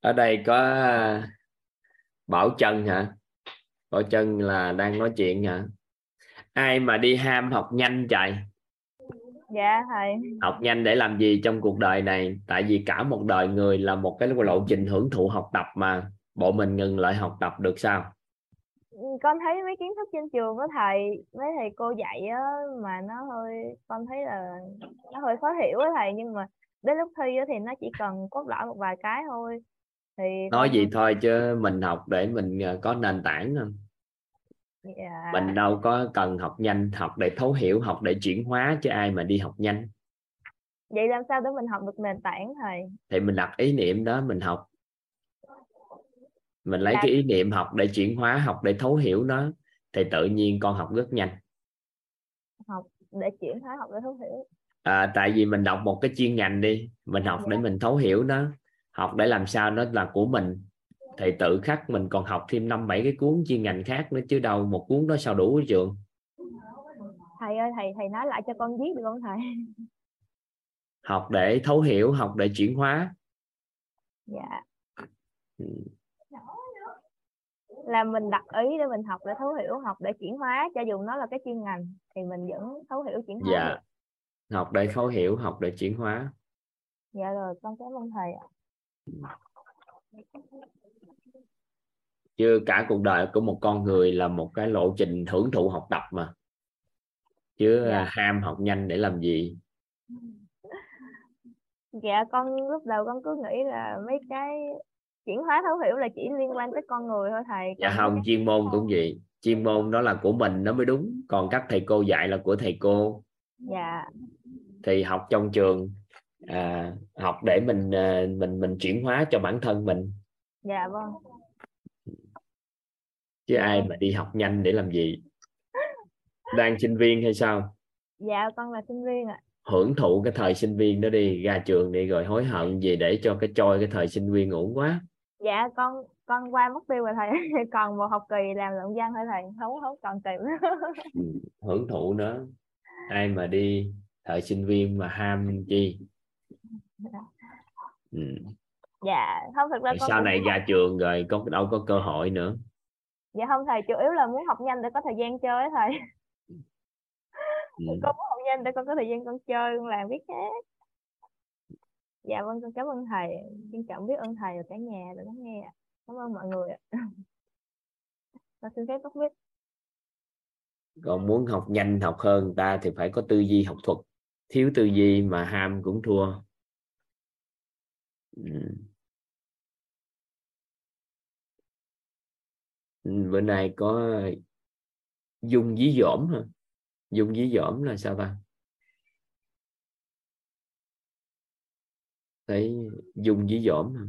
Ở đây có Bảo Trân hả? Bảo Trân là đang nói chuyện hả? Ai mà đi ham học nhanh chạy? Dạ thầy. Học nhanh để làm gì trong cuộc đời này? Tại vì cả một đời người là một cái lộ trình hưởng thụ học tập mà. Bộ mình ngừng lại học tập được sao? Con thấy mấy kiến thức trên trường với thầy, mấy thầy cô dạy á, mà nó hơi, con thấy là nó hơi khó hiểu với thầy, nhưng mà đến lúc thi á, thì nó chỉ cần cốt lõi một vài cái thôi. Thì nói gì thôi chứ mình học để mình có nền tảng thôi. Yeah. Mình đâu có cần học nhanh, học để thấu hiểu, học để chuyển hóa, chứ ai mà đi học nhanh. Vậy làm sao để mình học được nền tảng thầy? Thì mình đặt ý niệm đó, mình học. Mình lấy cái ý niệm học để chuyển hóa, học để thấu hiểu nó, thì tự nhiên con học rất nhanh. Học để chuyển hóa, học để thấu hiểu. À, tại vì mình đọc một cái chuyên ngành đi, mình học để mình thấu hiểu nó, học để làm sao nó là của mình, thì tự khắc mình còn học thêm 5-7 cái cuốn chuyên ngành khác nữa, chứ đâu một cuốn đó sao đủ với trường. Thầy ơi, thầy nói lại cho con biết được không thầy? Học để thấu hiểu, học để chuyển hóa. Dạ. Là mình đặt ý để mình học để thấu hiểu, học để chuyển hóa, cho dù nó là cái chuyên ngành thì mình vẫn thấu hiểu chuyển hóa. Dạ. Học để thấu hiểu, học để chuyển hóa. Dạ rồi, con cảm ơn thầy ạ. Chưa cả cuộc đời của một con người là một cái lộ trình hưởng thụ học tập mà. Chứ dạ. Ham học nhanh để làm gì? Dạ, con lúc đầu con cứ nghĩ là mấy cái chuyển hóa thấu hiểu là chỉ liên quan tới con người thôi thầy. Dạ không, chuyên môn cũng vậy. Chuyên môn đó là của mình nó mới đúng. Còn các thầy cô dạy là của thầy cô. Dạ. Thì học trong trường, học để mình chuyển hóa cho bản thân mình. Dạ vâng. Chứ ai mà đi học nhanh để làm gì? Đang sinh viên hay sao? Dạ con là sinh viên ạ. Hưởng thụ cái thời sinh viên đó đi, ra trường đi rồi hối hận gì để cho cái trôi cái thời sinh viên uổng quá. Dạ con qua mất tiêu rồi thầy, còn một học kỳ làm luận văn thôi thầy, không còn kịp nữa. Hưởng thụ nữa. Ai mà đi thời sinh viên mà ham chi. Dạ không, thực ra sau này ra trường rồi con đâu có cơ hội nữa. Dạ không thầy, chủ yếu là muốn học nhanh để có thời gian chơi ấy, thầy. Con muốn học nhanh để con có thời gian con chơi, con làm biết hết. Dạ vâng, con cảm ơn thầy, trân trọng biết ơn thầy và cả nhà đã lắng nghe. Cảm ơn mọi người. Con xin phép tắt mic. Còn muốn học nhanh học hơn người ta thì phải có tư duy học thuật. Thiếu tư duy mà ham cũng thua. Bữa nay có Dung dí dỏm hả? Dung dí dỏm là sao ta? Thấy Dung dí dỏm hả?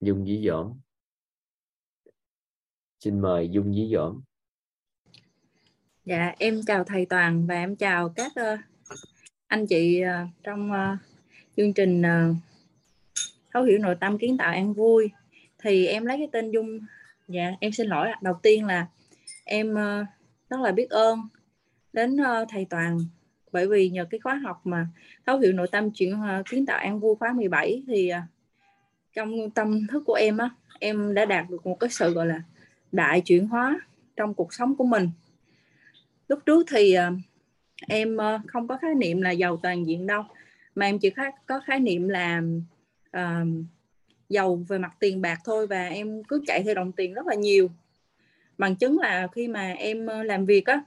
Dung dí dỏm. Xin mời Dung dí dỏm. Dạ, em chào thầy Toàn và em chào các anh chị trong chương trình Thấu hiểu nội tâm kiến tạo an vui. Thì em lấy cái tên Dung. Dạ, em xin lỗi. Đầu tiên là em rất là biết ơn đến thầy Toàn, bởi vì nhờ cái khóa học mà Thấu hiểu nội tâm kiến tạo an vui khóa 17 thì trong tâm thức của em á, em đã đạt được một cái sự gọi là đại chuyển hóa trong cuộc sống của mình. Lúc trước thì em không có khái niệm là giàu toàn diện đâu, mà em chỉ có khái niệm là giàu về mặt tiền bạc thôi, và em cứ chạy theo đồng tiền rất là nhiều. Bằng chứng là khi mà em làm việc á,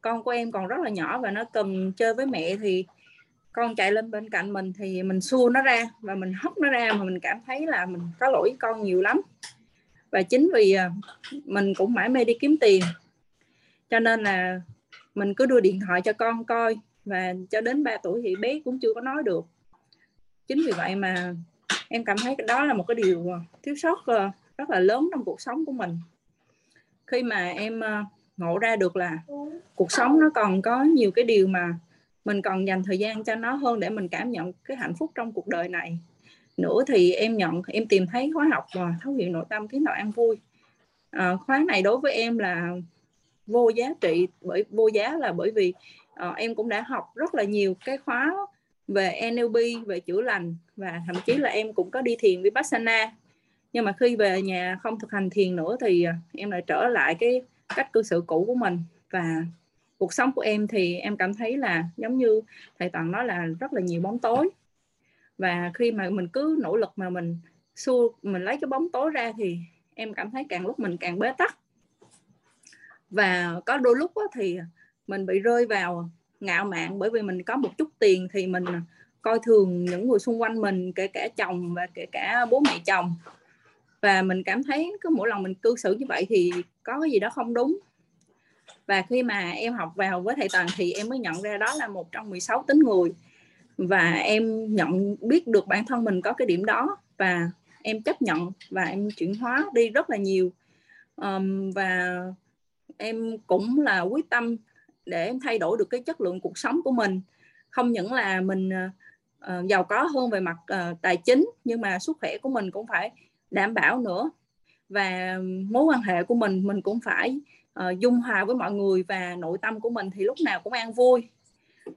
con của em còn rất là nhỏ và nó cần chơi với mẹ, thì con chạy lên bên cạnh mình thì mình xua nó ra và mình hất nó ra, mà mình cảm thấy là mình có lỗi với con nhiều lắm. Và chính vì mình cũng mãi mê đi kiếm tiền, cho nên là mình cứ đưa điện thoại cho con coi, và cho đến 3 tuổi thì bé cũng chưa có nói được. Chính vì vậy mà em cảm thấy đó là một cái điều thiếu sót rất là lớn trong cuộc sống của mình. Khi mà em ngộ ra được là cuộc sống nó còn có nhiều cái điều mà mình còn dành thời gian cho nó hơn để mình cảm nhận cái hạnh phúc trong cuộc đời này nữa, thì em tìm thấy khóa học Thấu hiểu nội tâm kiến tạo an vui. Khóa này đối với em là vô giá trị, bởi vô giá là bởi vì em cũng đã học rất là nhiều cái khóa về NLP, về chữa lành, và thậm chí là em cũng có đi thiền Vipassana. Nhưng mà khi về nhà không thực hành thiền nữa thì em lại trở lại cái cách cư xử cũ của mình. Và cuộc sống của em thì em cảm thấy là giống như thầy Toàn nói là rất là nhiều bóng tối. Và khi mà mình cứ nỗ lực mà mình lấy cái bóng tối ra thì em cảm thấy càng lúc mình càng bế tắc. Và có đôi lúc thì mình bị rơi vào ngạo mạn, bởi vì mình có một chút tiền thì mình coi thường những người xung quanh mình, kể cả chồng và kể cả bố mẹ chồng. Và mình cảm thấy cứ mỗi lần mình cư xử như vậy thì có cái gì đó không đúng. Và khi mà em học vào với thầy Toàn thì em mới nhận ra đó là một trong 16 tính người. Và em nhận biết được bản thân mình có cái điểm đó, và em chấp nhận và em chuyển hóa đi rất là nhiều. Và em cũng là quyết tâm để em thay đổi được cái chất lượng cuộc sống của mình. Không những là mình giàu có hơn về mặt tài chính, nhưng mà sức khỏe của mình cũng phải đảm bảo nữa. Và mối quan hệ của mình cũng phải dung hòa với mọi người, và nội tâm của mình thì lúc nào cũng an vui.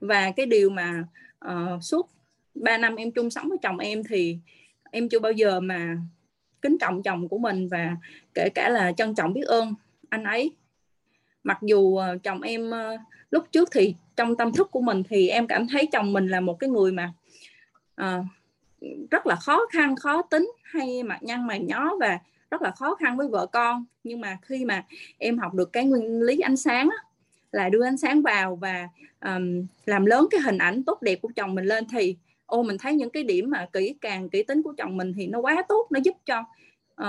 Và cái điều mà suốt 3 năm em chung sống với chồng em thì em chưa bao giờ mà kính trọng chồng của mình, và kể cả là trân trọng biết ơn anh ấy. Mặc dù chồng em lúc trước thì trong tâm thức của mình thì em cảm thấy chồng mình là một cái người mà rất là khó khăn, khó tính, hay mặt nhăn mày nhó và rất là khó khăn với vợ con. Nhưng mà khi mà em học được cái nguyên lý ánh sáng á, là đưa ánh sáng vào và làm lớn cái hình ảnh tốt đẹp của chồng mình lên, thì mình thấy những cái điểm mà kỹ tính của chồng mình thì nó quá tốt. Nó giúp cho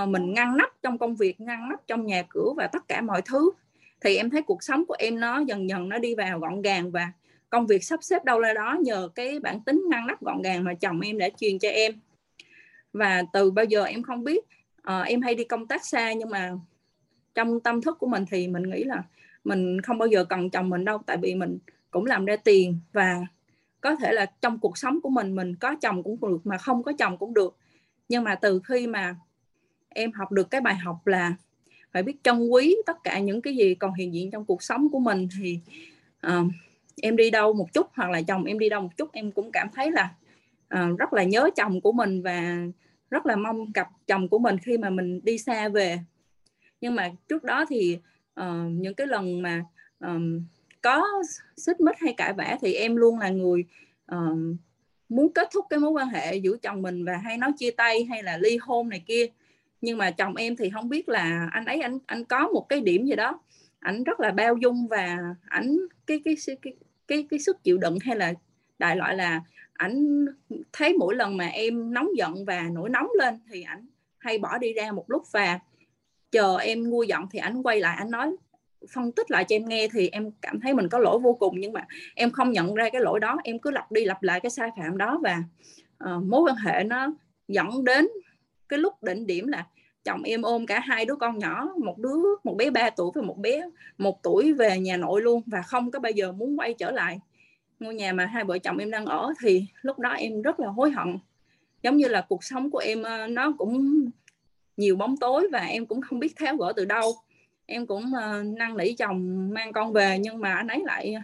mình ngăn nắp trong công việc, ngăn nắp trong nhà cửa và tất cả mọi thứ. Thì em thấy cuộc sống của em nó dần dần nó đi vào gọn gàng, và công việc sắp xếp đâu ra đó nhờ cái bản tính ngăn nắp gọn gàng mà chồng em đã truyền cho em. Và từ bao giờ em không biết, em hay đi công tác xa, nhưng mà trong tâm thức của mình thì mình nghĩ là mình không bao giờ cần chồng mình đâu, tại vì mình cũng làm ra tiền. Và có thể là trong cuộc sống của mình có chồng cũng được mà không có chồng cũng được. Nhưng mà từ khi mà em học được cái bài học là phải biết trân quý tất cả những cái gì còn hiện diện trong cuộc sống của mình, thì em đi đâu một chút hoặc là chồng em đi đâu một chút, em cũng cảm thấy là rất là nhớ chồng của mình và rất là mong gặp chồng của mình khi mà mình đi xa về. Nhưng mà trước đó thì những cái lần mà có xích mích hay cãi vã thì em luôn là người muốn kết thúc cái mối quan hệ giữa chồng mình và hay nói chia tay hay là ly hôn này kia. Nhưng mà chồng em thì không biết là anh có một cái điểm gì đó, ảnh rất là bao dung, và ảnh cái sức chịu đựng, hay là đại loại là ảnh thấy mỗi lần mà em nóng giận và nổi nóng lên thì ảnh hay bỏ đi ra một lúc, và chờ em nguôi giận thì ảnh quay lại, ảnh nói phân tích lại cho em nghe. Thì em cảm thấy mình có lỗi vô cùng, nhưng mà em không nhận ra cái lỗi đó, em cứ lặp đi lặp lại cái sai phạm đó. Và mối quan hệ nó dẫn đến cái lúc đỉnh điểm là chồng em ôm cả hai đứa con nhỏ, một bé 3 tuổi và một bé 1 tuổi về nhà nội luôn, và không có bao giờ muốn quay trở lại ngôi nhà mà hai vợ chồng em đang ở. Thì lúc đó em rất là hối hận, giống như là cuộc sống của em nó cũng nhiều bóng tối và em cũng không biết tháo gỡ từ đâu. Em cũng năn nỉ chồng mang con về, nhưng mà anh ấy lại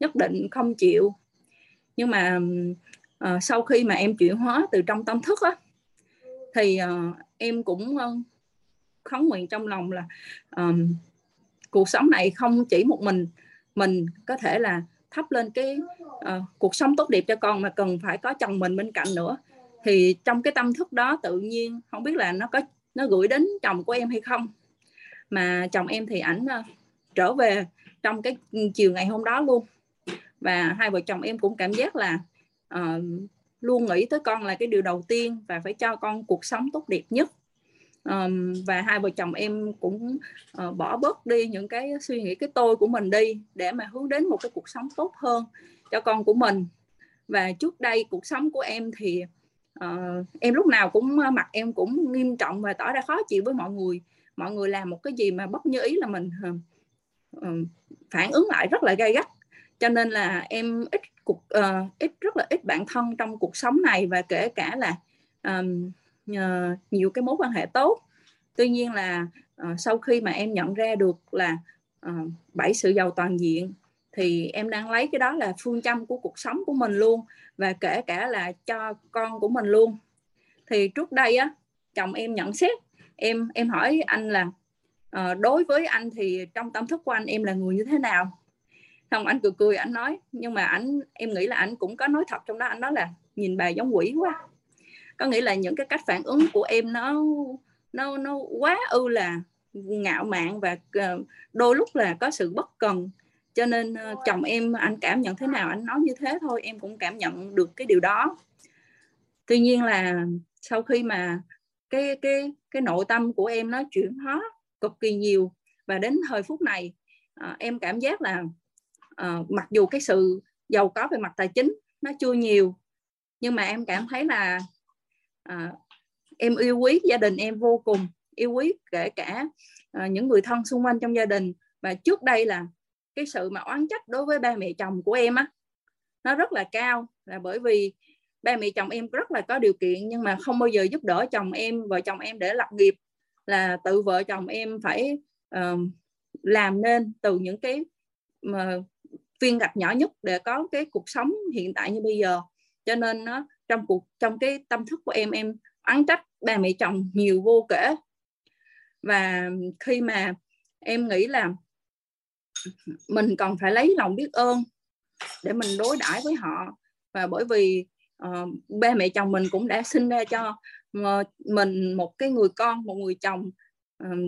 nhất định không chịu. Nhưng mà sau khi mà em chuyển hóa từ trong tâm thức á, thì em cũng khấn nguyện trong lòng là cuộc sống này không chỉ một mình có thể là thắp lên cái cuộc sống tốt đẹp cho con, mà cần phải có chồng mình bên cạnh nữa. Thì trong cái tâm thức đó tự nhiên không biết là nó gửi đến chồng của em hay không, mà chồng em thì ảnh trở về trong cái chiều ngày hôm đó luôn. Và hai vợ chồng em cũng cảm giác là luôn nghĩ tới con là cái điều đầu tiên và phải cho con cuộc sống tốt đẹp nhất. Và hai vợ chồng em cũng bỏ bớt đi những cái suy nghĩ cái tôi của mình đi, để mà hướng đến một cái cuộc sống tốt hơn cho con của mình. Và trước đây cuộc sống của em thì em lúc nào cũng mặt em cũng nghiêm trọng và tỏ ra khó chịu với mọi người. Mọi người làm một cái gì mà bất như ý là mình phản ứng lại rất là gay gắt. Cho nên là em rất là ít bạn thân trong cuộc sống này, và kể cả là nhiều cái mối quan hệ tốt. Tuy nhiên là sau khi mà em nhận ra được là 7 sự giàu toàn diện thì em đang lấy cái đó là phương châm của cuộc sống của mình luôn, và kể cả là cho con của mình luôn. Thì trước đây á, chồng em nhận xét, em hỏi anh là đối với anh thì trong tâm thức của anh em là người như thế nào. Xong anh cười cười anh nói, nhưng mà em nghĩ là anh cũng có nói thật trong đó, anh nói là nhìn bà giống quỷ quá. Có nghĩa là những cái cách phản ứng của em nó quá ư là ngạo mạn và đôi lúc là có sự bất cần. Cho nên chồng em, anh cảm nhận thế nào anh nói như thế thôi, em cũng cảm nhận được cái điều đó. Tuy nhiên là sau khi mà cái nội tâm của em nó chuyển hóa cực kỳ nhiều, và đến thời phút này em cảm giác là mặc dù cái sự giàu có về mặt tài chính nó chưa nhiều, nhưng mà em cảm thấy là em yêu quý gia đình em vô cùng, yêu quý kể cả những người thân xung quanh trong gia đình. Và trước đây là cái sự mà oán trách đối với ba mẹ chồng của em á, nó rất là cao, là bởi vì ba mẹ chồng em rất là có điều kiện nhưng mà không bao giờ giúp đỡ chồng em, vợ chồng em để lập nghiệp, là tự vợ chồng em phải làm nên từ những cái mà viên gạch nhỏ nhất để có cái cuộc sống hiện tại như bây giờ. Cho nên nó trong cái tâm thức của em oán trách ba mẹ chồng nhiều vô kể. Và khi mà em nghĩ là mình còn phải lấy lòng biết ơn để mình đối đãi với họ, và bởi vì ba mẹ chồng mình cũng đã sinh ra cho mình một cái người con, một người chồng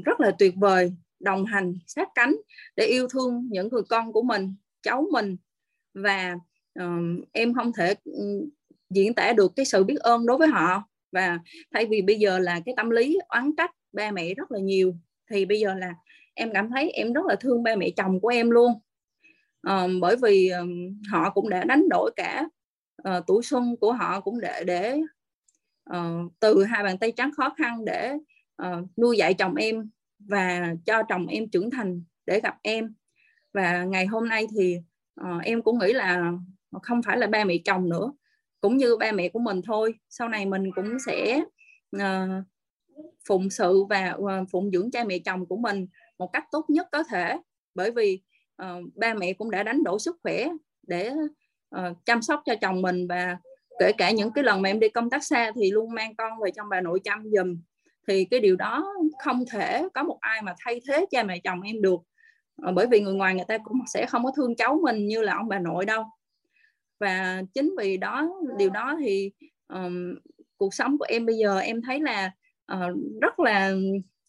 rất là tuyệt vời, đồng hành sát cánh để yêu thương những người con của mình, cháu mình. Và em không thể diễn tả được cái sự biết ơn đối với họ. Và thay vì bây giờ là cái tâm lý oán trách ba mẹ rất là nhiều, thì bây giờ là em cảm thấy em rất là thương ba mẹ chồng của em luôn, bởi vì họ cũng đã đánh đổi cả tuổi xuân của họ, cũng để từ hai bàn tay trắng khó khăn để nuôi dạy chồng em và cho chồng em trưởng thành để gặp em. Và ngày hôm nay thì em cũng nghĩ là không phải là ba mẹ chồng nữa, cũng như ba mẹ của mình thôi, sau này mình cũng sẽ phụng sự và phụng dưỡng cha mẹ chồng của mình một cách tốt nhất có thể. Bởi vì ba mẹ cũng đã đánh đổi sức khỏe để chăm sóc cho chồng mình, và kể cả những cái lần mà em đi công tác xa thì luôn mang con về trong bà nội chăm giùm. Thì cái điều đó không thể có một ai mà thay thế cha mẹ chồng em được, bởi vì người ngoài người ta cũng sẽ không có thương cháu mình như là ông bà nội đâu. Và chính vì điều đó thì cuộc sống của em bây giờ em thấy là rất là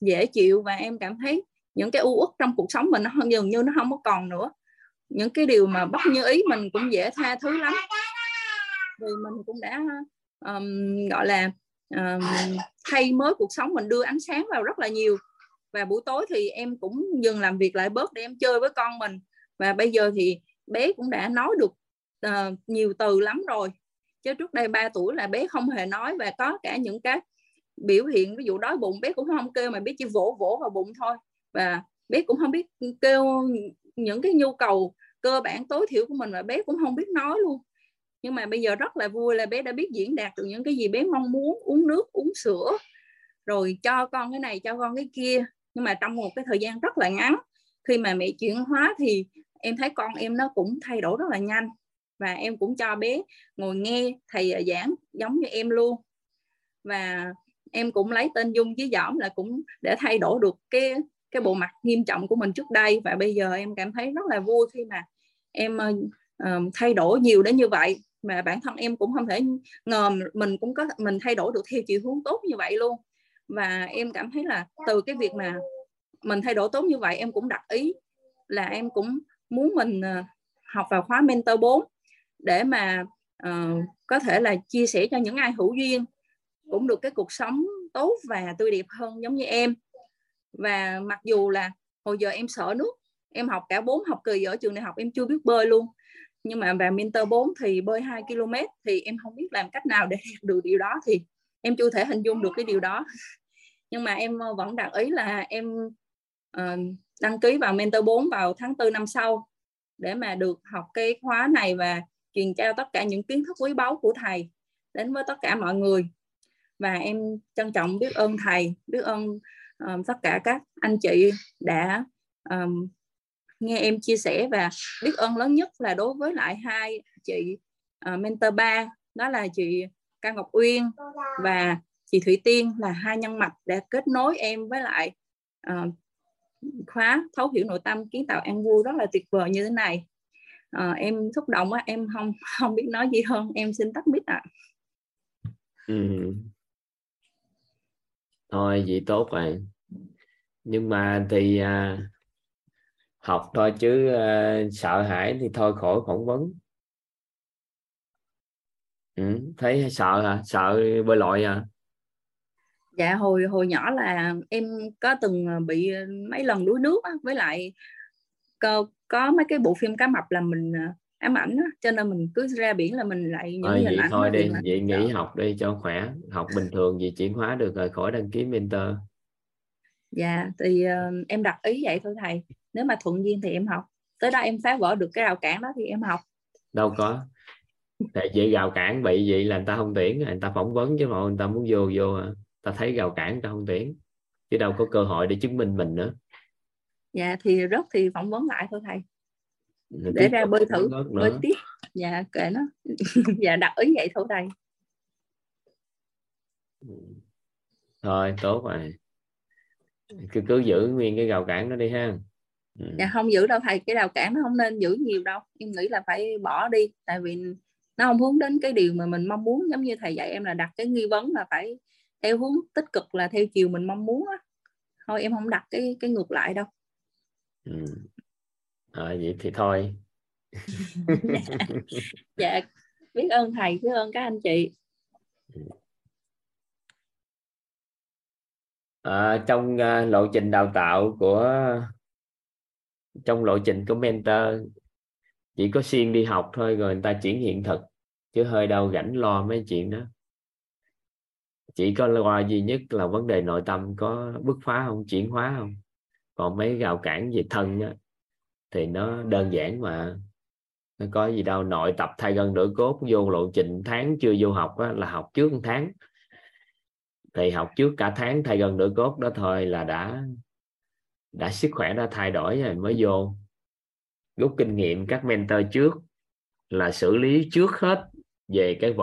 dễ chịu, và em cảm thấy những cái u uất trong cuộc sống mình nó dường như nó không có còn nữa. Những cái điều mà bất như ý mình cũng dễ tha thứ lắm, vì mình cũng đã gọi là thay mới cuộc sống, mình đưa ánh sáng vào rất là nhiều. Và buổi tối thì em cũng dừng làm việc lại bớt để em chơi với con mình. Và bây giờ thì bé cũng đã nói được nhiều từ lắm rồi, chứ trước đây 3 tuổi là bé không hề nói, và có cả những cái biểu hiện ví dụ đói bụng bé cũng không kêu, mà bé chỉ vỗ vỗ vào bụng thôi, và bé cũng không biết kêu những cái nhu cầu cơ bản tối thiểu của mình, và bé cũng không biết nói luôn. Nhưng mà bây giờ rất là vui là bé đã biết diễn đạt được những cái gì bé mong muốn, uống nước, uống sữa, rồi cho con cái này, cho con cái kia. Nhưng mà trong một cái thời gian rất là ngắn, khi mà mẹ chuyển hóa thì em thấy con em nó cũng thay đổi rất là nhanh. Và em cũng cho bé ngồi nghe thầy giảng giống như em luôn. Và em cũng lấy tên Dung với Dõm là cũng để thay đổi được cái bộ mặt nghiêm trọng của mình trước đây. Và bây giờ em cảm thấy rất là vui khi mà em thay đổi nhiều đến như vậy, mà bản thân em cũng không thể ngờ mình thay đổi được theo chiều hướng tốt như vậy luôn. Và em cảm thấy là từ cái việc mà mình thay đổi tốt như vậy, em cũng đặt ý là em cũng muốn mình học vào khóa Mentor 4 để mà có thể là chia sẻ cho những ai hữu duyên cũng được cái cuộc sống tốt và tươi đẹp hơn giống như em. Và mặc dù là hồi giờ em sợ nước, em học cả 4 học kỳ ở trường đại học em chưa biết bơi luôn, nhưng mà vào Mentor 4 thì bơi 2 km thì em không biết làm cách nào để đạt được điều đó, thì em chưa thể hình dung được cái điều đó. Nhưng mà em vẫn đặt ý là em đăng ký vào Mentor 4 vào tháng 4 năm sau để mà được học cái khóa này và truyền trao tất cả những kiến thức quý báu của thầy đến với tất cả mọi người. Và em trân trọng biết ơn thầy, biết ơn tất cả các anh chị đã nghe em chia sẻ, và biết ơn lớn nhất là đối với lại hai chị Mentor 3, đó là chị Ca Ngọc Uyên và chị Thủy Tiên, là hai nhân mạch đã kết nối em với lại khóa thấu hiểu nội tâm kiến tạo an vui rất là tuyệt vời như thế này. Em xúc động quá, em không biết nói gì hơn, em xin tắt mic ạ. Thôi vậy tốt rồi. Nhưng mà thì học thôi chứ sợ hãi thì thôi khỏi phỏng vấn. Thấy sợ hả? Sợ bơi lội hả? Dạ hồi nhỏ là em có từng bị mấy lần đuối nước á, với lại có mấy cái bộ phim cá mập là mình ám ảnh á, cho nên mình cứ ra biển là mình lại những hình ảnh. Thôi đi, vậy nghỉ học đi cho khỏe, học bình thường vậy chuyển hóa được rồi, khỏi đăng ký mentor. Dạ thì em đặt ý vậy thôi thầy, nếu mà thuận duyên thì em học, tới đó em phá vỡ được cái rào cản đó thì em học. Đâu có, tại vì rào cản bị vậy là người ta không tuyển, người ta phỏng vấn chứ mà người ta muốn vô ta thấy rào cản người ta không tuyển, chứ đâu có cơ hội để chứng minh mình nữa. Dạ thì rớt thì phỏng vấn lại thôi thầy, để ra bơi thử, bơi tiếp. Dạ kệ nó. Dạ đặt ý vậy thôi thầy. Thôi tốt rồi, cứ giữ nguyên cái rào cản đó đi ha. Dạ không giữ đâu thầy, cái rào cản nó không nên giữ nhiều đâu, em nghĩ là phải bỏ đi, tại vì nó không hướng đến cái điều mà mình mong muốn. Giống như thầy dạy em là đặt cái nghi vấn là phải theo hướng tích cực, là theo chiều mình mong muốn á. Thôi em không đặt cái ngược lại đâu. Vậy thì thôi. Dạ biết ơn thầy, biết ơn các anh chị. Trong lộ trình đào tạo của mentor chỉ có siêng đi học thôi rồi người ta chuyển hiện thực, chứ hơi đâu rảnh lo mấy chuyện đó. Chỉ có lo duy nhất là vấn đề nội tâm có bứt phá không, chuyển hóa không. Còn mấy rào cản về thân đó, thì nó đơn giản mà, nó có gì đâu. Nội tập thay gân đổi cốt, vô lộ trình tháng chưa vô học đó, là học trước một tháng, thì học trước cả tháng thay gân đổi cốt đó thôi là đã sức khỏe đã thay đổi rồi, mới vô rút kinh nghiệm các mentor trước là xử lý trước hết về cái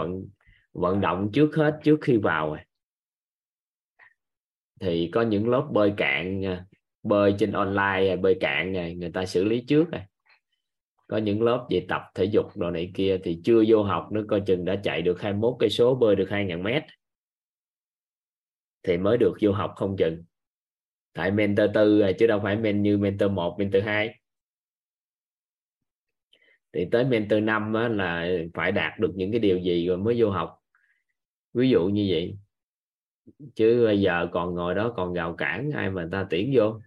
vận động trước hết, trước khi vào rồi. Thì có những lớp bơi cạn, bơi trên online, bơi cạn này người ta xử lý trước rồi. Có những lớp về tập thể dục đồ này kia thì chưa vô học nữa, coi chừng đã chạy được 21 cây số, bơi được 2000 mét thì mới được vô học không chừng. Tại mentor 4 rồi chứ đâu phải như mentor 1, mentor 2. Thì tới mentor 5 là phải đạt được những cái điều gì rồi mới vô học, ví dụ như vậy. Chứ bây giờ còn ngồi đó còn gào cản, ai mà ta tuyển vô.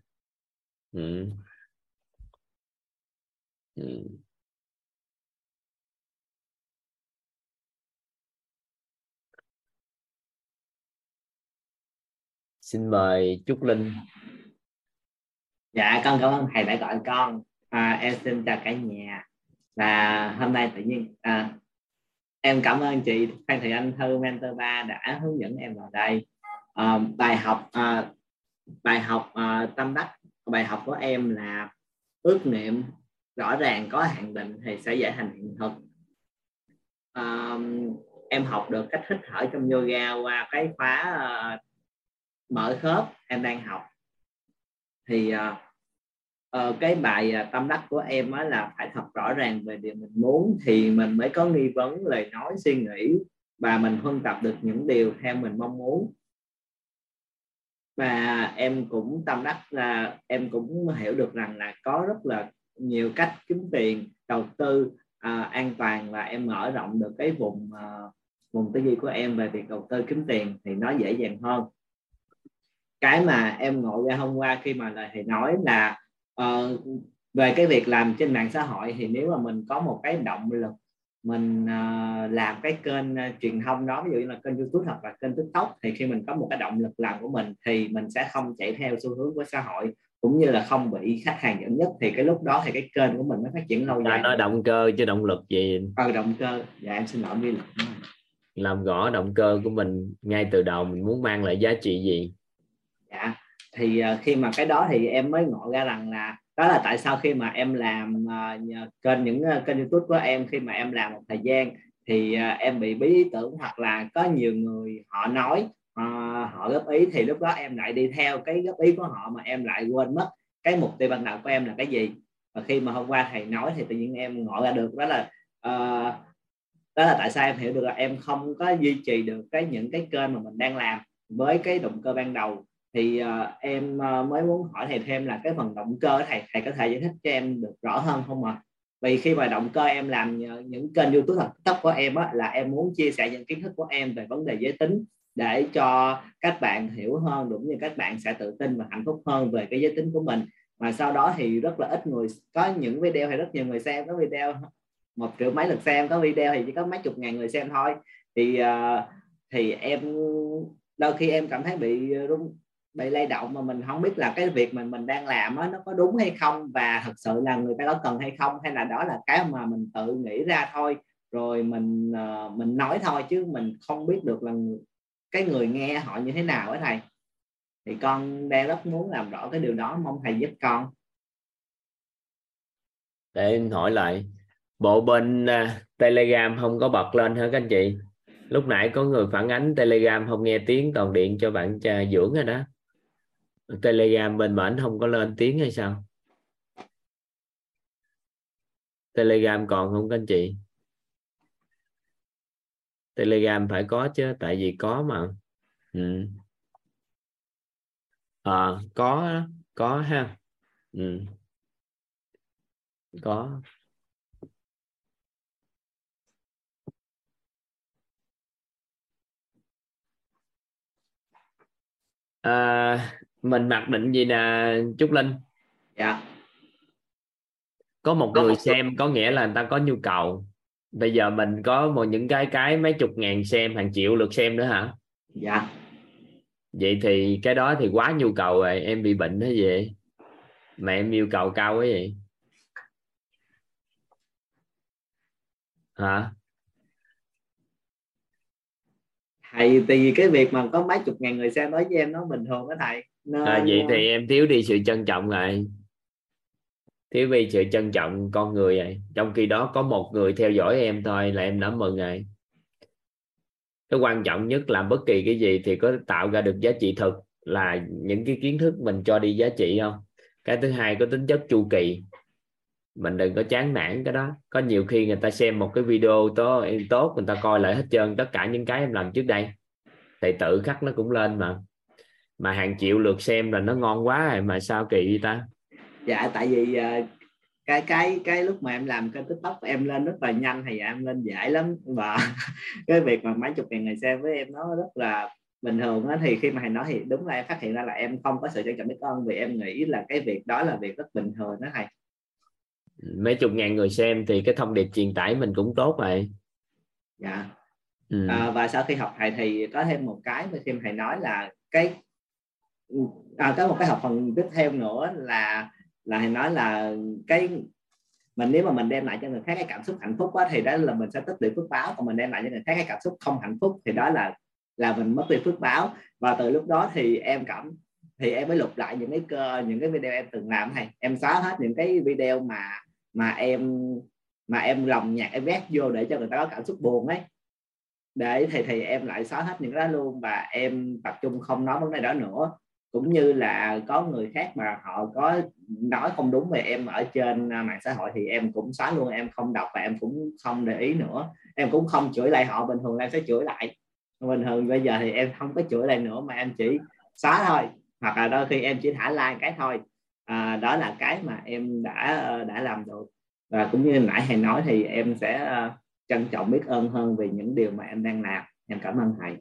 Xin mời Trúc Linh. Dạ con cảm ơn thầy đã gọi con. Em xin chào cả nhà. Và hôm nay tự nhiên em cảm ơn chị Phan Thị Anh Thư Mentor 3 đã hướng dẫn em vào đây. Tâm đắc bài học của em là ước niệm rõ ràng có hạn định thì sẽ dễ thành hiện thực. Em học được cách hít thở trong yoga qua cái khóa mở khớp em đang học. Thì cái bài tâm đắc của em á là phải thật rõ ràng về điều mình muốn thì mình mới có nghi vấn, lời nói, suy nghĩ, và mình huân tập được những điều theo mình mong muốn. Và em cũng tâm đắc là em cũng hiểu được rằng là có rất là nhiều cách kiếm tiền, đầu tư an toàn, và em mở rộng được cái vùng tư duy của em về việc đầu tư kiếm tiền thì nó dễ dàng hơn. Cái mà em ngộ ra hôm qua khi mà lời thầy nói là về cái việc làm trên mạng xã hội, thì nếu mà mình có một cái động lực mình làm cái kênh truyền thông đó, ví dụ như là kênh YouTube hoặc là kênh TikTok, thì khi mình có một cái động lực làm của mình thì mình sẽ không chạy theo xu hướng của xã hội, cũng như là không bị khách hàng dẫn dắt, thì cái lúc đó thì cái kênh của mình nó phát triển lâu dài. Nói động cơ chứ động lực gì. Động cơ. Dạ em xin lỗi, đi làm rõ động cơ của mình ngay từ đầu, mình muốn mang lại giá trị gì. Dạ thì khi mà cái đó thì em mới ngộ ra rằng là Đó là tại sao khi mà em làm kênh kênh YouTube của em, khi mà em làm một thời gian thì em bị bí ý tưởng, hoặc là có nhiều người họ nói, họ góp ý, thì lúc đó em lại đi theo cái góp ý của họ mà em lại quên mất cái mục tiêu ban đầu của em là cái gì. Và khi mà hôm qua thầy nói thì tự nhiên em ngộ ra được, đó là tại sao em hiểu được là em không có duy trì được những cái kênh mà mình đang làm với cái động cơ ban đầu. Thì em mới muốn hỏi thầy thêm là cái phần động cơ, thầy có thể giải thích cho em được rõ hơn không ạ? Vì khi mà động cơ em làm những kênh YouTube hoặc TikTok của em á, là em muốn chia sẻ những kiến thức của em về vấn đề giới tính để cho các bạn hiểu hơn, đúng như các bạn sẽ tự tin và hạnh phúc hơn về cái giới tính của mình. Mà sau đó thì rất là ít người, có những video thì rất nhiều người xem, có video 1 triệu mấy lượt xem, có video thì chỉ có mấy chục ngàn người xem thôi. Thì em đôi khi em cảm thấy bị lay động, mà mình không biết là cái việc mình đang làm đó, nó có đúng hay không, và thật sự là người ta có cần hay không, hay là đó là cái mà mình tự nghĩ ra thôi, rồi mình nói thôi, chứ mình không biết được là cái người nghe họ như thế nào ấy thầy. Thì con đang rất muốn làm rõ cái điều đó, mong thầy giúp con. Để em hỏi lại, bộ bên Telegram không có bật lên hả các anh chị? Lúc nãy có người phản ánh Telegram không nghe tiếng, toàn điện cho bạn Trà Dưỡng rồi đó. Telegram bên bển không có lên tiếng hay sao? Telegram còn không các anh chị? Telegram phải có chứ, tại vì có mà. Ừ. À, có ha. Ừ. Có. À, mình mặc định gì nè Trúc Linh? Dạ. Có một người xem có nghĩa là người ta có nhu cầu. Bây giờ mình có một những cái mấy chục ngàn xem, hàng triệu lượt xem nữa hả? Dạ. Vậy thì cái đó thì quá nhu cầu rồi. Em bị bệnh thế vậy mà em yêu cầu cao quá vậy hả? Thầy, thì cái việc mà có mấy chục ngàn người xem nói với em nó bình thường đó thầy. Nên... à, vậy thì em thiếu đi sự trân trọng rồi, thiếu đi sự trân trọng con người rồi. Trong khi đó có một người theo dõi em thôi là em đã mừng rồi. Cái quan trọng nhất là bất kỳ cái gì thì có tạo ra được giá trị thực, là những cái kiến thức mình cho đi giá trị không. Cái thứ hai có tính chất chu kỳ, mình đừng có chán nản cái đó. Có nhiều khi người ta xem một cái video tốt, người ta coi lại hết trơn tất cả những cái em làm trước đây, thì tự khắc nó cũng lên mà. Mà hàng triệu lượt xem là nó ngon quá rồi, mà sao kỳ vậy ta? Dạ, tại vì cái lúc mà em làm kênh TikTok em lên rất là nhanh, thì em lên dễ lắm. Và cái việc mà mấy chục ngàn người xem với em nó rất là bình thường á. Thì khi mà thầy nói thì đúng là em phát hiện ra là em không có sự trân trọng biết ơn, vì em nghĩ là cái việc đó là việc rất bình thường đó thầy. Mấy chục ngàn người xem thì cái thông điệp truyền tải mình cũng tốt rồi. Dạ. Ừ. Và sau khi học thầy thì có thêm một cái mà khi thầy nói là có một cái học phần tiếp theo nữa là thầy nói là cái mình, nếu mà mình đem lại cho người khác cái cảm xúc hạnh phúc quá thì đó là mình sẽ tích được phước báo, còn mình đem lại cho người khác cái cảm xúc không hạnh phúc thì đó là mình mất đi phước báo. Và từ lúc đó thì em mới lục lại những cái video em từng làm thầy. Em xóa hết những cái video mà em lồng nhạc em vét vô để cho người ta có cảm xúc buồn ấy. Để thì em lại xóa hết những cái đó luôn, và em tập trung không nói vấn đề đó nữa. Cũng như là có người khác mà họ có nói không đúng về em ở trên mạng xã hội thì em cũng xóa luôn, em không đọc và em cũng không để ý nữa. Em cũng không chửi lại họ, bình thường em sẽ chửi lại. Bình thường bây giờ thì em không có chửi lại nữa mà em chỉ xóa thôi, hoặc là đôi khi em chỉ thả like cái thôi. Đó là cái mà em đã làm được. Và cũng như nãy thầy nói thì em sẽ trân trọng biết ơn hơn về những điều mà em đang làm. Em cảm ơn thầy.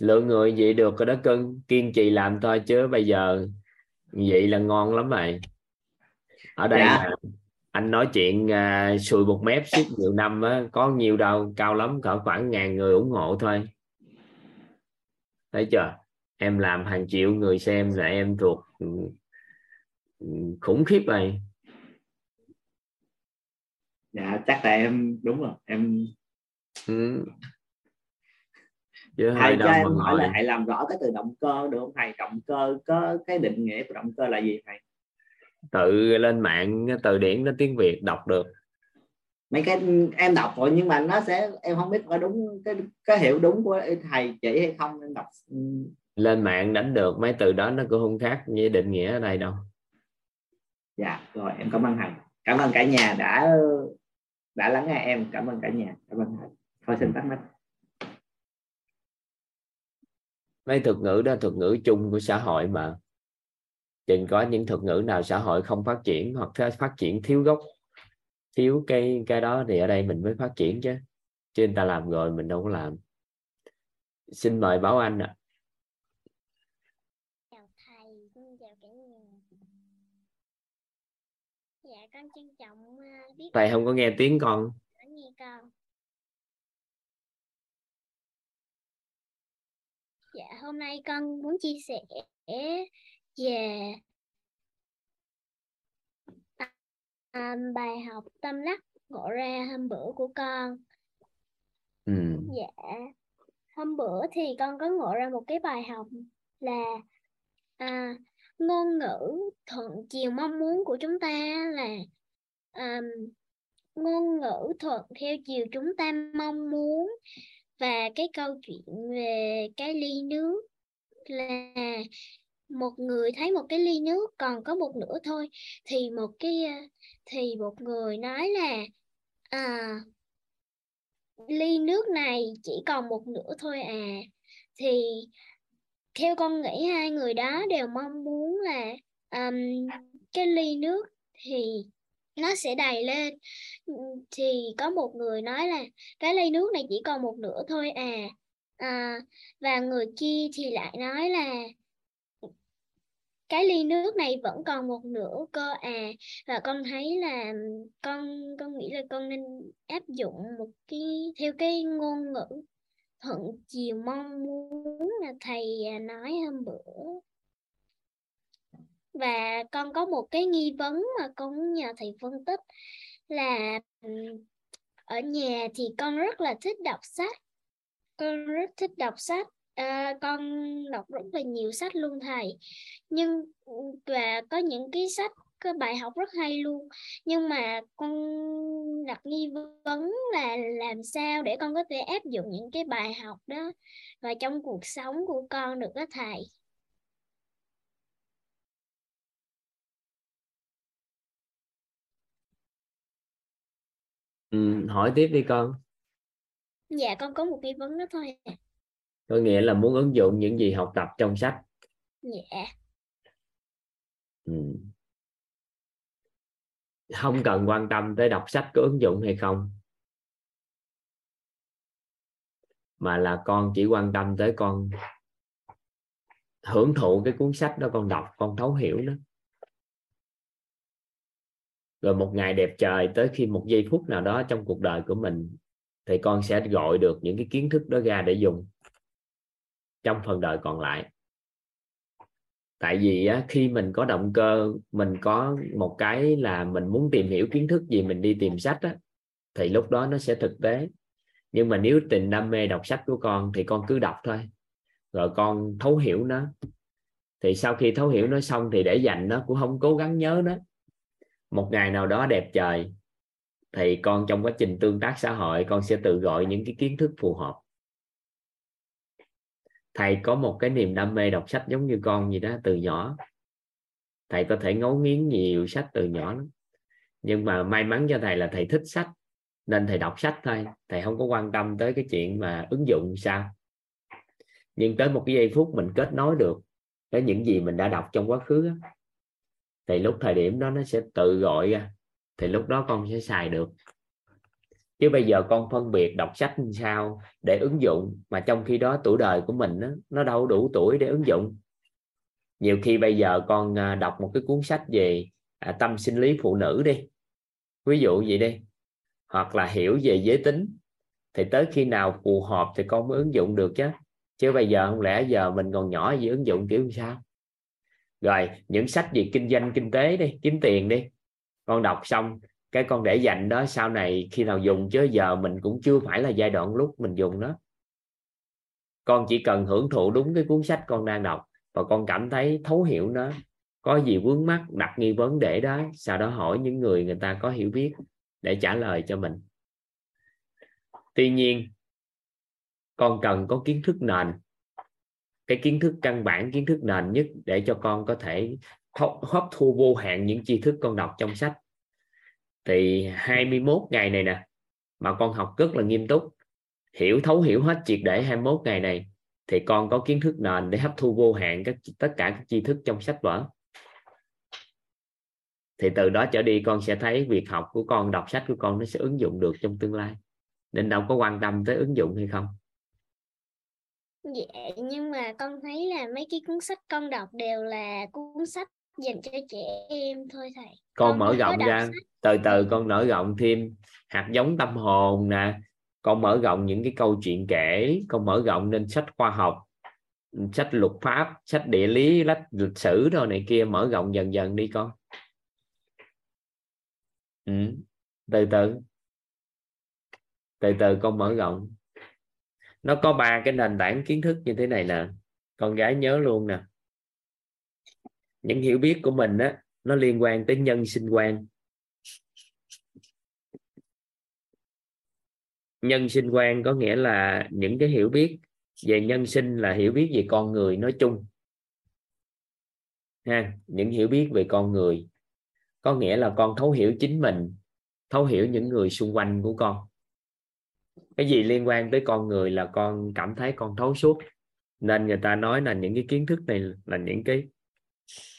Lượng người vậy được cái đó, kiên trì làm thôi, chứ bây giờ vậy là ngon lắm rồi. Ở đây dạ. Anh nói chuyện sùi bột mép suốt nhiều năm á, có nhiều đâu, cao lắm cỡ khoảng 1000 người ủng hộ thôi. Thấy chưa, em làm hàng triệu người xem là em thuộc khủng khiếp rồi. Dạ chắc là em đúng rồi em. Chứ thầy cho em hỏi là thầy làm rõ cái từ động cơ được không thầy? Động cơ có cái định nghĩa của động cơ là gì thầy? Tự lên mạng từ điển đến tiếng Việt đọc được. Mấy cái em đọc rồi nhưng mà nó sẽ em không biết có đúng cái hiểu đúng của thầy chỉ hay không, nên đọc lên mạng đánh được mấy từ đó nó cũng không khác như định nghĩa ở đây đâu. Dạ rồi, em cảm ơn thầy, cảm ơn cả nhà đã lắng nghe em, cảm ơn cả nhà, cảm ơn thầy. Thôi xin tắt mic. Mấy thuật ngữ đó thuật ngữ chung của xã hội mà, chừng có những thuật ngữ nào xã hội không phát triển hoặc phát triển thiếu gốc, thiếu cái đó thì ở đây mình mới phát triển chứ người ta làm rồi mình đâu có làm. Xin mời Bảo Anh ạ. Chào thầy, chào cả nhà. Dạ con trân trọng biết. Thầy không có nghe tiếng con. Không nghe con. Dạ hôm nay con muốn chia sẻ về bài học tâm đắc ngộ ra hôm bữa của con. Dạ hôm bữa thì con có ngộ ra một cái bài học là ngôn ngữ thuận chiều mong muốn của chúng ta là ngôn ngữ thuận theo chiều chúng ta mong muốn. Và cái câu chuyện về cái ly nước là một người thấy một cái ly nước còn có một nửa thôi thì một người nói là ly nước này chỉ còn một nửa thôi à. Thì theo con nghĩ hai người đó đều mong muốn là cái ly nước thì nó sẽ đầy lên. Thì có một người nói là cái ly nước này chỉ còn một nửa thôi à, và người kia thì lại nói là cái ly nước này vẫn còn một nửa cơ à. Và con thấy là con nghĩ là con nên áp dụng một cái theo cái ngôn ngữ thuận chiều mong muốn là thầy nói hôm bữa. Và con có một cái nghi vấn mà con muốn nhờ thầy phân tích là ở nhà thì con rất là thích đọc sách. Con rất thích đọc sách. Con đọc rất là nhiều sách luôn thầy. Nhưng và có những cái sách, cái bài học rất hay luôn. Nhưng mà con đặt nghi vấn là làm sao để con có thể áp dụng những cái bài học đó vào trong cuộc sống của con được đó thầy. Hỏi tiếp đi con. Dạ con có một nghi vấn đó thôi. Có nghĩa là muốn ứng dụng những gì học tập trong sách. Dạ. Không cần quan tâm tới đọc sách có ứng dụng hay không, mà là con chỉ quan tâm tới con hưởng thụ cái cuốn sách đó, con đọc, con thấu hiểu nó. Rồi một ngày đẹp trời, tới khi một giây phút nào đó trong cuộc đời của mình thì con sẽ gọi được những cái kiến thức đó ra để dùng trong phần đời còn lại. Tại vì á, khi mình có động cơ, mình có một cái là mình muốn tìm hiểu kiến thức gì, mình đi tìm sách á, thì lúc đó nó sẽ thực tế. Nhưng mà nếu tình đam mê đọc sách của con thì con cứ đọc thôi, rồi con thấu hiểu nó. Thì sau khi thấu hiểu nó xong thì để dành nó, cũng không cố gắng nhớ nó. Một ngày nào đó đẹp trời thì con trong quá trình tương tác xã hội, con sẽ tự gọi những cái kiến thức phù hợp. Thầy có một cái niềm đam mê đọc sách giống như con gì đó từ nhỏ. Thầy có thể ngấu nghiến nhiều sách từ nhỏ lắm. Nhưng mà may mắn cho thầy là thầy thích sách, nên thầy đọc sách thôi. Thầy không có quan tâm tới cái chuyện mà ứng dụng sao. Nhưng tới một cái giây phút mình kết nối được với những gì mình đã đọc trong quá khứ đó, thì lúc thời điểm đó nó sẽ tự gọi ra, thì lúc đó con sẽ xài được. Chứ bây giờ con phân biệt đọc sách làm sao để ứng dụng, mà trong khi đó tuổi đời của mình đó, nó đâu đủ tuổi để ứng dụng. Nhiều khi bây giờ con đọc một cái cuốn sách về tâm sinh lý phụ nữ đi, ví dụ vậy đi, hoặc là hiểu về giới tính, thì tới khi nào phù hợp thì con mới ứng dụng được chứ. Chứ bây giờ không lẽ giờ mình còn nhỏ gì ứng dụng kiểu sao. Rồi những sách về kinh doanh kinh tế đi, kiếm tiền đi, con đọc xong cái con để dành đó, sau này khi nào dùng, chứ giờ mình cũng chưa phải là giai đoạn lúc mình dùng đó. Con chỉ cần hưởng thụ đúng cái cuốn sách con đang đọc và con cảm thấy thấu hiểu nó. Có gì vướng mắc, đặt nghi vấn để đó, sau đó hỏi những người ta có hiểu biết để trả lời cho mình. Tuy nhiên, con cần có kiến thức nền. Cái kiến thức căn bản, kiến thức nền nhất để cho con có thể hấp thu vô hạn những tri thức con đọc trong sách. Thì 21 ngày này nè, mà con học rất là nghiêm túc, thấu hiểu hết triệt để 21 ngày này, thì con có kiến thức nền để hấp thu vô hạn tất cả các tri thức trong sách vở. Thì từ đó trở đi con sẽ thấy việc học của con, đọc sách của con nó sẽ ứng dụng được trong tương lai. Nên đâu có quan tâm tới ứng dụng hay không. Dạ, nhưng mà con thấy là mấy cái cuốn sách con đọc đều là cuốn sách dành cho trẻ em thôi thầy. Con mở rộng ra, từ từ con mở rộng thêm hạt giống tâm hồn nè. Con mở rộng những cái câu chuyện kể, con mở rộng lên sách khoa học, sách luật pháp, sách địa lý, lịch sử rồi này kia, mở rộng dần dần đi con. Từ từ con mở rộng. Nó có 3 cái nền tảng kiến thức như thế này nè, con gái nhớ luôn nè. Những hiểu biết của mình á, nó liên quan tới nhân sinh quan. Nhân sinh quan có nghĩa là những cái hiểu biết về nhân sinh, là hiểu biết về con người nói chung ha. Những hiểu biết về con người có nghĩa là con thấu hiểu chính mình, thấu hiểu những người xung quanh của con. Cái gì liên quan tới con người là con cảm thấy con thấu suốt. Nên người ta nói là những cái kiến thức này là những cái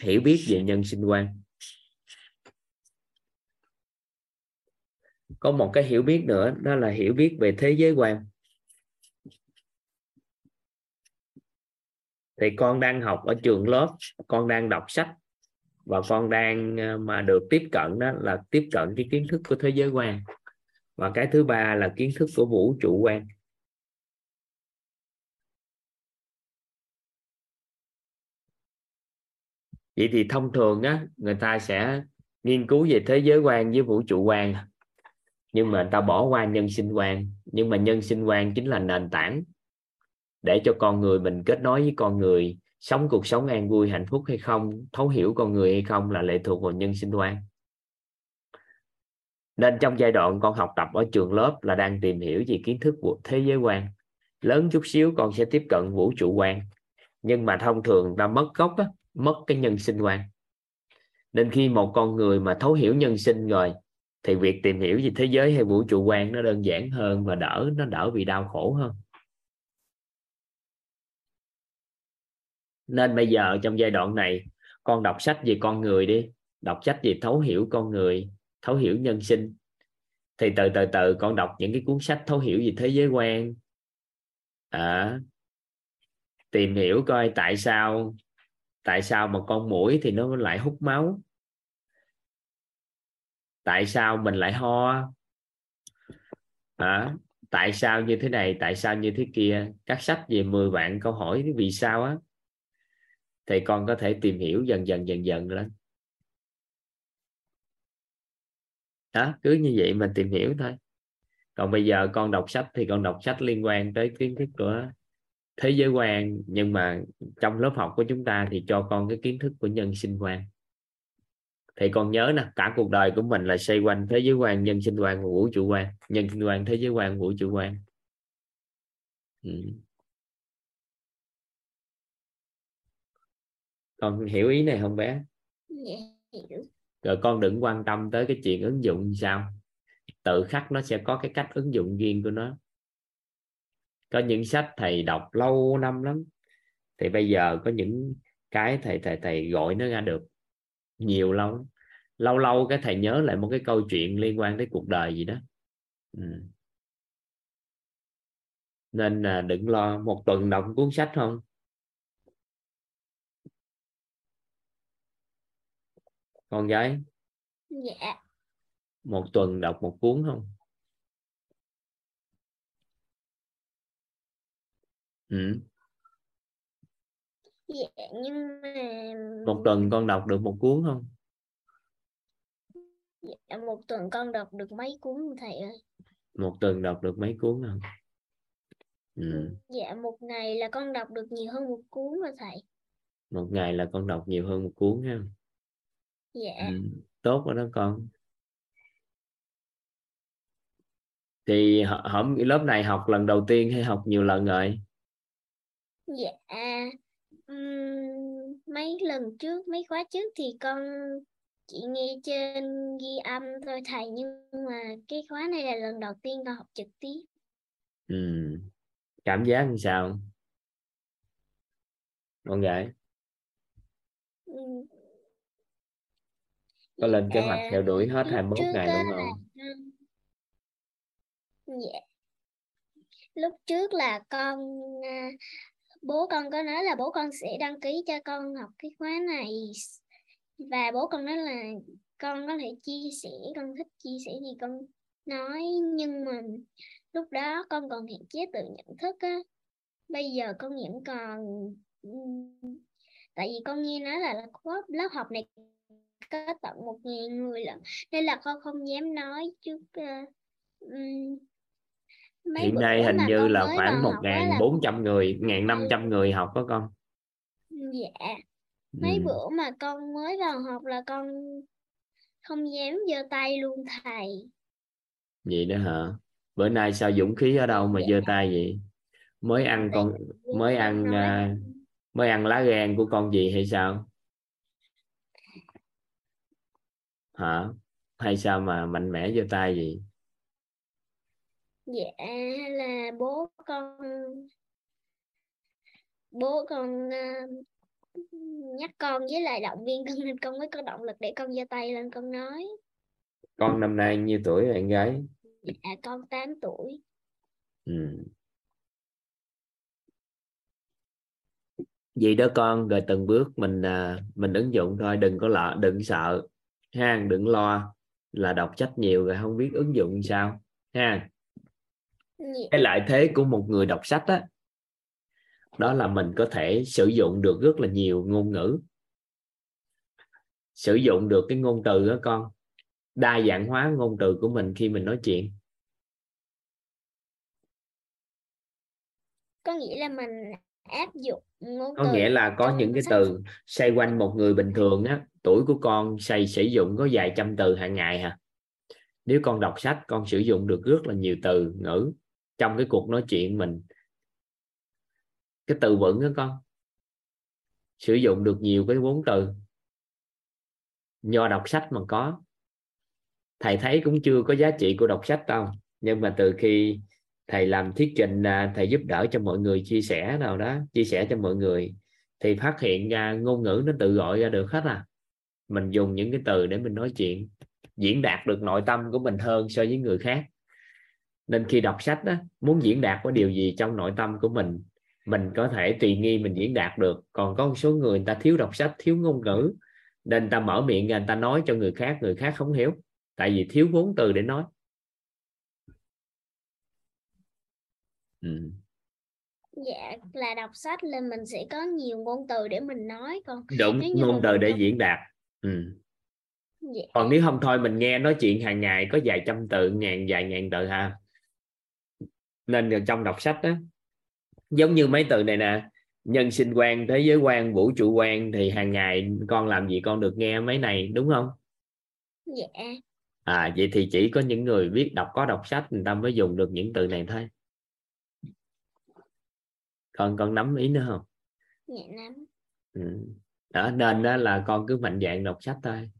hiểu biết về nhân sinh quan. Có một cái hiểu biết nữa, đó là hiểu biết về thế giới quan. Thì con đang học ở trường lớp, con đang đọc sách, và con đang mà được tiếp cận đó là tiếp cận cái kiến thức của thế giới quan. Và cái thứ 3 là kiến thức của vũ trụ quan. Vậy thì thông thường á, người ta sẽ nghiên cứu về thế giới quan với vũ trụ quan, nhưng mà ta bỏ qua nhân sinh quan. Nhưng mà nhân sinh quan chính là nền tảng để cho con người mình kết nối với con người, sống cuộc sống an vui hạnh phúc hay không, thấu hiểu con người hay không là lệ thuộc vào nhân sinh quan. Nên trong giai đoạn con học tập ở trường lớp là đang tìm hiểu về kiến thức của thế giới quan. Lớn chút xíu con sẽ tiếp cận vũ trụ quan. Nhưng mà thông thường ta mất gốc á, mất cái nhân sinh quan. Nên khi một con người mà thấu hiểu nhân sinh rồi thì việc tìm hiểu về thế giới hay vũ trụ quan nó đơn giản hơn và nó đỡ bị đau khổ hơn. Nên bây giờ trong giai đoạn này con đọc sách về con người đi, đọc sách về thấu hiểu con người, thấu hiểu nhân sinh. Thì từ từ con đọc những cái cuốn sách thấu hiểu về thế giới quan, tìm hiểu coi tại sao mà con muỗi thì nó lại hút máu, tại sao mình lại ho, tại sao như thế này, tại sao như thế kia. Các sách về 10 vạn câu hỏi vì sao á, thì con có thể tìm hiểu dần dần lên đó. Cứ như vậy mình tìm hiểu thôi. Còn bây giờ con đọc sách thì con đọc sách liên quan tới kiến thức của thế giới quan, nhưng mà trong lớp học của chúng ta thì cho con cái kiến thức của nhân sinh quan. Thì con nhớ nè, cả cuộc đời của mình là xoay quanh thế giới quan, nhân sinh quan và vũ trụ quan. Nhân sinh quan, thế giới quan, vũ trụ quan. Con hiểu ý này không bé? Dạ, hiểu. Rồi con đừng quan tâm tới cái chuyện ứng dụng sao. Tự khắc nó sẽ có cái cách ứng dụng riêng của nó. Có những sách thầy đọc lâu năm lắm, thì bây giờ có những cái thầy gọi nó ra được. Nhiều lâu cái thầy nhớ lại một cái câu chuyện liên quan tới cuộc đời gì đó. Nên là đừng lo. Một tuần đọc cuốn sách không? Con gái? Dạ. Một tuần đọc một cuốn không? Dạ, nhưng mà... Một tuần con đọc được một cuốn không? Dạ, một tuần con đọc được mấy cuốn thầy ơi? Một tuần đọc được mấy cuốn không? Dạ, một ngày là con đọc được nhiều hơn một cuốn hả thầy? Một ngày là con đọc nhiều hơn một cuốn ha. Dạ. Tốt rồi đó con. Thì lớp này học lần đầu tiên hay học nhiều lần rồi? Dạ, mấy lần trước, mấy khóa trước thì con chỉ nghe trên ghi âm thôi thầy, nhưng mà cái khóa này là lần đầu tiên con học trực tiếp. Cảm giác như sao? Con gái có lên kế hoạch theo đuổi hết 21 ngày đúng không? Dạ. Lúc trước là con, bố con có nói là bố con sẽ đăng ký cho con học cái khóa này, và bố con nói là con có thể chia sẻ, con thích chia sẻ gì con nói, nhưng mà lúc đó con còn hạn chế tự nhận thức á. Bây giờ con vẫn còn, tại vì con nghe nói là lớp học này có tận 1.000 người lận, nên là con không dám nói trước. Hiện nay hình như là khoảng 1.400 người, 1.500 người học đó con. Dạ. Mấy bữa mà con mới vào học là con không dám giơ tay luôn thầy. Vậy đó hả? Bữa nay sao dũng khí ở đâu mà giơ tay vậy? Mới ăn con, mới ăn lá gan của con gì hay sao? Hả? Hay sao mà mạnh mẽ giơ tay vậy? Dạ là bố con nhắc con với lại động viên con, nên con mới có động lực để con giơ tay lên con nói. Con năm nay nhiêu tuổi rồi em gái? Dạ con 8 tuổi. Vậy đó con, rồi từng bước mình ứng dụng thôi, đừng sợ ha, đừng lo là đọc sách nhiều rồi không biết ứng dụng sao ha. Cái lợi thế của một người đọc sách đó, đó là mình có thể sử dụng được rất là nhiều ngôn ngữ, sử dụng được cái ngôn từ đó con, đa dạng hóa ngôn từ của mình khi mình nói chuyện. Có nghĩa là mình áp dụng ngôn từ. Có nghĩa là có những cái từ xoay quanh một người bình thường á, tuổi của con sử dụng có vài trăm từ hàng ngày hả? Nếu con đọc sách con sử dụng được rất là nhiều từ ngữ trong cái cuộc nói chuyện mình. Cái từ vựng đó con, sử dụng được nhiều cái vốn từ do đọc sách mà có. Thầy thấy cũng chưa có giá trị của đọc sách đâu, nhưng mà từ khi thầy làm thuyết trình, thầy giúp đỡ cho mọi người, chia sẻ nào đó, chia sẻ cho mọi người, thì phát hiện ra ngôn ngữ nó tự gọi ra được hết à. Mình dùng những cái từ để mình nói chuyện, diễn đạt được nội tâm của mình hơn so với người khác. Nên khi đọc sách đó, muốn diễn đạt có điều gì trong nội tâm của mình có thể tùy nghi mình diễn đạt được. Còn có một số người, người ta thiếu đọc sách, thiếu ngôn ngữ, nên người ta mở miệng ra, người ta nói cho người khác không hiểu, tại vì thiếu vốn từ để nói. Dạ, là đọc sách là mình sẽ có nhiều ngôn từ để mình nói con. Đúng, ngôn từ để diễn đạt. Dạ. Còn nếu không thôi mình nghe nói chuyện hàng ngày có vài trăm từ, vài ngàn từ ha. Nên trong đọc sách đó, giống như mấy từ này nè, nhân sinh quan, thế giới quan, vũ trụ quan, thì hàng ngày con làm gì con được nghe mấy này đúng không? Dạ. À vậy thì chỉ có những người biết đọc, có đọc sách người ta mới dùng được những từ này thôi. Con nắm ý nữa không? Dạ nắm. Đó, nên đó là con cứ mạnh dạn đọc sách thôi,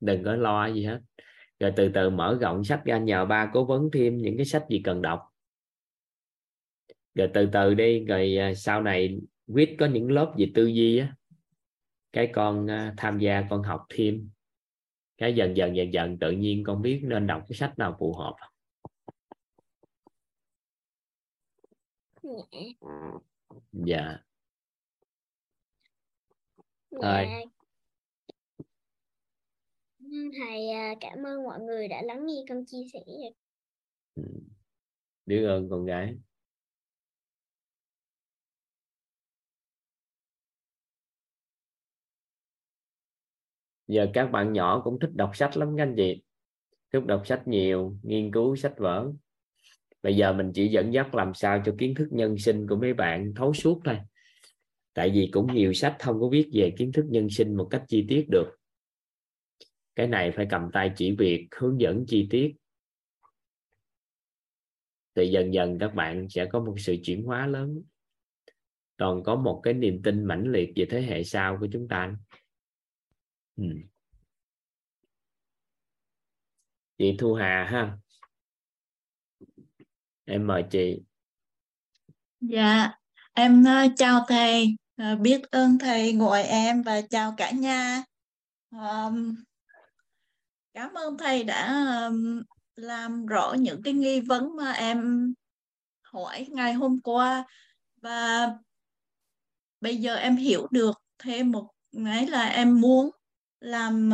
đừng có lo gì hết, rồi từ từ mở rộng sách ra, nhờ ba cố vấn thêm những cái sách gì cần đọc, rồi từ từ đi, rồi sau này quyết có những lớp về tư duy á, cái con tham gia, con học thêm, cái dần dần tự nhiên con biết nên đọc cái sách nào phù hợp. Dạ. Thầy cảm ơn mọi người đã lắng nghe con chia sẻ. Biết ơn con gái. Giờ các bạn nhỏ cũng thích đọc sách lắm các anh chị, thích đọc sách nhiều, nghiên cứu sách vở. Bây giờ mình chỉ dẫn dắt làm sao cho kiến thức nhân sinh của mấy bạn thấu suốt thôi. Tại vì cũng nhiều sách không có viết về kiến thức nhân sinh một cách chi tiết được. Cái này phải cầm tay chỉ việc, hướng dẫn chi tiết. Thì dần dần các bạn sẽ có một sự chuyển hóa lớn. Còn có một cái niềm tin mãnh liệt về thế hệ sau của chúng ta. Chị Thu Hà ha, em mời chị. Dạ, em chào thầy, biết ơn thầy gọi em và chào cả nhà. Cảm ơn thầy đã làm rõ những cái nghi vấn mà em hỏi ngày hôm qua, và bây giờ em hiểu được thêm một cái là em muốn làm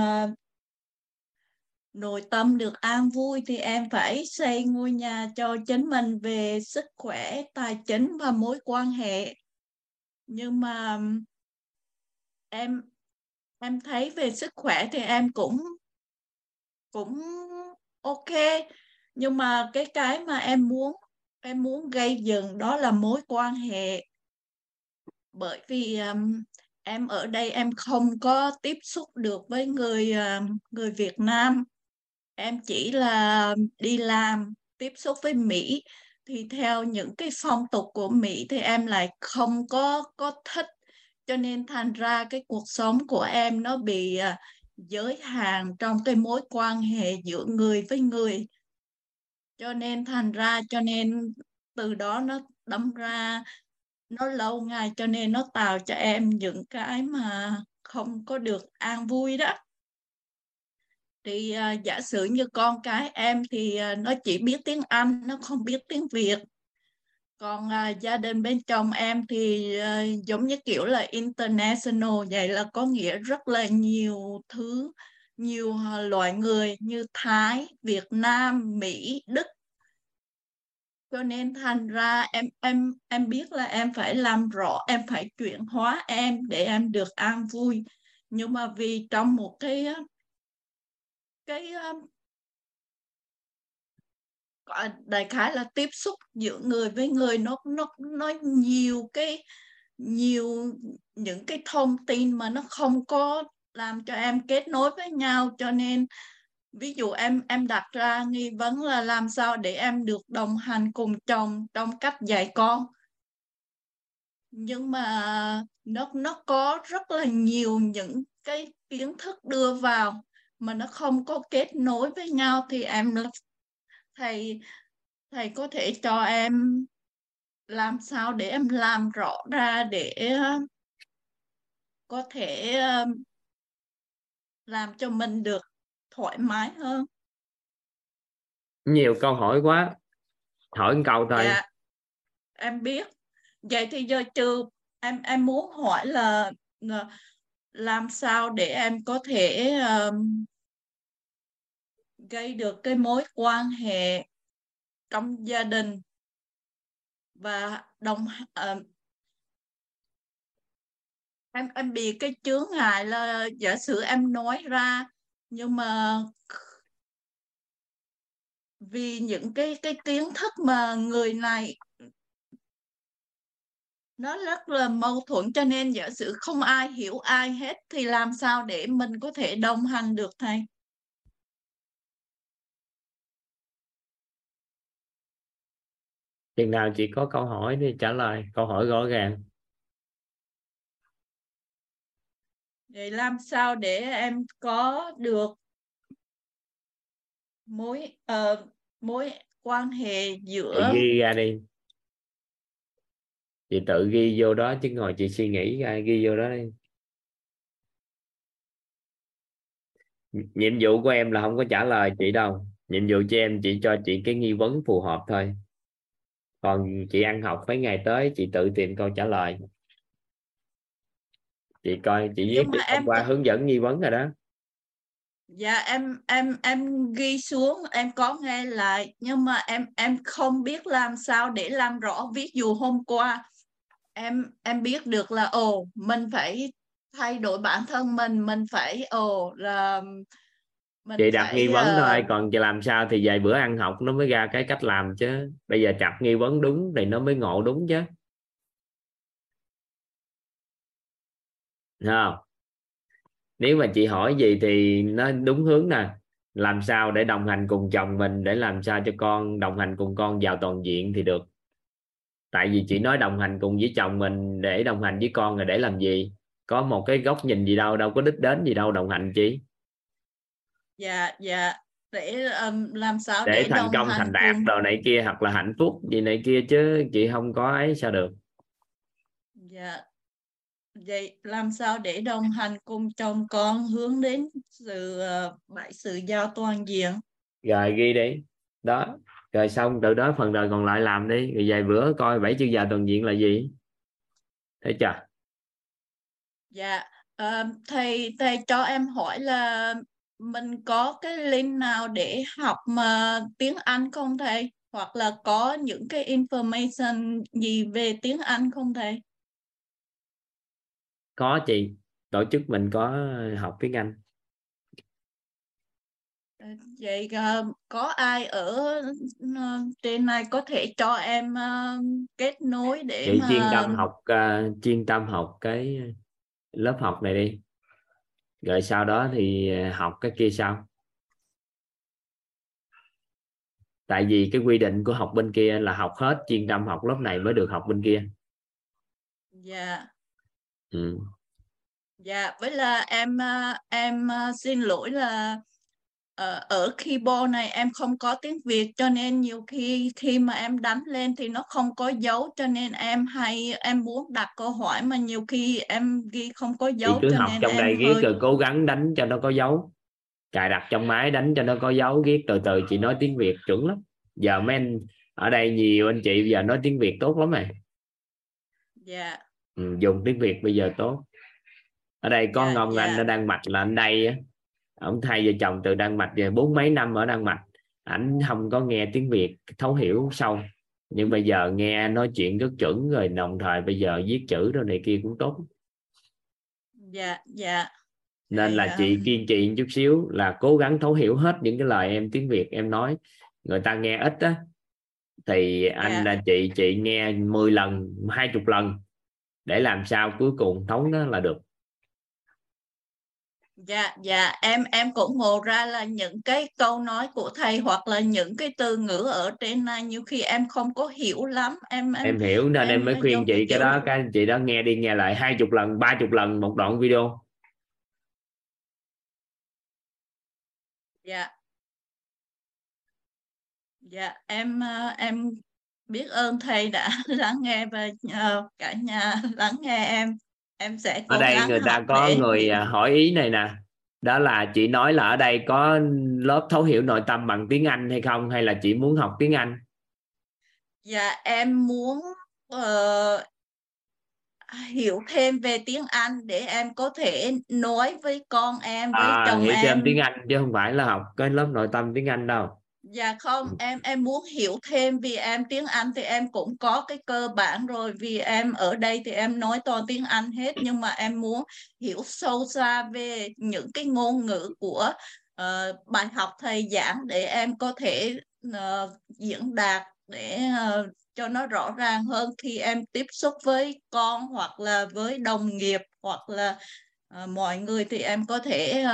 nội tâm được an vui thì em phải xây ngôi nhà cho chính mình về sức khỏe, tài chính và mối quan hệ. Nhưng mà em thấy về sức khỏe thì em cũng ok, nhưng mà cái mà em muốn gây dựng đó là mối quan hệ. Bởi vì em ở đây em không có tiếp xúc được với người Việt Nam. Em chỉ là đi làm, tiếp xúc với Mỹ. Thì theo những cái phong tục của Mỹ thì em lại không có thích. Cho nên thành ra cái cuộc sống của em nó bị giới hạn trong cái mối quan hệ giữa người với người. Cho nên từ đó nó đâm ra nó lâu ngày, cho nên nó tạo cho em những cái mà không có được an vui đó. Thì giả sử như con cái em thì nó chỉ biết tiếng Anh, nó không biết tiếng Việt. Còn gia đình bên chồng em thì giống như kiểu là international, vậy là có nghĩa rất là nhiều thứ, nhiều loại người như Thái, Việt Nam, Mỹ, Đức. Cho nên thành ra em biết là em phải làm rõ, em phải chuyển hóa em để em được an vui. Nhưng mà vì trong một cái đại khái là tiếp xúc giữa người với người, nó nhiều những cái thông tin mà nó không có làm cho em kết nối với nhau. Cho nên ví dụ em đặt ra nghi vấn là làm sao để em được đồng hành cùng chồng trong cách dạy con. Nhưng mà nó có rất là nhiều những cái kiến thức đưa vào mà nó không có kết nối với nhau. Thì thầy có thể cho em làm sao để em làm rõ ra để có thể làm cho mình được thoải mái hơn. Nhiều câu hỏi quá. Hỏi một câu thôi. Dạ, em biết. Vậy thì giờ trừ em muốn hỏi là làm sao để em có thể gây được cái mối quan hệ trong gia đình và em bị cái chướng ngại là giả sử em nói ra, nhưng mà vì những cái kiến thức mà người này nó rất là mâu thuẫn, cho nên giả sử không ai hiểu ai hết thì làm sao để mình có thể đồng hành được thầy? Chừng nào chị có câu hỏi thì trả lời, câu hỏi rõ ràng. Vậy làm sao để em có được mối quan hệ giữa... Chị ghi ra đi. Chị tự ghi vô đó chứ ngồi chị suy nghĩ ra, ghi vô đó đi. Nhiệm vụ của em là không có trả lời chị đâu. Nhiệm vụ cho em chỉ cho chị cái nghi vấn phù hợp thôi. Còn chị ăn học mấy ngày tới chị tự tìm câu trả lời. Chị coi chị viết qua hướng dẫn nghi vấn rồi đó. Dạ em ghi xuống, em có nghe lại, nhưng mà em không biết làm sao để làm rõ. Ví dụ hôm qua em biết được là mình phải thay đổi bản thân mình phải là Chị đặt nghi vấn thôi, còn làm sao thì vài bữa ăn học nó mới ra cái cách làm chứ. Bây giờ đặt nghi vấn đúng thì nó mới ngộ đúng chứ. Không? Nếu mà chị hỏi gì thì nó đúng hướng nè. Làm sao để đồng hành cùng chồng mình, để làm sao cho con đồng hành cùng con vào toàn diện thì được. Tại vì chị nói đồng hành cùng với chồng mình để đồng hành với con rồi để làm gì? Có một cái góc nhìn gì đâu, đâu có đích đến gì đâu đồng hành chị. Dạ. Để làm sao để thành công, thành đạt đồ này kia, hoặc là hạnh phúc gì này kia chứ chị không có ấy sao được. Dạ. Vậy làm sao để đồng hành cùng chồng con hướng đến sự giao toàn diện. Rồi ghi đi. Đó. Rồi xong từ đó phần đời còn lại làm đi. Rồi vài bữa coi 7 chữ giàu toàn diện là gì. Thấy chưa? Dạ. Thầy cho em hỏi là mình có cái link nào để học mà tiếng Anh không thầy? Hoặc là có những cái information gì về tiếng Anh không thầy? Có chị, tổ chức mình có học tiếng Anh. Vậy có ai ở trên này có thể cho em kết nối để chị mà... chuyên tâm học cái lớp học này đi. Rồi sau đó thì học cái kia sau. Tại vì cái quy định của học bên kia là học hết, chuyên tâm học lớp này mới được học bên kia. Dạ. Yeah. Dạ, với là em xin lỗi là ở keyboard này em không có tiếng Việt, cho nên nhiều khi mà em đánh lên thì nó không có dấu, cho nên em muốn đặt câu hỏi mà nhiều khi em ghi không có dấu. Cứ học trong đây ghi rồi cố gắng đánh cho nó có dấu, cài đặt trong máy đánh cho nó có dấu, ghi từ từ. Chị nói tiếng Việt chuẩn lắm, giờ mấy anh ở đây nhiều anh chị bây giờ nói tiếng Việt tốt lắm này. Dạ. Dùng tiếng Việt bây giờ tốt. Ở đây có ông anh nó Đan Mạch là anh đây á, ông thay vợ chồng từ Đan Mạch về 40 mấy năm ở Đan Mạch, ảnh không có nghe tiếng Việt thấu hiểu sâu, nhưng bây giờ nghe nói chuyện rất chuẩn rồi, đồng thời bây giờ viết chữ đồ này kia cũng tốt. Dạ. Nên là chị kiên trì chút xíu, là cố gắng thấu hiểu hết những cái lời em tiếng Việt em nói, người ta nghe ít á thì anh là chị nghe 10 lần 20 lần để làm sao cuối cùng thấu nó là được. Dạ, em cũng ngộ ra là những cái câu nói của thầy hoặc là những cái từ ngữ ở trên này nhiều khi em không có hiểu lắm. Em hiểu nên em mới khuyên chị cái đó, các anh chị đó nghe đi nghe lại 20 lần, 30 lần một đoạn video. Dạ, em biết ơn thầy đã lắng nghe và cả nhà lắng nghe em sẽ cố gắng. Ở đây người ta có người hỏi ý này nè, đó là chị nói là ở đây có lớp thấu hiểu nội tâm bằng tiếng Anh hay không, hay là chị muốn học tiếng Anh? Dạ em muốn hiểu thêm về tiếng Anh để em có thể nói với con em, với chồng em. Hiểu thêm tiếng Anh chứ không phải là học cái lớp nội tâm tiếng Anh đâu. Dạ không, em muốn hiểu thêm, vì em tiếng Anh thì em cũng có cái cơ bản rồi, vì em ở đây thì em nói toàn tiếng Anh hết, nhưng mà em muốn hiểu sâu xa về những cái ngôn ngữ của bài học thầy giảng để em có thể diễn đạt để cho nó rõ ràng hơn khi em tiếp xúc với con hoặc là với đồng nghiệp hoặc là mọi người, thì em có thể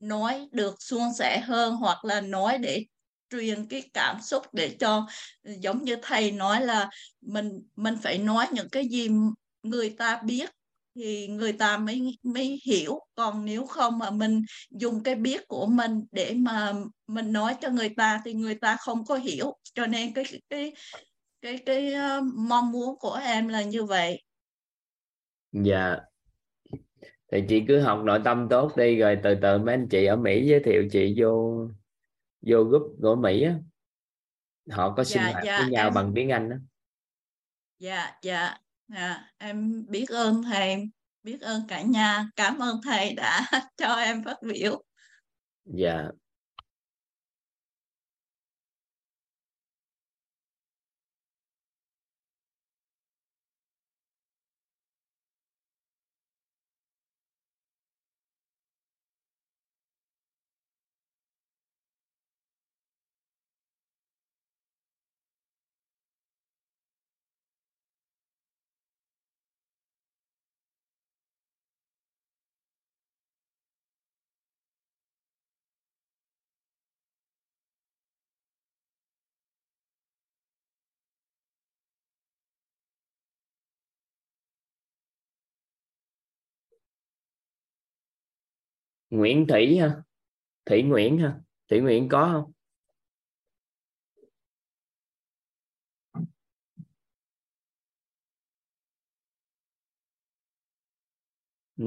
nói được suôn sẻ hơn, hoặc là nói để truyền cái cảm xúc, để cho giống như thầy nói là mình phải nói những cái gì người ta biết thì người ta mới hiểu, còn nếu không mà mình dùng cái biết của mình để mà mình nói cho người ta thì người ta không có hiểu, cho nên cái mong muốn của em là như vậy. Dạ. Thì chị cứ học nội tâm tốt đi, rồi từ từ mấy anh chị ở Mỹ giới thiệu chị vô group của Mỹ á, họ có sinh hoạt với nhau bằng tiếng Anh đó. Dạ. Em biết ơn thầy, biết ơn cả nhà, cảm ơn thầy đã cho em phát biểu. Dạ. Nguyễn Thủy ha, Thủy Nguyễn ha, Thủy Nguyễn có không?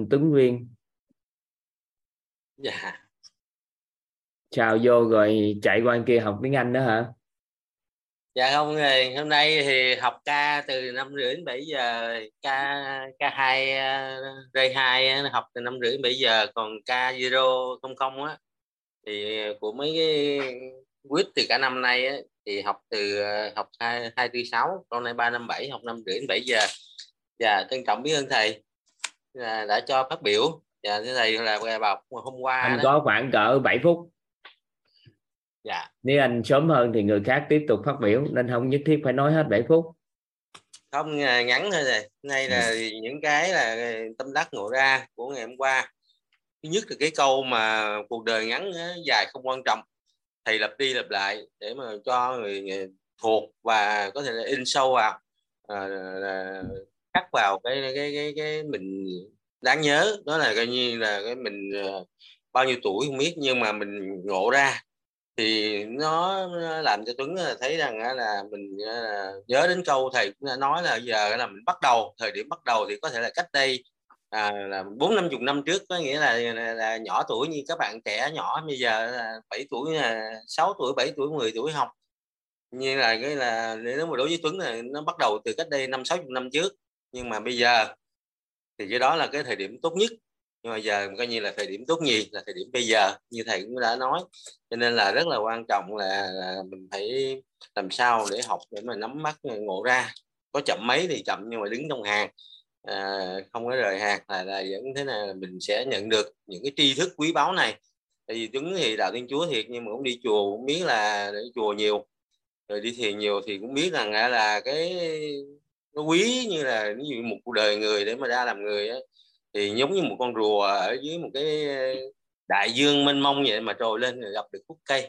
Tuấn Viên. Dạ. Chào vô rồi chạy qua kia học tiếng Anh đó hả? Dạ không, thì hôm nay thì học ca từ 5:30 đến 7 giờ, ca 2 học từ 5:30 đến 7 giờ, còn ca 000 á thì của mấy cái quýt từ cả năm nay á, thì học 246, hôm nay 357 học 5:30 đến 7 giờ. Dạ trân trọng biết ơn thầy đã cho phát biểu. Dạ thế thầy là bài học hôm qua anh đó, có khoảng cỡ 7 phút. Dạ. Nếu anh sớm hơn thì người khác tiếp tục phát biểu, nên không nhất thiết phải nói hết 7 phút. Không, ngắn thôi này. Nay là những cái là tâm đắc ngộ ra của ngày hôm qua. Thứ nhất là cái câu mà cuộc đời ngắn dài không quan trọng, thầy lặp đi lặp lại để mà cho người thuộc và có thể là in sâu vào, khắc vào cái mình đáng nhớ. Đó là coi như là cái mình bao nhiêu tuổi không biết, nhưng mà mình ngộ ra thì nó làm cho Tuấn thấy rằng là mình nhớ đến câu thầy cũng đã nói là giờ là mình bắt đầu, thời điểm bắt đầu thì có thể là cách đây là 40-50 năm trước, có nghĩa là nhỏ tuổi, như các bạn trẻ nhỏ bây giờ là 7 tuổi, 6 tuổi, 7 tuổi, 10 tuổi học, như là cái là nếu mà đối với Tuấn là nó bắt đầu từ cách đây 50-60 năm trước, nhưng mà bây giờ thì cái đó là cái thời điểm tốt nhất. Nhưng mà giờ coi như là thời điểm tốt nhì là thời điểm bây giờ, như thầy cũng đã nói, cho nên là rất là quan trọng là mình phải làm sao để học để mà nắm bắt ngộ ra. Có chậm mấy thì chậm, nhưng mà đứng trong hàng không có rời hàng là vẫn thế này, là mình sẽ nhận được những cái tri thức quý báu này. Tại vì Tuấn thì đạo Thiên Chúa thiệt, nhưng mà cũng đi chùa cũng biết là để chùa nhiều rồi đi thiền nhiều thì cũng biết rằng là cái nó quý như là một cuộc đời người để mà ra làm người ấy, thì giống như một con rùa ở dưới một cái đại dương mênh mông vậy mà trồi lên rồi gặp được khúc cây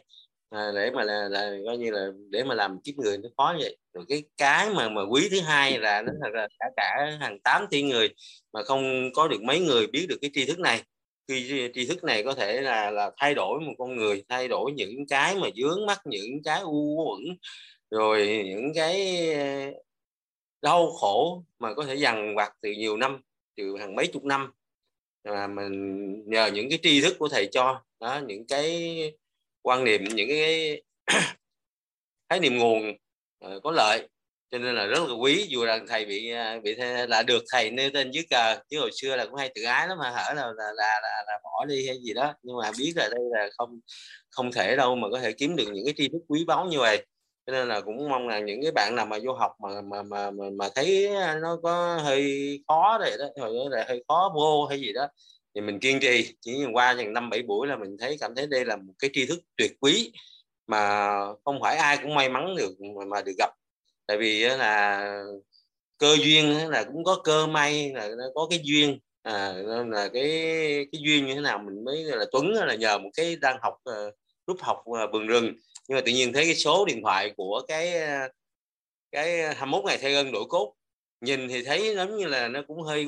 để mà là coi như là để mà làm kiếp người nó khó vậy. Rồi cái mà quý thứ hai là nó là cả hàng 8 tỷ người mà không có được mấy người biết được cái tri thức này. Khi tri thức này có thể là thay đổi một con người, thay đổi những cái mà dướng mắt, những cái u uẩn, rồi những cái đau khổ mà có thể dằn vặt từ nhiều năm, từ hàng mấy chục năm, mà mình nhờ những cái tri thức của thầy cho đó, những cái quan niệm, những cái khái niệm nguồn có lợi, cho nên là rất là quý. Dù là thầy bị là được thầy nêu tên dưới cờ, chứ hồi xưa là cũng hay tự ái lắm mà hở là bỏ đi hay gì đó, nhưng mà biết là đây là không thể đâu mà có thể kiếm được những cái tri thức quý báu như vậy. Cho nên là cũng mong là những cái bạn nào mà vô học mà thấy nó có hơi khó rồi đó, hơi khó vô hay gì đó, thì mình kiên trì, chỉ qua chừng 5-7 buổi là mình cảm thấy đây là một cái tri thức tuyệt quý mà không phải ai cũng may mắn được mà được gặp. Tại vì là cơ duyên là cũng có cơ may, là nó có cái duyên, là cái duyên như thế nào mình mới là Tuấn là nhờ một cái đang học lúc học vườn rừng, nhưng mà tự nhiên thấy cái số điện thoại của cái 21 ngày thay gân đổi cốt, nhìn thì thấy giống như là nó cũng hơi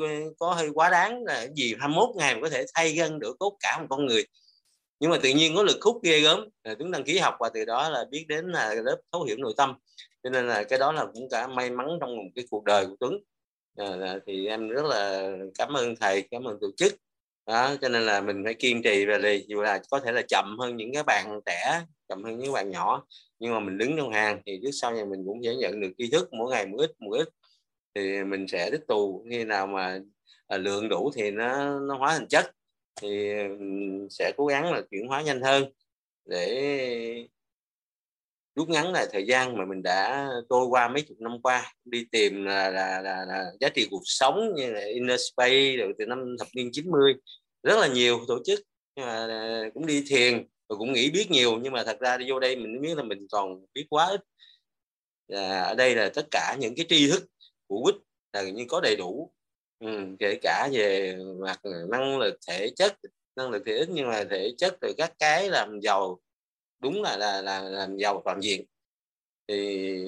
quá đáng, là gì 21 ngày mà có thể thay gân đổi cốt cả một con người. Nhưng mà tự nhiên có lực hút ghê gớm, Tuấn đăng ký học và từ đó là biết đến là lớp thấu hiểu nội tâm, cho nên là cái đó là cũng cả may mắn trong một cái cuộc đời của Tuấn. Thì em rất là cảm ơn thầy, cảm ơn tổ chức đó, cho nên là mình phải kiên trì và lì, dù là có thể là chậm hơn những cái bạn trẻ, chậm hơn những bạn nhỏ, nhưng mà mình đứng trong hàng thì trước sau này mình cũng sẽ nhận được tri thức, mỗi ngày mỗi ít thì mình sẽ tích tụ. Khi nào mà lượng đủ thì nó hóa thành chất, thì mình sẽ cố gắng là chuyển hóa nhanh hơn để rút ngắn lại thời gian mà mình đã trôi qua mấy chục năm qua đi tìm là giá trị cuộc sống, như là Inner Space rồi từ năm thập niên 90 rất là nhiều tổ chức, nhưng mà cũng đi thiền rồi cũng nghĩ biết nhiều, nhưng mà thật ra đi vô đây mình biết là mình còn biết quá ít. Ở đây là tất cả những cái tri thức của quýt là như có đầy đủ, kể cả về mặt năng lực thể chất, năng lực thể ít, nhưng mà thể chất rồi các cái làm giàu, đúng là làm giàu toàn diện. Thì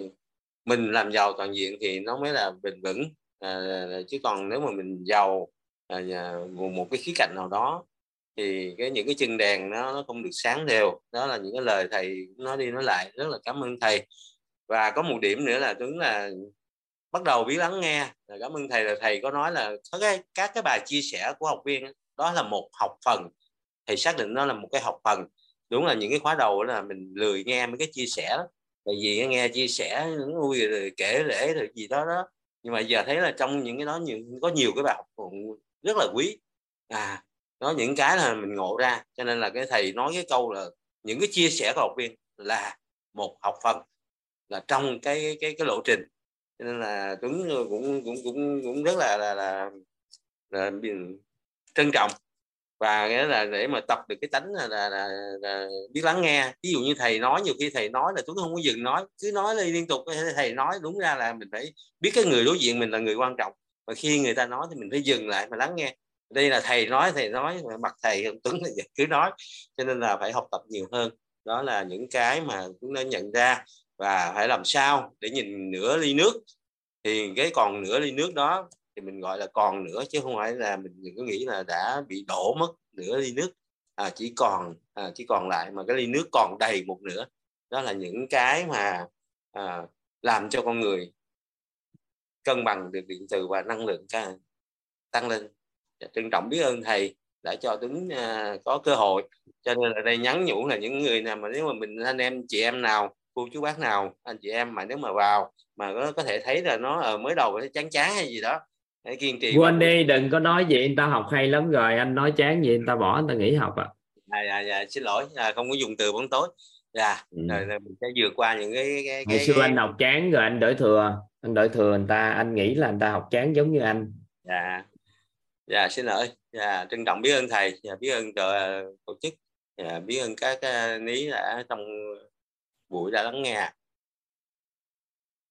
mình làm giàu toàn diện thì nó mới là bền vững, chứ còn nếu mà mình giàu một cái khía cạnh nào đó thì những cái chân đèn nó không được sáng đều. Đó là những cái lời thầy nói đi nói lại. Rất là cảm ơn thầy. Và có một điểm nữa là Tuấn là bắt đầu biết lắng nghe. Cảm ơn thầy là thầy có nói là các cái bài chia sẻ của học viên đó là một học phần. Thầy xác định nó là một cái học phần. Đúng là những cái khóa đầu là mình lười nghe mấy cái chia sẻ đó. Tại vì nghe chia sẻ rồi kể lễ rồi gì đó đó. Nhưng mà giờ thấy là trong những cái đó có nhiều cái bài học rất là quý. Nói những cái là mình ngộ ra. Cho nên là cái thầy nói cái câu là những cái chia sẻ của học viên là một học phần, là trong cái lộ trình. Cho nên là Tuấn cũng rất là trân trọng. Và nghĩa là để mà tập được cái tánh là biết lắng nghe. Ví dụ như thầy nói, nhiều khi thầy nói là Tuấn không có dừng nói, cứ nói liên tục. Thầy nói đúng ra là mình phải biết cái người đối diện mình là người quan trọng, và khi người ta nói thì mình phải dừng lại mà lắng nghe. Đây là thầy nói mặt thầy Tuấn cứ nói. Cho nên là phải học tập nhiều hơn. Đó là những cái mà Tuấn đã nhận ra. Và phải làm sao để nhìn nửa ly nước, thì cái còn nửa ly nước đó thì mình gọi là còn nữa, chứ không phải là mình đừng có nghĩ là đã bị đổ mất nửa ly nước, chỉ còn lại, mà cái ly nước còn đầy một nửa. Đó là những cái mà làm cho con người cân bằng được điện từ và năng lượng tăng lên. Trân trọng biết ơn thầy đã cho Tuấn có cơ hội. Cho nên ở đây nhắn nhủ là những người nào mà nếu mà mình anh em chị em nào, cô chú bác nào, anh chị em mà nếu mà vào mà có thể thấy là nó mới đầu nó chán hay gì đó, hãy kiên trì. Quên đi, đừng có nói vậy, người ta học hay lắm rồi, anh nói chán gì người ta bỏ, người ta nghỉ học. Xin lỗi, không có dùng từ bóng tối. Rồi mình sẽ vượt qua những cái hồi xưa anh học chán rồi anh đợi thừa người ta, anh nghĩ là người ta học chán giống như anh. Xin lỗi. Trân trọng biết ơn thầy, biết ơn tổ chức, biết ơn các ní đã trong buổi đã lắng nghe.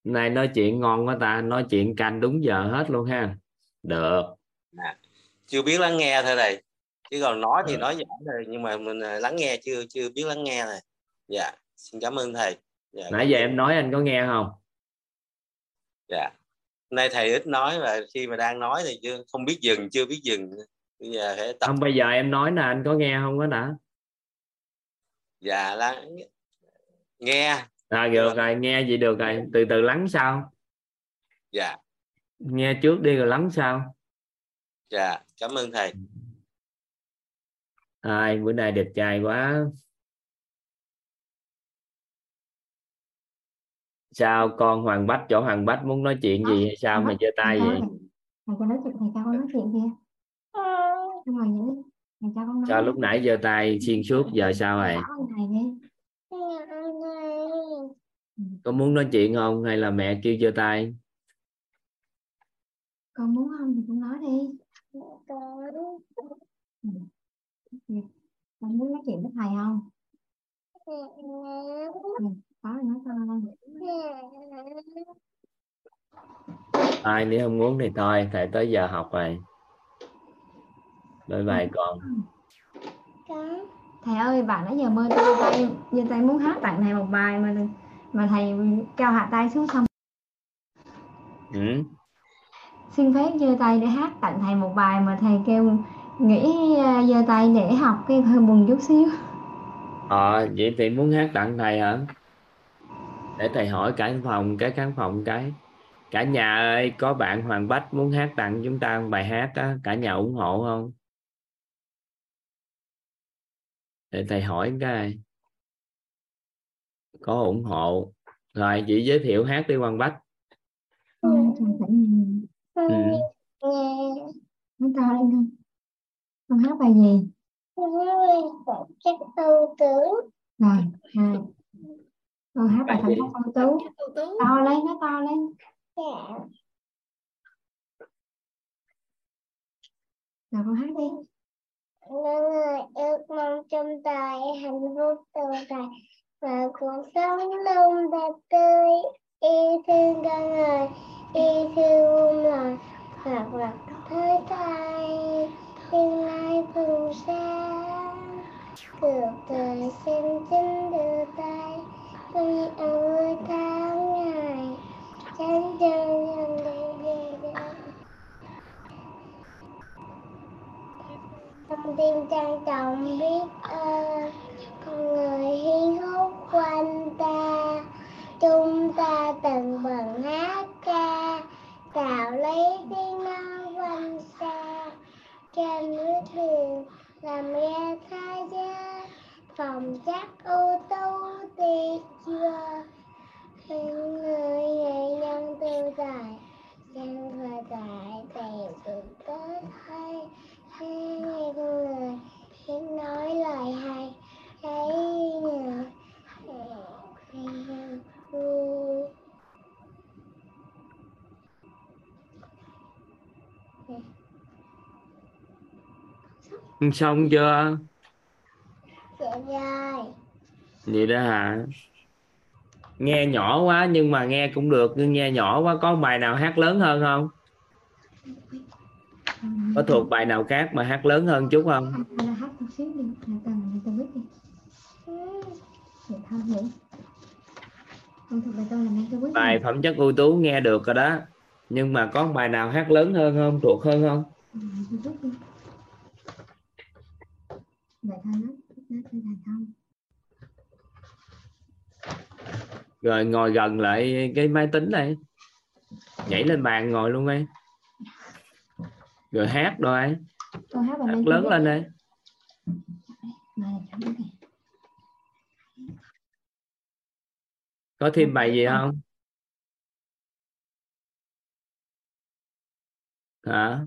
Này nói chuyện ngon quá ta, nói chuyện canh đúng giờ hết luôn ha. Được. Chưa biết lắng nghe thôi này. Chứ còn nói thì nói giỏi rồi, nhưng mà mình lắng nghe chưa biết lắng nghe này. Xin cảm ơn thầy. Nãy giờ em nói anh có nghe không? Nay thầy ít nói, và khi mà đang nói thì không biết dừng, chưa biết dừng. Bây giờ phải tập. Không, bây giờ em nói là anh có nghe không đó đã? Lắng nghe. Được rồi, nghe vậy được rồi, từ từ lắng sau. Nghe trước đi rồi lắng sau. Cảm ơn thầy. Bữa nay đẹp trai quá. Sao con Hoàng Bách, chỗ Hoàng Bách muốn nói chuyện gì hay sao mà giơ tay vậy? Thầy cho nói chuyện, thầy cho con nói chuyện kia. Sao lúc nãy giơ tay xuyên suốt giờ sao vậy? Con muốn nói chuyện không hay là mẹ kêu giơ tay? Con muốn không thì con nói đi. Con muốn nói chuyện với thầy không? Có nói con. Ai nếu không muốn thì thôi, thầy tới giờ học rồi. Bye bye con. Thầy ơi, bạn nãy giờ mơ giơ tay muốn hát tặng thầy một bài mà thầy cao hạ tay xuống xong. Xin phép giơ tay để hát tặng thầy một bài mà thầy kêu nghĩ giơ tay để học, cái hơi buồn chút xíu. Vậy thì muốn hát tặng thầy hả? Để thầy hỏi cả phòng cả nhà ơi, có bạn Hoàng Bách muốn hát tặng chúng ta một bài hát á, cả nhà ủng hộ không? Để thầy hỏi cái có ủng hộ. Rồi chị giới thiệu hát đi Hoàng Bách. Con hát bài gì? Rồi, hai. Con hát bài Thầy Tường Tú. To lên, nó to lên. Rồi con hát đi. Mọi người ước mong trong đời hạnh phúc tươi đẹp và cuộc sống luôn đẹp tươi. Yêu thương con người, yêu thương muôn loài, hoặc vật thế tay, tương lai phù sa. Cuộc đời xin chính đưa tay, tôi ơi tháng ngày, chẳng chờ dần đi về đời. Con con tim trân trọng biết ơn con người hiến hút quanh ta, chúng ta từng bận hát ca tạo lấy tiếng nói quanh xa trên nước biển làm nghe tha gia phòng chắc ưu tú tuyệt vời khiến người nghệ nhân tiêu tài nhân thời đại đẹp được tới hay hay người khiến nói lời hay thấy người vui. Xong chưa? Dạ rồi. Vậy đó hả? Nghe nhỏ quá nhưng mà nghe cũng được, nhưng nghe nhỏ quá. Có bài nào hát lớn hơn không? Có thuộc bài nào khác mà hát lớn hơn chút không? Hát một xíu đi, bài biết. Bài phẩm chất ưu tú nghe được rồi đó. Nhưng mà có bài nào hát lớn hơn không? Thuộc hơn không? Rồi ngồi gần lại cái máy tính này, nhảy lên bàn ngồi luôn đây, rồi hát rồi hát lớn lên đây. Có thêm bài gì không hả?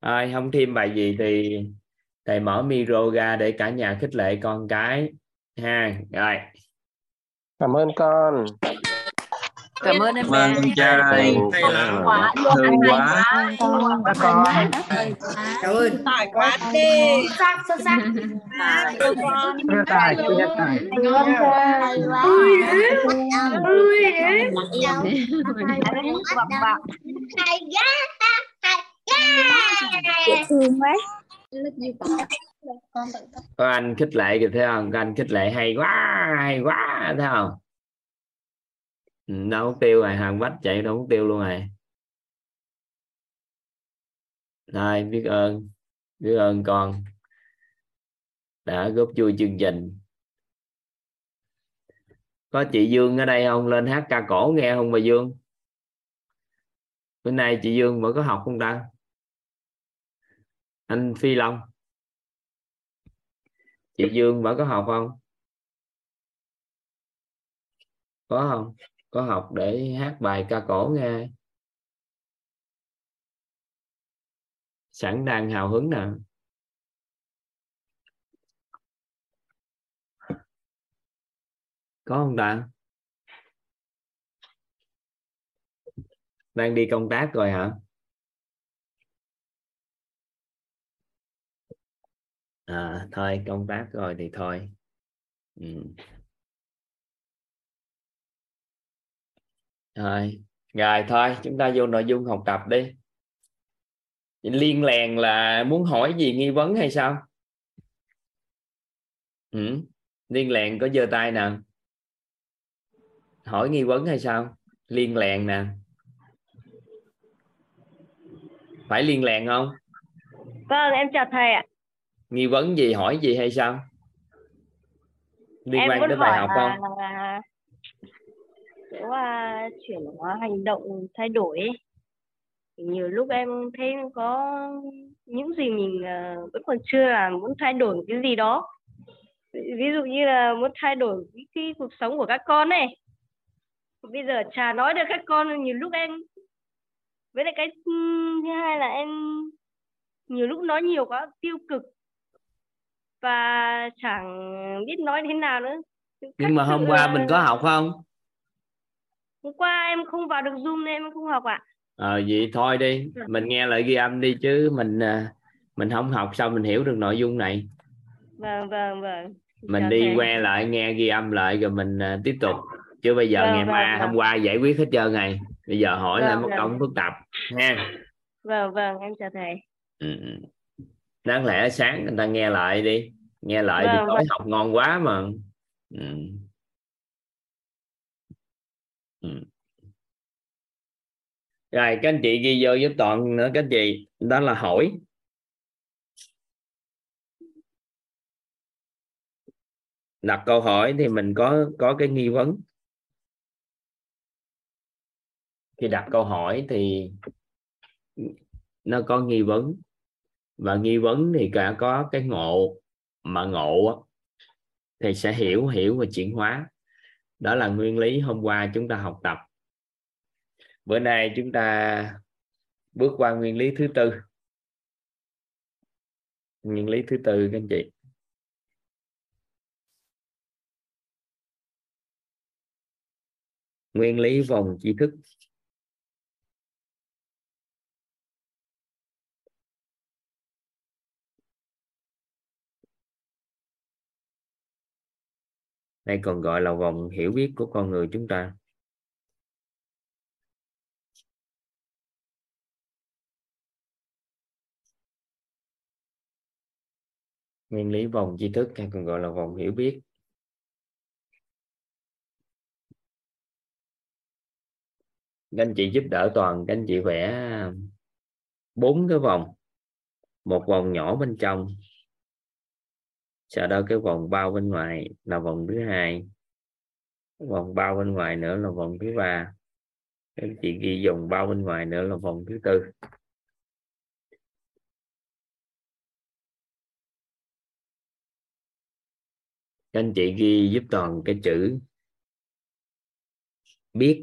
Ai không thêm bài gì thì thầy mở micro ra để cả nhà khích lệ con cái ha. Rồi cảm ơn con, cảm ơn em, cảm ơn con trai, thương quá, thương quá con, cảm ơn tài quá đi, sắc sắc sắc, thương con, thương tài, thương tài, vui đấy, vui đấy, hay quá, hay quá, thương quá. Có anh khích lệ kìa thấy không? Có anh khích lệ hay quá thấy không? Đâu mất tiêu rồi, Hoàng Bách chạy đâu mất tiêu luôn rồi. Thôi biết ơn con đã góp vui chương trình. Có chị Dương ở đây không? Lên hát ca cổ nghe không bà Dương? Bữa nay chị Dương vẫn có học không ta? Anh Phi Long, chị Dương vẫn có học không? Có không? Có học để hát bài ca cổ nghe. Sẵn đang hào hứng nè. Có không ta? Đang đi công tác rồi hả? À, thôi công tác rồi thì thôi. Rồi thôi chúng ta vô nội dung học tập đi. Liên lèn là muốn hỏi gì, nghi vấn hay sao? Liên lèn có giơ tay nè. Hỏi nghi vấn hay sao? Liên lèn nè. Phải liên lèn không? Vâng em chào thầy ạ. Nghi vấn gì, hỏi gì hay sao? Liên em quan đến bài học không? Chuyển hành động thay đổi. Nhiều lúc em thấy có những gì mình vẫn còn chưa là muốn thay đổi một cái gì đó. Ví dụ như là muốn thay đổi cái cuộc sống của các con này. Bây giờ chả nói được các con, nhiều lúc em... Với lại cái thứ hai là em nhiều lúc nói nhiều quá, tiêu cực. Và chẳng biết nói thế nào nữa. Nhưng mà hôm qua mình có học không? Hôm qua em không vào được Zoom nên em không học ạ. Vậy thôi đi, mình nghe lại ghi âm đi chứ mình không học sao mình hiểu được nội dung này. Vâng. Mình đi que lại nghe ghi âm lại rồi mình tiếp tục. Chứ bây giờ hôm qua giải quyết hết trơn này. Bây giờ hỏi lại một công phức tạp nha. Vâng, em chào thầy. Đáng lẽ sáng người ta nghe lại đi, nghe lại thì tối học ngon quá mà. Rồi các anh chị ghi vô giúp Toàn nữa các anh chị, đó là hỏi. đặt câu hỏi thì mình có cái nghi vấn. Khi đặt câu hỏi thì nó có nghi vấn, và nghi vấn thì cả có cái ngộ, mà ngộ thì sẽ hiểu và chuyển hóa. Đó là nguyên lý hôm qua chúng ta học tập. Bữa nay chúng ta bước qua nguyên lý thứ tư. Nguyên lý thứ tư các anh chị. Nguyên lý vòng tri thức. Đây còn gọi là vòng hiểu biết của con người chúng ta. Nguyên lý vòng tri thức hay còn gọi là vòng hiểu biết. Các anh chị giúp đỡ Toàn, các anh chị vẽ 4 cái vòng. Một vòng nhỏ bên trong, sau đó cái vòng bao bên ngoài là vòng thứ hai, vòng bao bên ngoài nữa là vòng thứ ba, các chị ghi vòng bao bên ngoài nữa là vòng thứ tư. Các anh chị ghi giúp Toàn cái chữ biết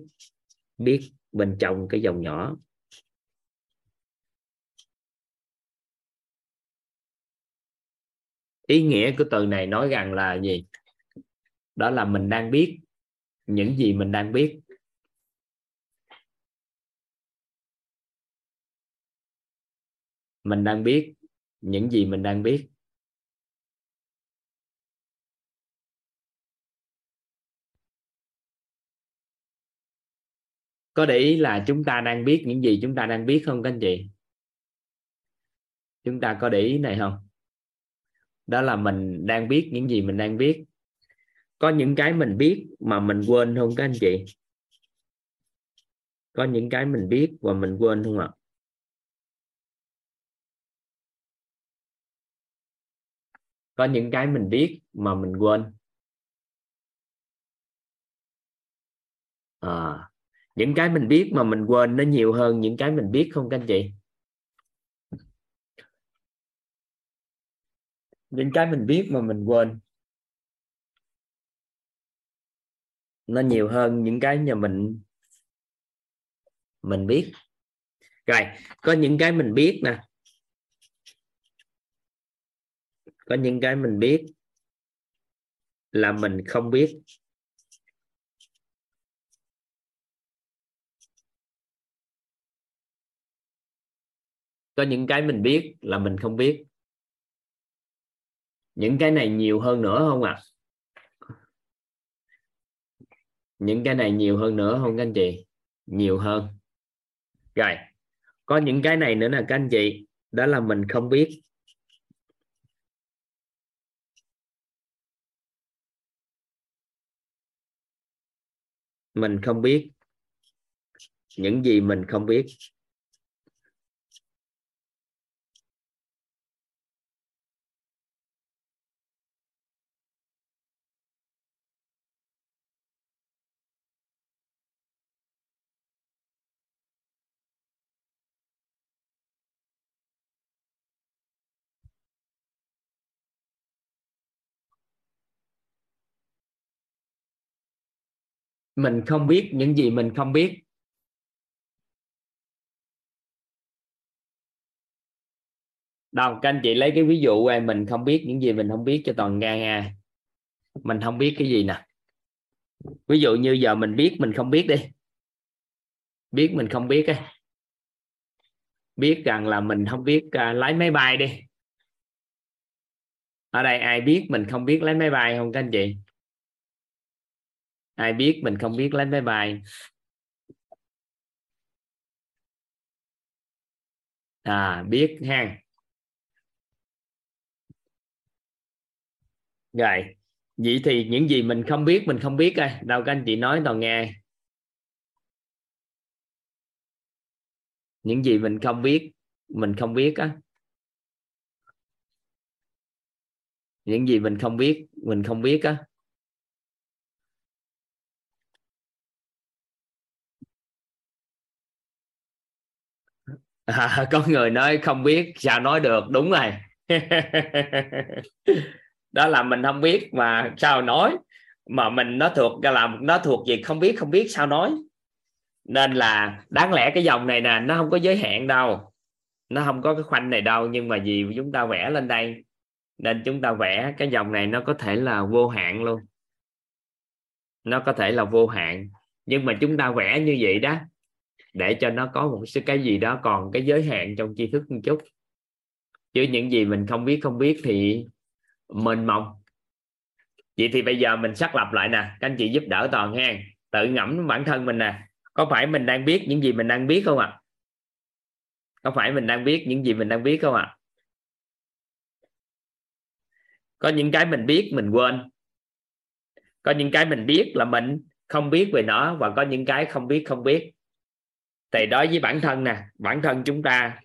bên trong cái vòng nhỏ. Ý nghĩa của từ này nói rằng là gì? Đó là mình đang biết những gì mình đang biết. Mình đang biết những gì mình đang biết. Có để ý là chúng ta đang biết những gì chúng ta đang biết không các anh chị? Chúng ta có để ý này không? Đó là mình đang biết những gì mình đang biết. Có những cái mình biết mà mình quên không các anh chị? Có những cái mình biết và mình quên không ạ? Có những cái mình biết mà mình quên. Những cái mình biết mà mình quên nó nhiều hơn những cái mình biết không các anh chị? Những cái mình biết mà mình quên nó nhiều hơn những cái mà mình biết. Rồi, có những cái mình biết nè. Có những cái mình biết là mình không biết. Có những cái mình biết là mình không biết. Những cái này nhiều hơn nữa không ạ? Những cái này nhiều hơn nữa không các anh chị? Nhiều hơn. Rồi, có những cái này nữa nè các anh chị. Đó là mình không biết. Mình không biết những gì mình không biết. Mình không biết những gì mình không biết. Đâu, các anh chị lấy cái ví dụ về mình không biết những gì mình không biết cho Toàn nghe nha. Mình không biết cái gì nè. Ví dụ như giờ mình biết mình không biết đi. Biết mình không biết ấy. Biết rằng là mình không biết lái máy bay đi. Ở đây ai biết mình không biết lái máy bay không các anh chị? Ai biết mình không biết lái máy bay? Biết ha. Rồi, vậy thì những gì mình không biết coi. Đâu các anh chị nói Toàn nghe. Những gì mình không biết á. Những gì mình không biết á. À, có người nói không biết sao nói được, đúng rồi. Đó là mình không biết mà sao nói, mà mình nó thuộc gì không biết sao nói. Nên là đáng lẽ cái dòng này nè nó không có giới hạn đâu, nó không có cái khoanh này đâu, nhưng mà vì chúng ta vẽ lên đây nên chúng ta vẽ cái dòng này nó có thể là vô hạn luôn, nó có thể là vô hạn. Nhưng mà chúng ta vẽ như vậy đó để cho nó có một cái gì đó còn cái giới hạn trong tri thức một chút. Chứ những gì mình không biết thì mênh mông. Vậy thì bây giờ mình xác lập lại nè, các anh chị giúp đỡ Toàn ha, tự ngẫm bản thân mình nè, có phải mình đang biết những gì mình đang biết không ạ? À? Có phải mình đang biết những gì mình đang biết không ạ? À? Có những cái mình biết mình quên, có những cái mình biết là mình không biết về nó, và có những cái không biết. Thì đối với bản thân nè, bản thân chúng ta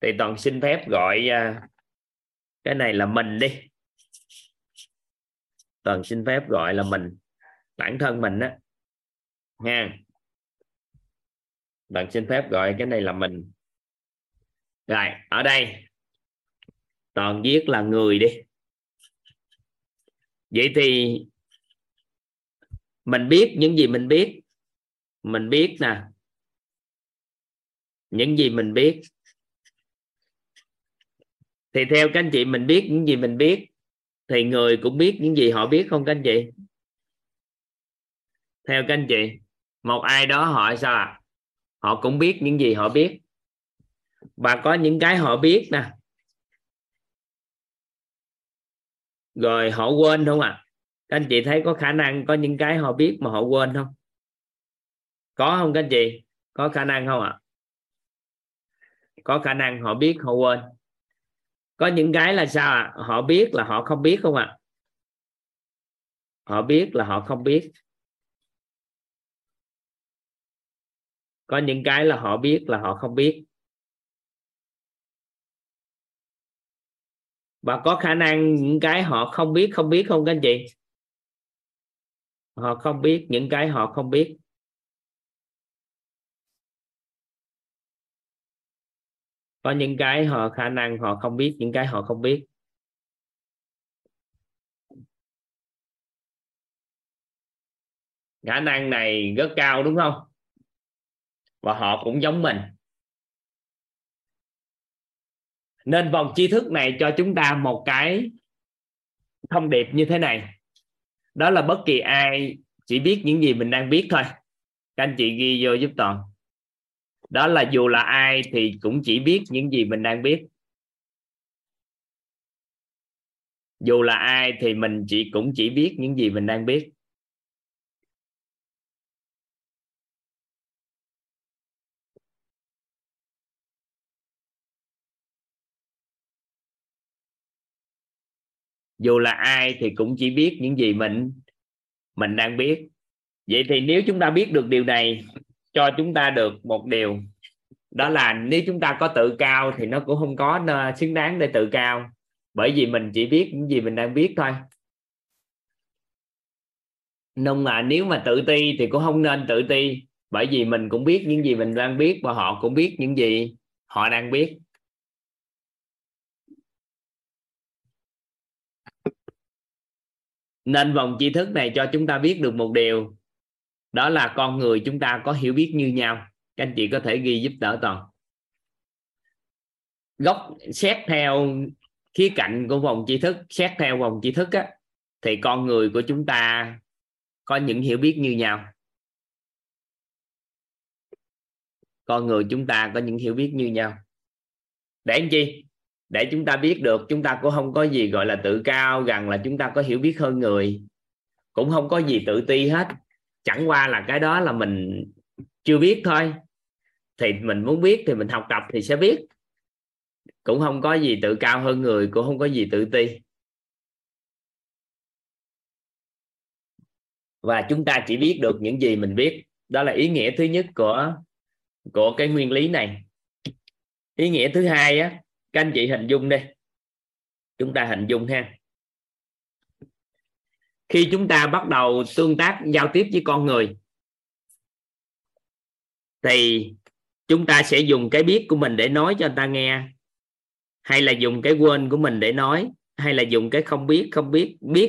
thì Toàn xin phép gọi cái này là mình đi. Toàn xin phép gọi là mình, bản thân mình á nha. Toàn xin phép gọi cái này là mình. Rồi, ở đây Toàn viết là người đi. Vậy thì mình biết những gì mình biết. Mình biết nè những gì mình biết. Thì theo các anh chị, mình biết những gì mình biết thì người cũng biết những gì họ biết không các anh chị? Theo các anh chị, một ai đó họ sao ạ? Họ cũng biết những gì họ biết, và có những cái họ biết nè rồi họ quên không ạ? Các anh chị thấy có khả năng có những cái họ biết mà họ quên không? Có không các anh chị? Có khả năng không ạ? Có khả năng họ biết họ quên. Có những cái là sao ạ? Họ biết là họ không biết không ạ? Họ biết là họ không biết. Có những cái là họ biết là họ không biết. Và có khả năng những cái họ không biết không các anh chị? Họ không biết những cái họ không biết. Có những cái họ khả năng họ không biết những cái họ không biết. Khả năng này rất cao đúng không? Và họ cũng giống mình. Nên vòng tri thức này cho chúng ta một cái thông điệp như thế này. Đó là bất kỳ ai chỉ biết những gì mình đang biết thôi. Các anh chị ghi vô giúp Toàn. Đó là dù là ai thì cũng chỉ biết những gì mình đang biết. Dù là ai thì mình cũng chỉ biết những gì mình đang biết. Dù là ai thì cũng chỉ biết những gì mình đang biết. Vậy thì nếu chúng ta biết được điều này, cho chúng ta được một điều, đó là nếu chúng ta có tự cao thì nó cũng không có xứng đáng để tự cao, bởi vì mình chỉ biết những gì mình đang biết thôi. Nhưng mà nếu mà tự ti thì cũng không nên tự ti, bởi vì mình cũng biết những gì mình đang biết và họ cũng biết những gì họ đang biết. Nên vòng tri thức này cho chúng ta biết được một điều, đó là con người chúng ta có hiểu biết như nhau. Các anh chị có thể ghi giúp đỡ Toàn. Góc xét theo khía cạnh của vòng tri thức, xét theo vòng tri thức á, thì con người của chúng ta có những hiểu biết như nhau. Con người chúng ta có những hiểu biết như nhau. Để làm chi? Để chúng ta biết được chúng ta cũng không có gì gọi là tự cao rằng là chúng ta có hiểu biết hơn người. Cũng không có gì tự ti hết. Chẳng qua là cái đó là mình chưa biết thôi. Thì mình muốn biết thì mình học tập thì sẽ biết. Cũng không có gì tự cao hơn người, cũng không có gì tự ti. Và chúng ta chỉ biết được những gì mình biết. Đó là ý nghĩa thứ nhất của cái nguyên lý này. Ý nghĩa thứ hai á, các anh chị hình dung đi. Chúng ta hình dung ha. Khi chúng ta bắt đầu tương tác giao tiếp với con người thì Chúng ta sẽ dùng cái biết của mình để nói cho người ta nghe, hay là dùng cái quên của mình để nói, hay là dùng cái không biết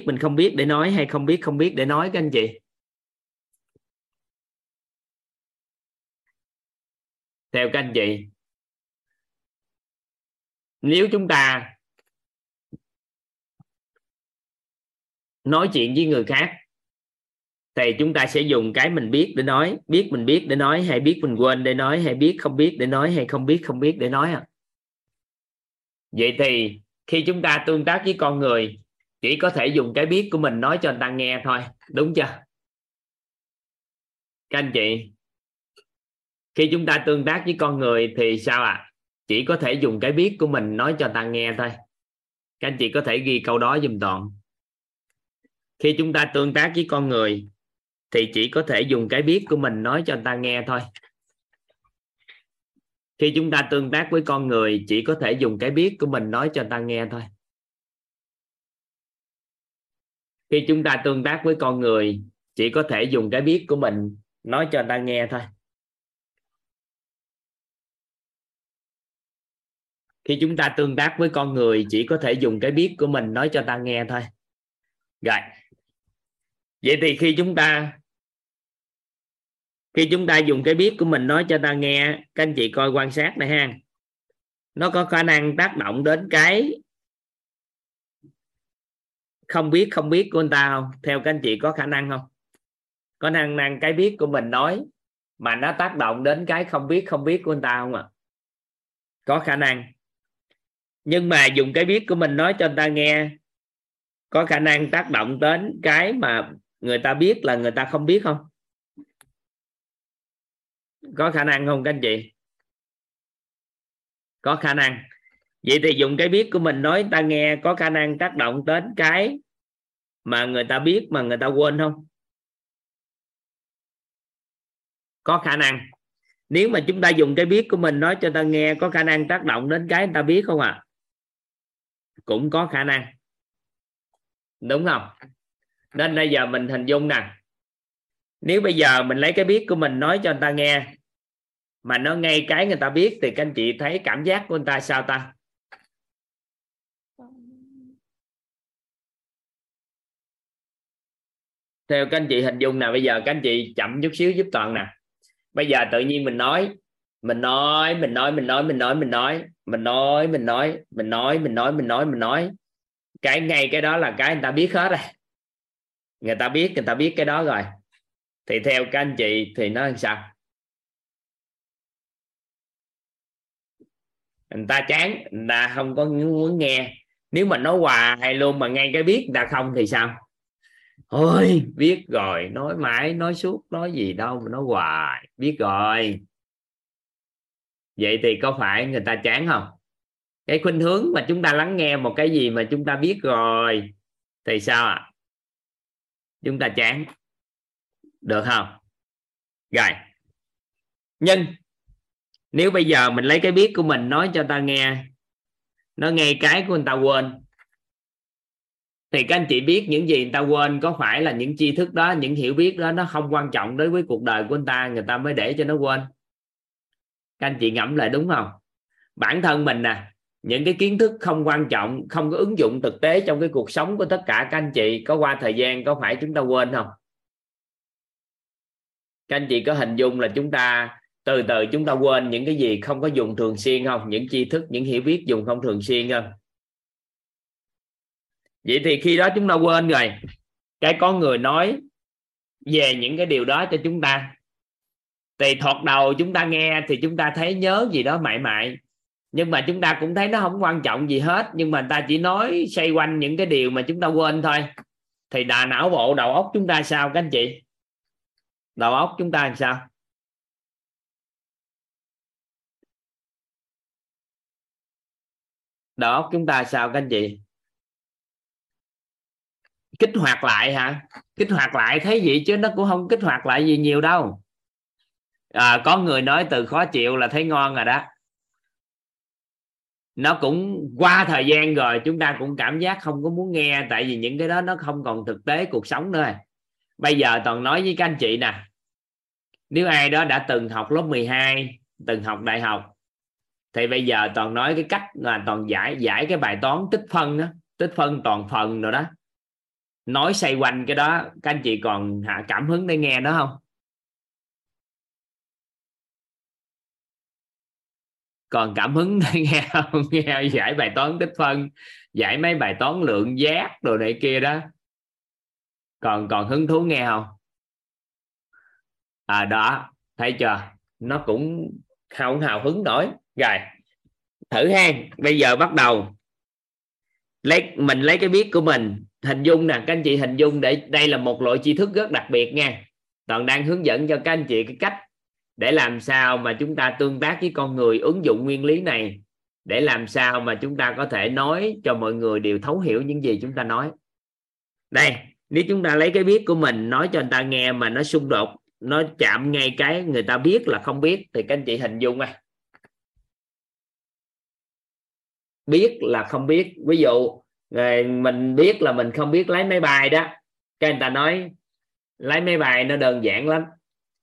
mình không biết để nói, hay không biết để nói các anh chị. Theo các anh chị, nếu chúng ta nói chuyện với người khác thì chúng ta sẽ dùng cái mình biết để nói, biết mình biết để nói, hay biết mình quên để nói, hay biết không biết để nói, hay không biết để nói. Vậy thì khi chúng ta tương tác với con người chỉ có thể dùng cái biết của mình nói cho người ta nghe thôi, đúng chưa các anh chị? Khi chúng ta tương tác với con người thì sao ạ? Chỉ có thể dùng cái biết của mình nói cho người ta nghe thôi. Các anh chị có thể ghi câu đó giùm Toàn. Khi chúng ta tương tác với con người thì chỉ có thể dùng cái biết của mình nói cho người ta nghe thôi. Khi chúng ta tương tác với con người chỉ có thể dùng cái biết của mình nói cho người ta nghe thôi. Khi chúng ta tương tác với con người chỉ có thể dùng cái biết của mình nói cho người ta nghe thôi. Khi chúng ta tương tác với con người chỉ có thể dùng cái biết của mình nói cho ta nghe thôi. Rồi. Vậy thì khi chúng ta dùng cái biết của mình nói cho ta nghe, các anh chị coi quan sát này ha. Nó có khả năng tác động đến cái không biết của người ta không? Theo các anh chị có khả năng không? Có khả năng cái biết của mình nói mà nó tác động đến cái không biết của người ta không ạ? Có khả năng. Nhưng mà dùng cái biết của mình nói cho người ta nghe có khả năng tác động đến cái mà người ta biết là người ta không biết không? Có khả năng không các anh chị? Có khả năng. Vậy thì dùng cái biết của mình nói người ta nghe có khả năng tác động đến cái mà người ta biết mà người ta quên không? Có khả năng. Nếu mà chúng ta dùng cái biết của mình nói cho ta nghe có khả năng tác động đến cái người ta biết không ạ? Cũng có khả năng. Đúng không? Nên bây giờ mình hình dung nè. Nếu bây giờ mình lấy cái biết của mình nói cho người ta nghe mà nó ngay cái người ta biết thì các anh chị thấy cảm giác của người ta sao ta? Theo các anh chị hình dung nè, bây giờ các anh chị chậm chút xíu giúp Toàn nè. Bây giờ tự nhiên mình nói cái ngay cái đó là cái người ta biết hết rồi, người ta biết cái đó rồi, thì theo các anh chị thì nó làm sao? Người ta chán, người ta không có muốn nghe. Nếu mà nói hoài luôn mà ngay cái biết người ta không thì sao? Ôi biết rồi, nói mãi nói suốt, nói gì đâu mà nói hoài, biết rồi. Vậy thì có phải người ta chán không? Cái khuynh hướng mà chúng ta lắng nghe một cái gì mà chúng ta biết rồi thì sao ạ? Chúng ta chán. Được không? Rồi. Nhưng nếu bây giờ mình lấy cái biết của mình nói cho ta nghe nó nghe cái của người ta quên thì các anh chị biết những gì người ta quên có phải là những tri thức đó, những hiểu biết đó nó không quan trọng đối với cuộc đời của người ta mới để cho nó quên. Các anh chị ngẫm lại đúng không? Bản thân mình nè, những cái kiến thức không quan trọng, không có ứng dụng thực tế trong cái cuộc sống của tất cả các anh chị có qua thời gian có phải chúng ta quên không? Các anh chị có hình dung là chúng ta từ từ chúng ta quên những cái gì không có dùng thường xuyên không? Những tri thức, những hiểu biết dùng không thường xuyên không? Vậy thì khi đó chúng ta quên rồi, cái có người nói về những cái điều đó cho chúng ta thì thoạt đầu chúng ta nghe thì chúng ta thấy nhớ gì đó mãi mãi, nhưng mà chúng ta cũng thấy nó không quan trọng gì hết, nhưng mà người ta chỉ nói xoay quanh những cái điều mà chúng ta quên thôi thì não bộ đầu óc chúng ta sao các anh chị? Đầu óc chúng ta làm sao? Đầu óc chúng ta sao các anh chị? Kích hoạt lại hả? Kích hoạt lại thấy vậy chứ nó cũng không kích hoạt lại gì nhiều đâu. Có người nói từ khó chịu là thấy ngon rồi đó. Nó cũng qua thời gian rồi chúng ta cũng cảm giác không có muốn nghe tại vì những cái đó nó không còn thực tế cuộc sống nữa. Bây giờ Toàn nói với các anh chị nè, nếu ai đó đã từng học lớp 12 từng học đại học. Thì bây giờ Toàn nói cái cách là Toàn giải cái bài toán tích phân đó, tích phân toàn phần rồi đó, nói xoay quanh cái đó. Các anh chị còn cảm hứng để nghe đó không? Còn cảm hứng để nghe không? Nghe giải bài toán tích phân, giải mấy bài toán lượng giác đồ này kia đó, còn hứng thú nghe không? À đó, thấy chưa, nó cũng không hào hứng nổi. Rồi thử hang, bây giờ bắt đầu lấy cái biết của mình, hình dung nè, các anh chị hình dung để đây là một loại tri thức rất đặc biệt nha. Toàn đang hướng dẫn cho các anh chị cái cách để làm sao mà chúng ta tương tác với con người, ứng dụng nguyên lý này để làm sao mà chúng ta có thể nói cho mọi người đều thấu hiểu những gì chúng ta nói. Đây, nếu chúng ta lấy cái biết của mình nói cho người ta nghe mà nó xung đột, nó chạm ngay cái người ta biết là không biết, thì các anh chị hình dung à, biết là không biết. Ví dụ mình biết là mình không biết lái máy bay đó, cái người ta nói lái máy bay nó đơn giản lắm,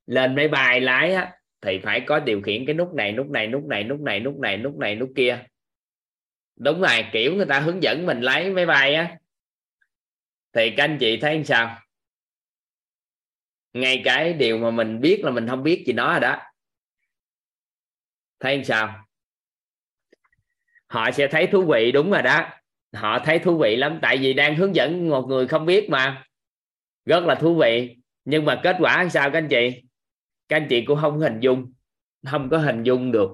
lên máy bay lái á, thì phải có điều khiển cái nút này nút kia. Đúng rồi, kiểu người ta hướng dẫn mình lái máy bay á, thì các anh chị thấy sao? Ngay cái điều mà mình biết là mình không biết gì nó rồi đó, thấy sao? Họ sẽ thấy thú vị, đúng rồi đó, họ thấy thú vị lắm, tại vì đang hướng dẫn một người không biết mà, rất là thú vị. Nhưng mà kết quả làm sao các anh chị? Các anh chị cũng không hình dung, không có hình dung được.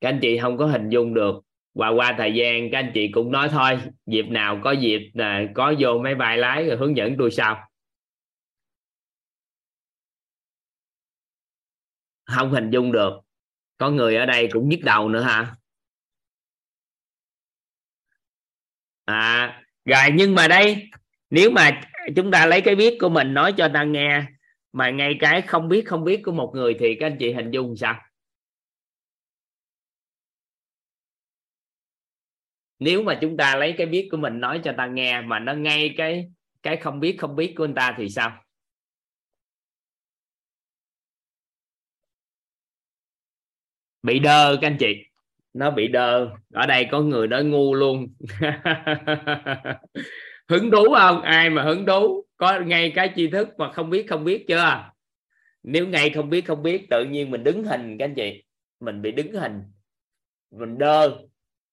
Các anh chị không có hình dung được. Và qua thời gian các anh chị cũng nói thôi, dịp nào có dịp là có vô máy bay lái rồi hướng dẫn tôi sao. Không hình dung được. Có người ở đây cũng nhức đầu nữa hả? À, rồi nhưng mà đây, nếu mà chúng ta lấy cái biết của mình nói cho ta nghe mà ngay cái không biết của một người, thì các anh chị hình dung sao? Nếu mà chúng ta lấy cái biết của mình nói cho ta nghe mà nó ngay cái không biết của người ta thì sao? Bị đơ các anh chị, nó bị đơ. Ở đây có người nói ngu luôn. Hứng thú không? Ai mà hứng thú? Có ngay cái tri thức mà không biết chưa? Nếu ngay không biết tự nhiên mình đứng hình các anh chị, mình bị đứng hình, mình đơ,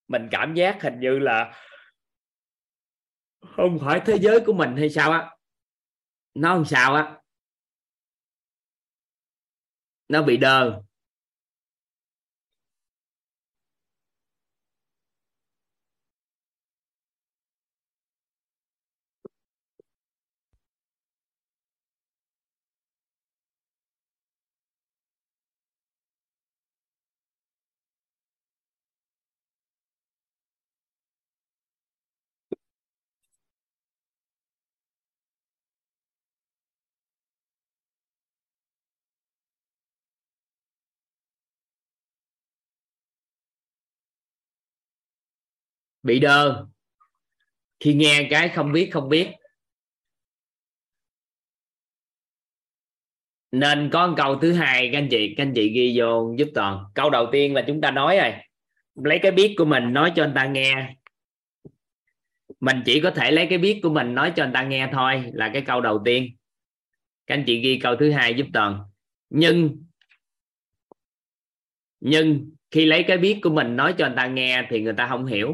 mình cảm giác hình như là không phải thế giới của mình hay sao á, nó không sao á, nó bị đơ. Bị đơ khi nghe cái không biết nên có một câu thứ hai các anh chị ghi vô giúp Toàn. Câu đầu tiên là chúng ta nói rồi, lấy cái biết của mình nói cho anh ta nghe. Mình chỉ có thể lấy cái biết của mình nói cho anh ta nghe thôi, là cái câu đầu tiên. Các anh chị ghi câu thứ hai giúp Toàn. Nhưng khi lấy cái biết của mình nói cho anh ta nghe thì người ta không hiểu.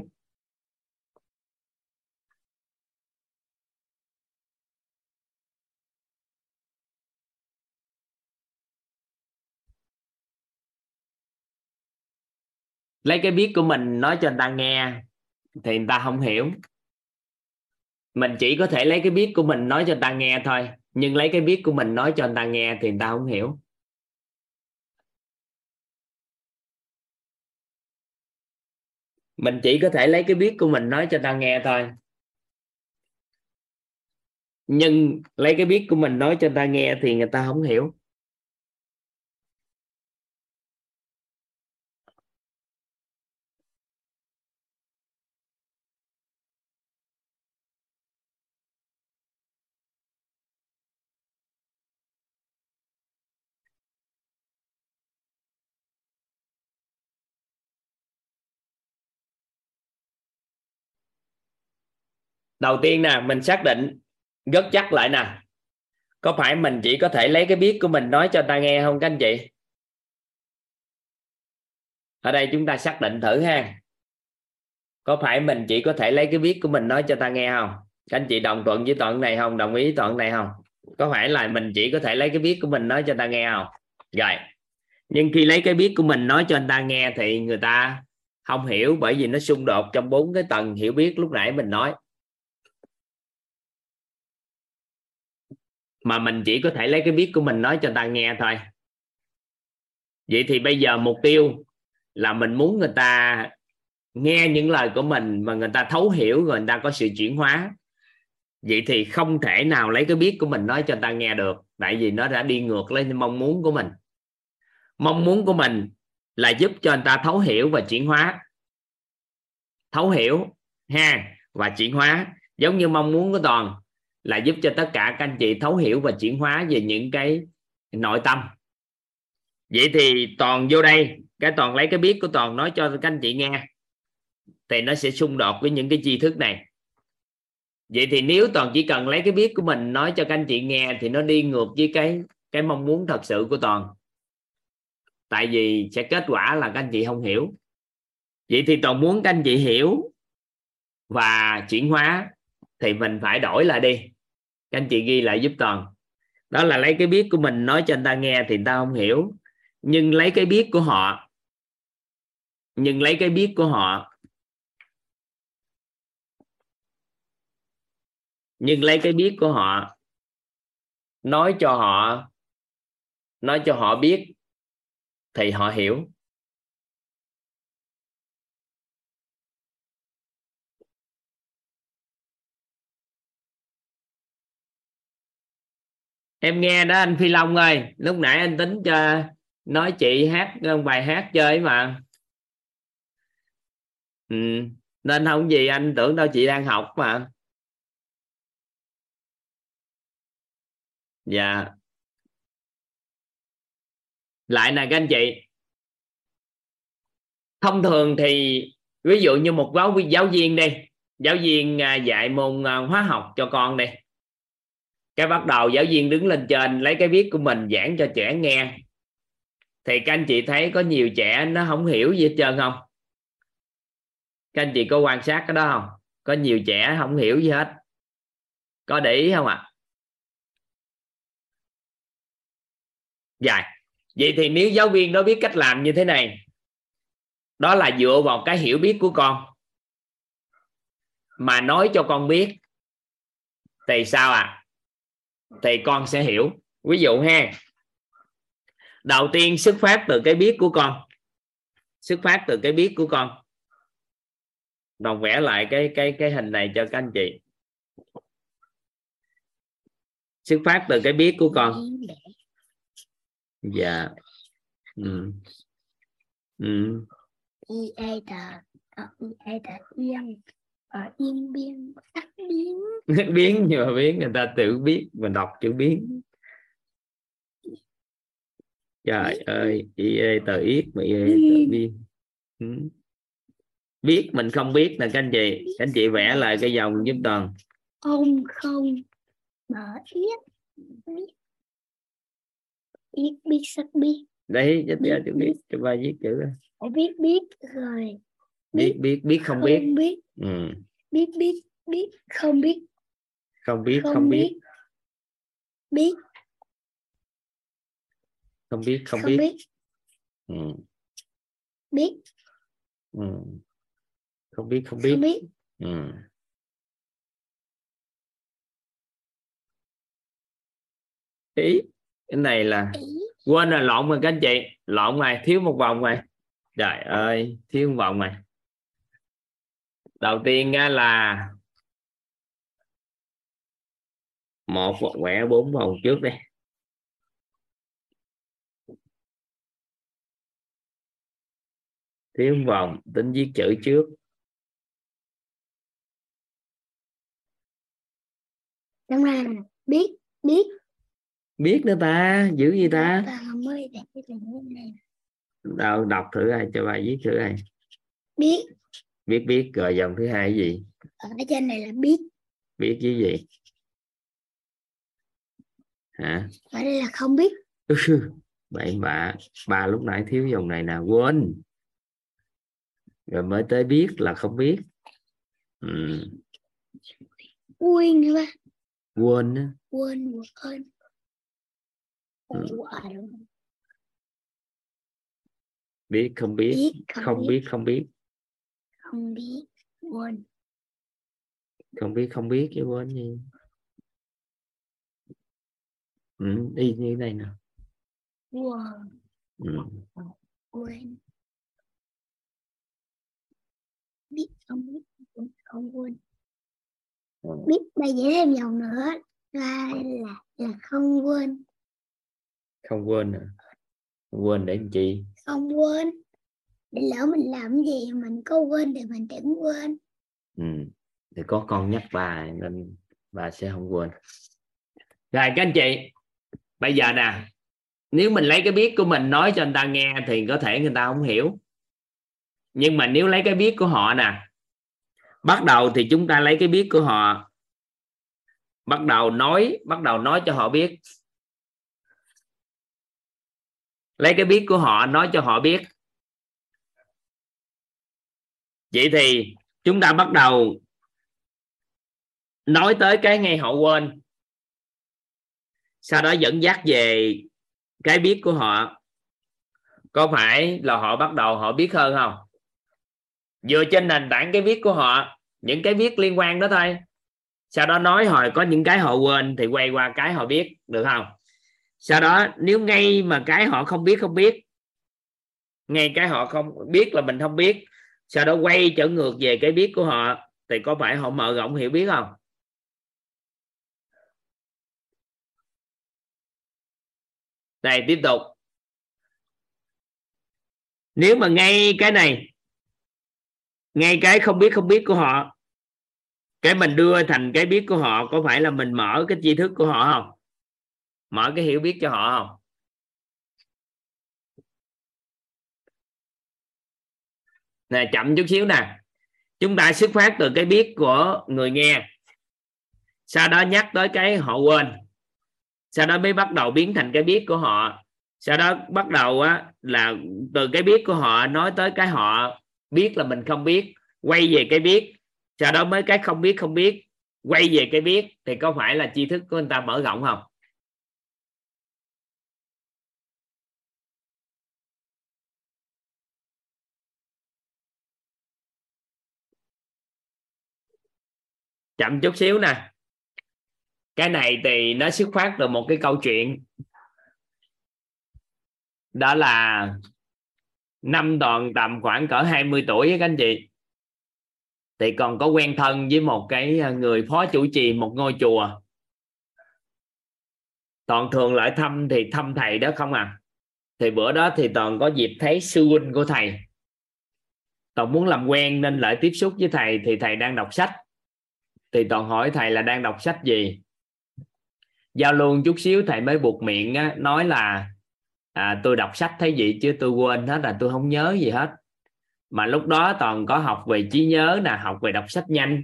Lấy cái biết của mình nói cho người ta nghe thì người ta không hiểu. Mình chỉ có thể lấy cái biết của mình nói cho người ta nghe thôi, nhưng lấy cái biết của mình nói cho người ta nghe thì người ta không hiểu. Mình chỉ có thể lấy cái biết của mình nói cho người ta nghe thôi, nhưng lấy cái biết của mình nói cho người ta nghe thì người ta không hiểu. Đầu tiên nè, mình xác định rất chắc lại nè. Có phải mình chỉ có thể lấy cái biết của mình nói cho người ta nghe không các anh chị? Ở đây chúng ta xác định thử ha. Có phải mình chỉ có thể lấy cái biết của mình nói cho ta nghe không? Các anh chị đồng thuận với Toàn này không? Đồng ý với Toàn này không? Có phải là mình chỉ có thể lấy cái biết của mình nói cho ta nghe không? Rồi. Nhưng khi lấy cái biết của mình nói cho anh ta nghe thì người ta không hiểu, bởi vì nó xung đột trong 4 cái tầng hiểu biết lúc nãy mình nói. Mà mình chỉ có thể lấy cái biết của mình nói cho người ta nghe thôi. Vậy thì bây giờ mục tiêu là mình muốn người ta nghe những lời của mình mà người ta thấu hiểu, rồi người ta có sự chuyển hóa. Vậy thì không thể nào lấy cái biết của mình nói cho người ta nghe được, tại vì nó đã đi ngược với mong muốn của mình. Mong muốn của mình là giúp cho người ta thấu hiểu và chuyển hóa. Thấu hiểu ha và chuyển hóa. Giống như mong muốn của Toàn là giúp cho tất cả các anh chị thấu hiểu và chuyển hóa về những cái nội tâm. Vậy thì Toàn vô đây, cái Toàn lấy cái biết của Toàn nói cho các anh chị nghe thì nó sẽ xung đột với những cái tri thức này. Vậy thì nếu Toàn chỉ cần lấy cái biết của mình nói cho các anh chị nghe thì nó đi ngược với cái mong muốn thật sự của Toàn. Tại vì sẽ kết quả là các anh chị không hiểu. Vậy thì Toàn muốn các anh chị hiểu và chuyển hóa thì mình phải đổi lại đi. Các anh chị ghi lại giúp Toàn. Đó là lấy cái biết của mình nói cho người ta nghe thì người ta không hiểu. Nhưng lấy cái biết của họ. Nhưng lấy cái biết của họ. Nhưng lấy cái biết của họ. Nói cho họ. Nói cho họ biết. Thì họ hiểu. Em nghe đó anh Phi Long ơi. Lúc nãy anh tính cho nói chị hát bài hát chơi mà. Nên không gì anh tưởng đâu chị đang học mà. Dạ. Lại nè các anh chị. Thông thường thì ví dụ như một giáo viên đi. Giáo viên dạy môn hóa học cho con đi. Cái bắt đầu giáo viên đứng lên trên lấy cái biết của mình giảng cho trẻ nghe. Thì các anh chị thấy có nhiều trẻ nó không hiểu gì hết trơn không? Các anh chị có quan sát cái đó không? Có nhiều trẻ không hiểu gì hết. Có để ý không ạ? Dạ. Vậy thì nếu giáo viên đó biết cách làm như thế này, đó là dựa vào cái hiểu biết của con mà nói cho con biết thì sao ạ? Thì con sẽ hiểu. Ví dụ ha, đầu tiên xuất phát từ cái biết của con. Xuất phát từ cái biết của con. Đồng vẽ lại cái hình này cho các anh chị. Xuất phát từ cái biết của con. Dạ. Biến nhưng mà biến người ta tự biết mà đọc chữ biến. Trời ơi, ie tờ yết mà ie tờ biến. Biết mình không biết là các anh chị. Các anh chị vẽ lại cái dòng giúp Toàn. Ông không mở yết biết. Biết sách biết. Đấy, chắc là chữ biết, cho ba viết chữ. Biết rồi. Biết không biết. Không biết. Biết không biết. Không biết. Biết. Không biết. Biết. Không biết. Ý. Cái này là quên rồi, lộn rồi các anh chị. Lộn này, thiếu một vòng này. Trời ơi, thiếu một vòng này. Đầu tiên là một quẹo 4 vòng trước đây. Thiếu một vòng, tính viết chữ trước. Đúng rồi, biết. Biết nữa ta, giữ gì ta? Đâu, đọc thử ai cho bà viết thử ai. Biết. Biết rồi dòng thứ hai gì? Ở trên này là biết. biết chứ gì hả? Vậy là không biết. Vậy bà lúc nãy thiếu dòng này nè, quên rồi mới tới biết là không biết. Quên ba. Quên. Quên. Biết không biết, không biết quên, không biết chứ quên gì. Y như đây nè. Quên, biết không biết không quên. Biết bây giờ thêm dòng nữa là không quên. Không quên à? Quên để làm chi? Không quên để lỡ mình làm gì mình có quên thì mình cũng quên. Thì có con nhắc bà nên bà sẽ không quên. Rồi các anh chị, bây giờ nè, nếu mình lấy cái biết của mình nói cho người ta nghe thì có thể người ta không hiểu. Nhưng mà nếu lấy cái biết của họ nè, bắt đầu thì chúng ta lấy cái biết của họ, bắt đầu nói cho họ biết. Lấy cái biết của họ nói cho họ biết. Vậy thì chúng ta bắt đầu nói tới cái ngay họ quên, sau đó dẫn dắt về cái biết của họ. Có phải là họ bắt đầu họ biết hơn không? Dựa trên nền tảng cái biết của họ, những cái biết liên quan đó thôi. Sau đó nói hồi có những cái họ quên thì quay qua cái họ biết, được không? Sau đó nếu ngay mà cái họ không biết, ngay cái họ không biết là mình không biết, sau đó quay trở ngược về cái biết của họ thì có phải họ mở rộng hiểu biết không? Đây, tiếp tục. Nếu mà ngay cái này, ngay cái không biết của họ, cái mình đưa thành cái biết của họ, có phải là mình mở cái tri thức của họ không? Mở cái hiểu biết cho họ không? Nè, chậm chút xíu nè. Chúng ta xuất phát từ cái biết của người nghe, sau đó nhắc tới cái họ quên, sau đó mới bắt đầu biến thành cái biết của họ, sau đó bắt đầu á, là từ cái biết của họ nói tới cái họ biết là mình không biết, quay về cái biết, sau đó mới cái không biết quay về cái biết, thì có phải là tri thức của người ta mở rộng không? Chậm chút xíu nè. Cái này thì nó xuất phát từ một cái câu chuyện, đó là năm Toàn tầm khoảng cỡ 20 tuổi các anh chị, thì còn có quen thân với một cái người phó chủ trì một ngôi chùa. Toàn thường lại thăm thì thăm thầy đó không à. Thì bữa đó thì Toàn có dịp thấy sư huynh của thầy, Toàn muốn làm quen nên lại tiếp xúc với thầy. Thì thầy đang đọc sách, thì Toàn hỏi thầy là đang đọc sách gì. Giao luôn chút xíu thầy mới buộc miệng á, nói là tôi đọc sách thấy vậy chứ tôi quên hết, là tôi không nhớ gì hết. Mà lúc đó Toàn có học về trí nhớ nè, học về đọc sách nhanh,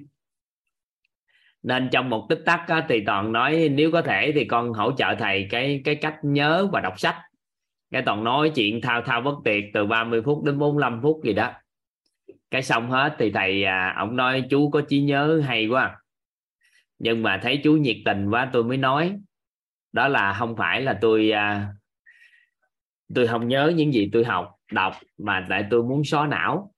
nên trong một tích tắc á, thì Toàn nói nếu có thể thì con hỗ trợ thầy cái cách nhớ và đọc sách. Cái Toàn nói chuyện thao bất tuyệt từ 30 phút đến 45 phút gì đó. Cái xong hết thì thầy ổng nói chú có trí nhớ hay quá, nhưng mà thấy chú nhiệt tình quá tôi mới nói. Đó là không phải là tôi không nhớ những gì tôi đọc, mà tại tôi muốn xóa não.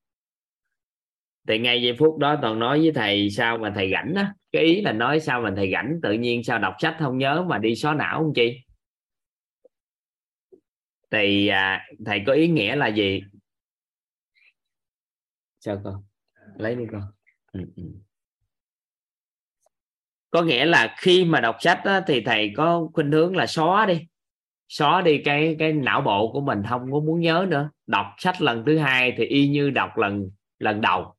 Thì ngay giây phút đó Toàn nói với thầy sao mà thầy rảnh á, cái ý là nói sao mà thầy rảnh, tự nhiên sao đọc sách không nhớ mà đi xóa não không chị. Thì thầy có ý nghĩa là gì? Sao con lấy đi con. Có nghĩa là khi mà đọc sách á, thì thầy có khuynh hướng là xóa đi cái não bộ của mình, không có muốn nhớ nữa. Đọc sách lần thứ hai thì y như đọc lần đầu.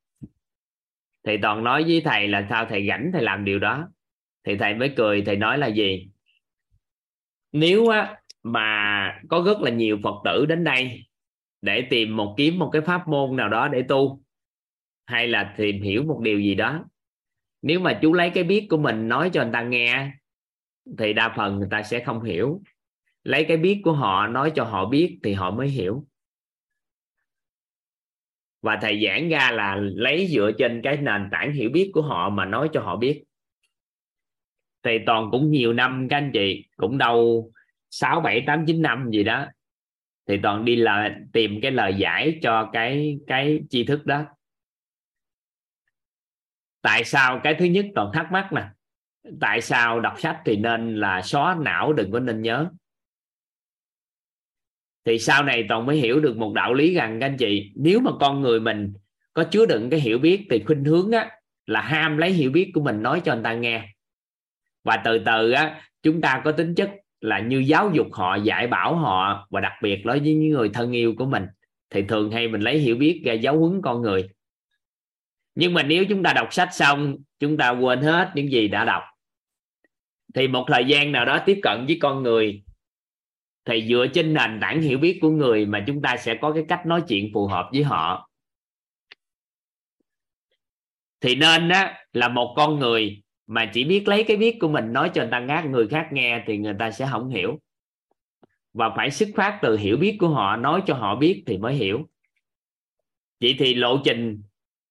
Thì Toàn nói với thầy là sao thầy rảnh thầy làm điều đó. Thì thầy mới cười, thầy nói là gì? Nếu á, mà có rất là nhiều Phật tử đến đây để tìm kiếm một cái pháp môn nào đó để tu, hay là tìm hiểu một điều gì đó, Nếu mà chú lấy cái biết của mình nói cho người ta nghe thì đa phần người ta sẽ không hiểu. Lấy cái biết của họ nói cho họ biết thì họ mới hiểu. Và thầy giảng ra là lấy dựa trên cái nền tảng hiểu biết của họ mà nói cho họ biết. Thầy Toàn cũng nhiều năm các anh chị, cũng đâu 6, 7, 8, 9 năm gì đó. Thầy Toàn đi là tìm cái lời giải cho cái tri thức đó. Tại sao, cái thứ nhất Toàn thắc mắc nè, tại sao đọc sách thì nên là xóa não, đừng có nên nhớ. Thì sau này Toàn mới hiểu được một đạo lý rằng các anh chị, nếu mà con người mình có chứa đựng cái hiểu biết thì khuynh hướng á, là ham lấy hiểu biết của mình nói cho người ta nghe. Và từ từ á, chúng ta có tính chất là như giáo dục họ, dạy bảo họ, và đặc biệt đối với những người thân yêu của mình thì thường hay mình lấy hiểu biết ra giáo huấn con người. Nhưng mà nếu chúng ta đọc sách xong chúng ta quên hết những gì đã đọc, thì một thời gian nào đó tiếp cận với con người thì dựa trên nền tảng hiểu biết của người mà chúng ta sẽ có cái cách nói chuyện phù hợp với họ. Thì nên á, là một con người mà chỉ biết lấy cái biết của mình nói cho người khác nghe thì người ta sẽ không hiểu. Và phải xuất phát từ hiểu biết của họ, nói cho họ biết thì mới hiểu. Vậy thì lộ trình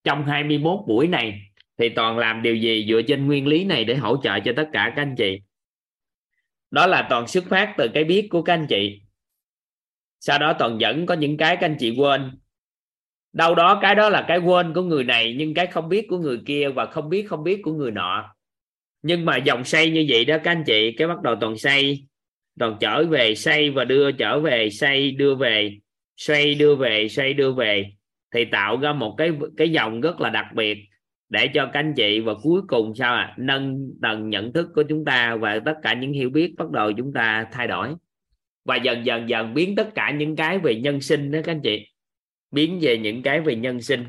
trong 21 buổi này thì Toàn làm điều gì dựa trên nguyên lý này để hỗ trợ cho tất cả các anh chị? Đó là Toàn xuất phát từ cái biết của các anh chị. Sau đó Toàn vẫn có những cái các anh chị quên. Đâu đó cái đó là cái quên của người này, nhưng cái không biết của người kia, và không biết của người nọ. Nhưng mà dòng xây như vậy đó các anh chị, cái bắt đầu Toàn xây, Toàn trở về xây và đưa trở về, xây đưa về, xoay đưa về, xoay đưa về, thì tạo ra một cái dòng rất là đặc biệt để cho các anh chị, và cuối cùng sao ạ, nâng tầng nhận thức của chúng ta, và tất cả những hiểu biết bắt đầu chúng ta thay đổi, và dần dần biến tất cả những cái về nhân sinh đó các anh chị, biến về những cái về nhân sinh.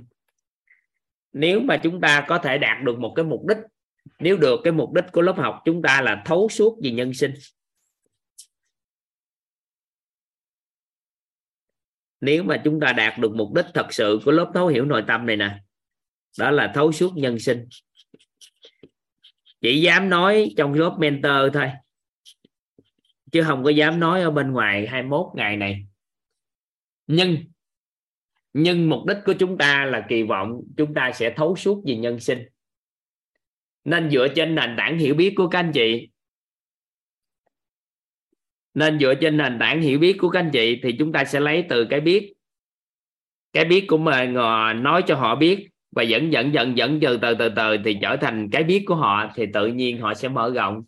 Nếu mà chúng ta có thể đạt được một cái mục đích, nếu được cái mục đích của lớp học chúng ta là thấu suốt về nhân sinh. Nếu mà chúng ta đạt được mục đích thật sự của lớp thấu hiểu nội tâm này nè, đó là thấu suốt nhân sinh. Chỉ dám nói trong lớp mentor thôi, chứ không có dám nói ở bên ngoài 21 ngày này. Nhưng mục đích của chúng ta là kỳ vọng chúng ta sẽ thấu suốt về nhân sinh. Nên dựa trên nền tảng hiểu biết của các anh chị, thì chúng ta sẽ lấy từ cái biết của mình nói cho họ biết, và dẫn từ từ thì trở thành cái biết của họ, thì tự nhiên họ sẽ mở rộng.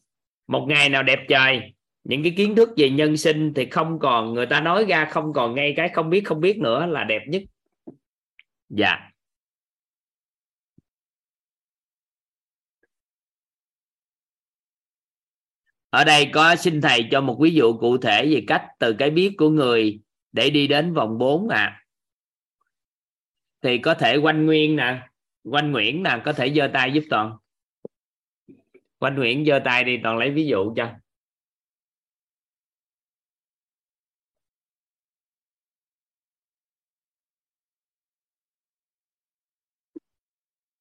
Một ngày nào đẹp trời, những cái kiến thức về nhân sinh thì không còn, người ta nói ra không còn ngay cái không biết nữa là đẹp nhất. Dạ. Ở đây có xin thầy cho một ví dụ cụ thể về cách từ cái biết của người để đi đến vòng 4 ạ. Thì có thể Quanh Nguyễn nè, có thể giơ tay giúp Toàn. Quanh Nguyễn giơ tay đi, Toàn lấy ví dụ cho.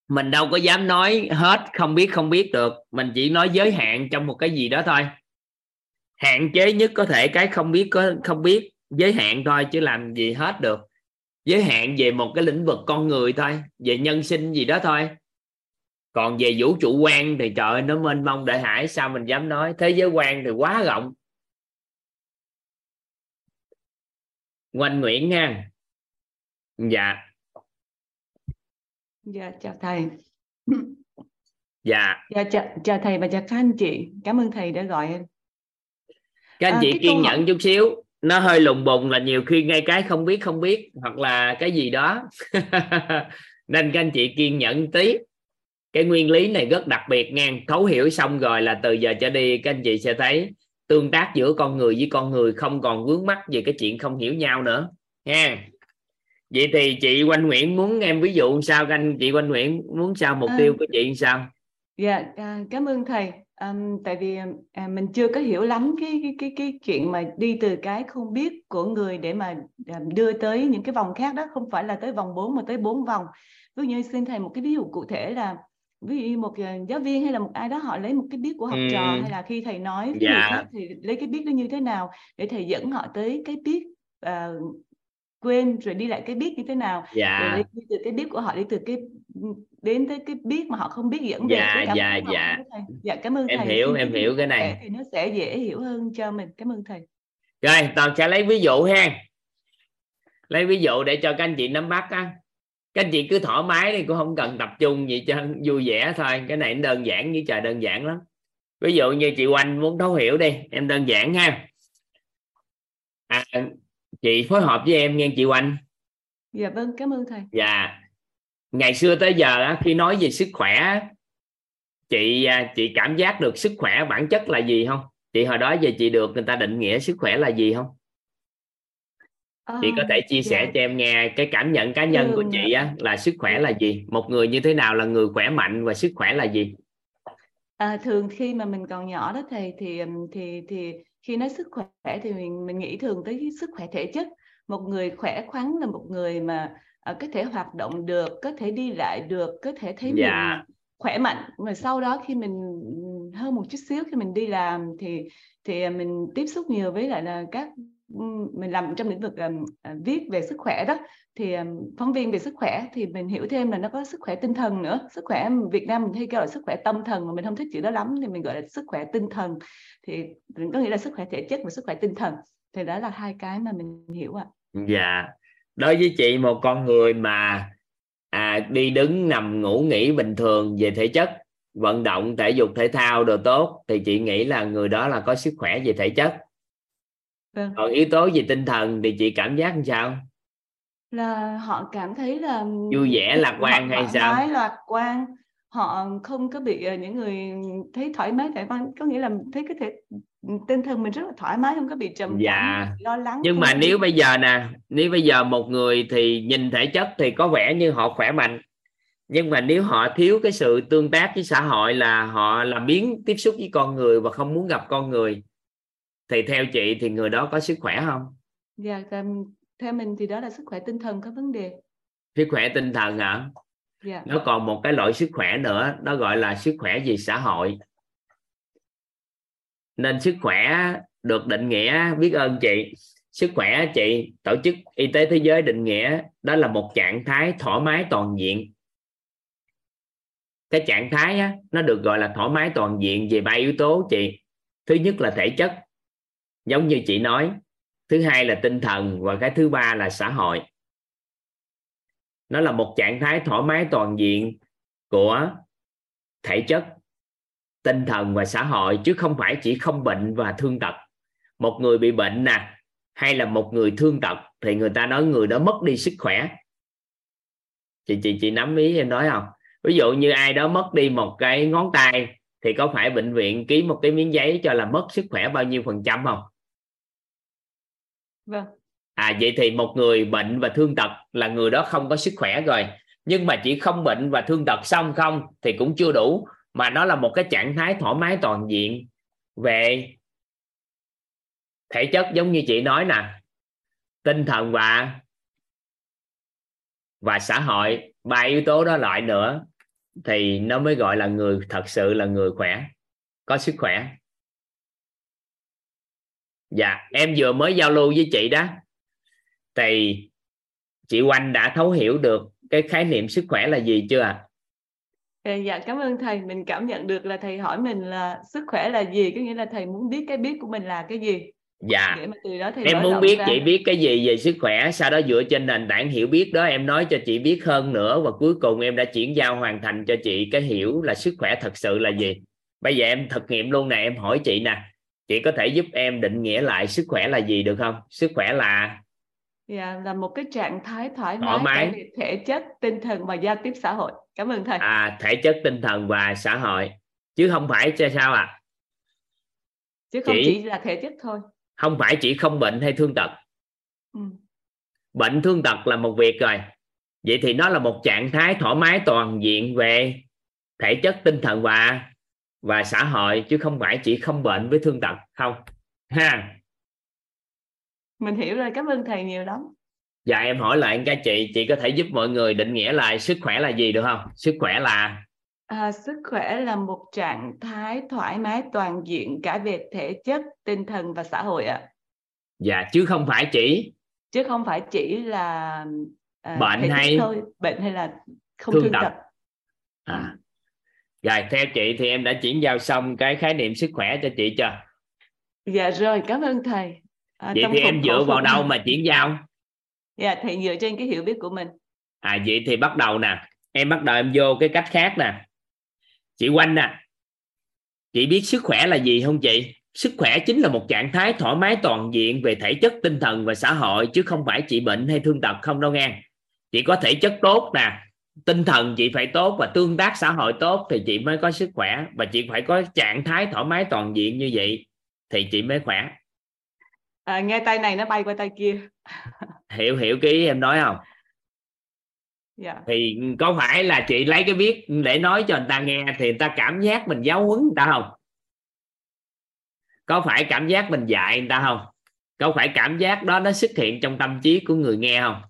Mình đâu có dám nói hết không biết được, mình chỉ nói giới hạn trong một cái gì đó thôi, hạn chế nhất có thể cái không biết, giới hạn thôi, chứ làm gì hết được. Giới hạn về một cái lĩnh vực con người thôi, về nhân sinh gì đó thôi. Còn về vũ trụ quan thì trời ơi, nó mênh mông đại hải, sao mình dám nói. Thế giới quan thì quá rộng. Quanh Nguyễn nha. Dạ. Dạ, chào thầy. Dạ. Dạ, chào thầy và chào các anh chị. Cảm ơn thầy đã gọi em. Các anh chị kiên nhẫn chút xíu, nó hơi lùng bùng là nhiều khi ngay cái không biết hoặc là cái gì đó. Nên các anh chị kiên nhẫn tí. Cái nguyên lý này rất đặc biệt nha. Thấu hiểu xong rồi là từ giờ trở đi các anh chị sẽ thấy tương tác giữa con người với con người không còn vướng mắc về cái chuyện không hiểu nhau nữa nha. Vậy thì chị Quanh Nguyễn muốn em ví dụ sao, anh chị Quanh Nguyễn muốn sao, mục tiêu của chị sao? Dạ, cảm ơn thầy. Tại vì mình chưa có hiểu lắm cái chuyện mà đi từ cái không biết của người để mà đưa tới những cái vòng khác đó, không phải là tới vòng 4 mà tới 4 vòng. Ví dụ như xin thầy một cái ví dụ cụ thể là ví dụ một giáo viên hay là một ai đó họ lấy một cái biết của học trò, hay là khi thầy nói với người khác thì lấy cái biết đó như thế nào để thầy dẫn họ tới cái biết, quên rồi đi lại cái biết như thế nào, rồi đi từ cái biết của họ đi từ cái đến tới cái biết mà họ không biết dẫn về. Cảm ơn em thầy. Em hiểu cái này thì nó sẽ dễ hiểu hơn cho mình. Cảm ơn thầy. Rồi Toàn sẽ lấy ví dụ ha, lấy ví dụ để cho các anh chị nắm bắt á. Các anh chị cứ thoải mái đi, cũng không cần tập trung gì cho vui vẻ thôi. Cái này đơn giản như trời, đơn giản lắm. Ví dụ như chị Oanh muốn thấu hiểu đi, em đơn giản ha. Chị phối hợp với em nghe chị Oanh. Dạ vâng, cảm ơn thầy. Dạ. Ngày xưa tới giờ khi nói về sức khỏe, chị cảm giác được sức khỏe bản chất là gì không? Chị hồi đó giờ chị được người ta định nghĩa sức khỏe là gì không? Chị có thể chia sẻ cho em nghe cái cảm nhận cá nhân của chị á, là sức khỏe là gì? Một người như thế nào là người khỏe mạnh và sức khỏe là gì? Thường khi mà mình còn nhỏ đó thầy thì khi nói sức khỏe thì mình nghĩ thường tới sức khỏe thể chất. Một người khỏe khoắn là một người mà có thể hoạt động được, có thể đi lại được, có thể thấy mình khỏe mạnh. Rồi sau đó khi mình hơn một chút xíu, khi mình đi làm thì mình tiếp xúc nhiều với lại là các mình làm trong lĩnh vực viết về sức khỏe đó, thì phóng viên về sức khỏe thì mình hiểu thêm là nó có sức khỏe tinh thần nữa. Sức khỏe Việt Nam mình hay kêu là sức khỏe tâm thần, mà mình không thích chữ đó lắm thì mình gọi là sức khỏe tinh thần. Thì mình có nghĩa là sức khỏe thể chất và sức khỏe tinh thần, thì đó là hai cái mà mình hiểu ạ. Dạ. Đối với chị, một con người mà đi đứng nằm ngủ nghỉ bình thường về thể chất, vận động thể dục thể thao đồ tốt, thì chị nghĩ là người đó là có sức khỏe về thể chất. Còn yếu tố về tinh thần thì chị cảm giác làm sao? Là họ cảm thấy là vui vẻ, lạc quan hay sao? Nói lạc quan, họ không có bị những người thấy thoải mái, có nghĩa là thấy có thể tinh thần mình rất là thoải mái, không có bị trầm cảm, lo lắng. Nhưng mà nếu bây giờ nè, nếu bây giờ một người thì nhìn thể chất thì có vẻ như họ khỏe mạnh, nhưng mà nếu họ thiếu cái sự tương tác với xã hội, là họ làm biếng tiếp xúc với con người và không muốn gặp con người, thì theo chị thì người đó có sức khỏe không? Dạ, theo mình thì đó là sức khỏe tinh thần có vấn đề. Sức khỏe tinh thần hả? Dạ. Nó còn một cái loại sức khỏe nữa, nó gọi là sức khỏe về xã hội. Nên sức khỏe được định nghĩa, biết ơn chị, sức khỏe chị, Tổ chức Y tế Thế giới định nghĩa đó là một trạng thái thoải mái toàn diện. Cái trạng thái á, nó được gọi là thoải mái toàn diện về ba yếu tố chị. Thứ nhất là thể chất, giống như chị nói, thứ hai là tinh thần, và cái thứ ba là xã hội. Nó là một trạng thái thoải mái toàn diện của thể chất, tinh thần và xã hội, chứ không phải chỉ không bệnh và thương tật. Một người bị bệnh nè, hay là một người thương tật, thì người ta nói người đó mất đi sức khỏe. Chị nắm ý em nói không? Ví dụ như ai đó mất đi một cái ngón tay, thì có phải bệnh viện ký một cái miếng giấy cho là mất sức khỏe bao nhiêu phần trăm không? Vâng. Vậy thì một người bệnh và thương tật là người đó không có sức khỏe rồi. Nhưng mà chỉ không bệnh và thương tật xong không thì cũng chưa đủ, mà nó là một cái trạng thái thoải mái toàn diện về thể chất, giống như chị nói nè, tinh thần và xã hội. Ba yếu tố đó loại nữa thì nó mới gọi là người thật sự là người khỏe, có sức khỏe. Dạ, em vừa mới giao lưu với chị đó, thì chị Oanh đã thấu hiểu được cái khái niệm sức khỏe là gì chưa ạ? Dạ, cảm ơn thầy. Mình cảm nhận được là thầy hỏi mình là sức khỏe là gì, có nghĩa là thầy muốn biết cái biết của mình là cái gì. Dạ, để mà từ đó thầy em muốn biết ra. Chị biết cái gì về sức khỏe, sau đó dựa trên nền tảng hiểu biết đó em nói cho chị biết hơn nữa, và cuối cùng em đã chuyển giao hoàn thành cho chị cái hiểu là sức khỏe thật sự là gì. Bây giờ em thực nghiệm luôn nè, em hỏi chị nè, chị có thể giúp em định nghĩa lại sức khỏe là gì được không? Sức khỏe là một cái trạng thái thoải mái thể chất, tinh thần và giao tiếp xã hội. Cảm ơn thầy. Thể chất, tinh thần và xã hội, chứ không phải cho sao ạ? Chứ không chỉ là thể chất thôi. Không phải chỉ không bệnh hay thương tật. Bệnh thương tật là một việc rồi. Vậy thì nó là một trạng thái thoải mái toàn diện về thể chất, tinh thần và xã hội, chứ không phải chỉ không bệnh với thương tật không ha. Mình hiểu rồi, cảm ơn thầy nhiều lắm. Dạ, em hỏi lại các chị có thể giúp mọi người định nghĩa lại sức khỏe là gì được không? Sức khỏe là Sức khỏe là một trạng thái thoải mái toàn diện cả về thể chất, tinh thần và xã hội ạ. Dạ, chứ không phải chỉ là bệnh hay thôi, bệnh hay là không thương tật. À. Rồi, theo chị thì em đã chuyển giao xong cái khái niệm sức khỏe cho chị chưa? Dạ rồi, cảm ơn thầy. Vậy thì em dựa vào đâu mà chuyển giao? Dạ, thầy dựa trên cái hiểu biết của mình. À, vậy thì bắt đầu nè. Em vô cái cách khác nè. Chị Oanh nè, chị biết sức khỏe là gì không chị? Sức khỏe chính là một trạng thái thoải mái toàn diện về thể chất, tinh thần và xã hội, chứ không phải chị bệnh hay thương tật không đâu nghe. Chị có thể chất tốt nè, tinh thần chị phải tốt và tương tác xã hội tốt thì chị mới có sức khỏe, và chị phải có trạng thái thoải mái toàn diện như vậy thì chị mới khỏe. À, nghe tay này nó bay qua tay kia. Hiểu cái ý em nói không? Yeah. Thì có phải là chị lấy cái biết để nói cho người ta nghe thì người ta cảm giác mình giáo huấn người ta không? Có phải cảm giác mình dạy người ta không? Có phải cảm giác đó nó xuất hiện trong tâm trí của người nghe không?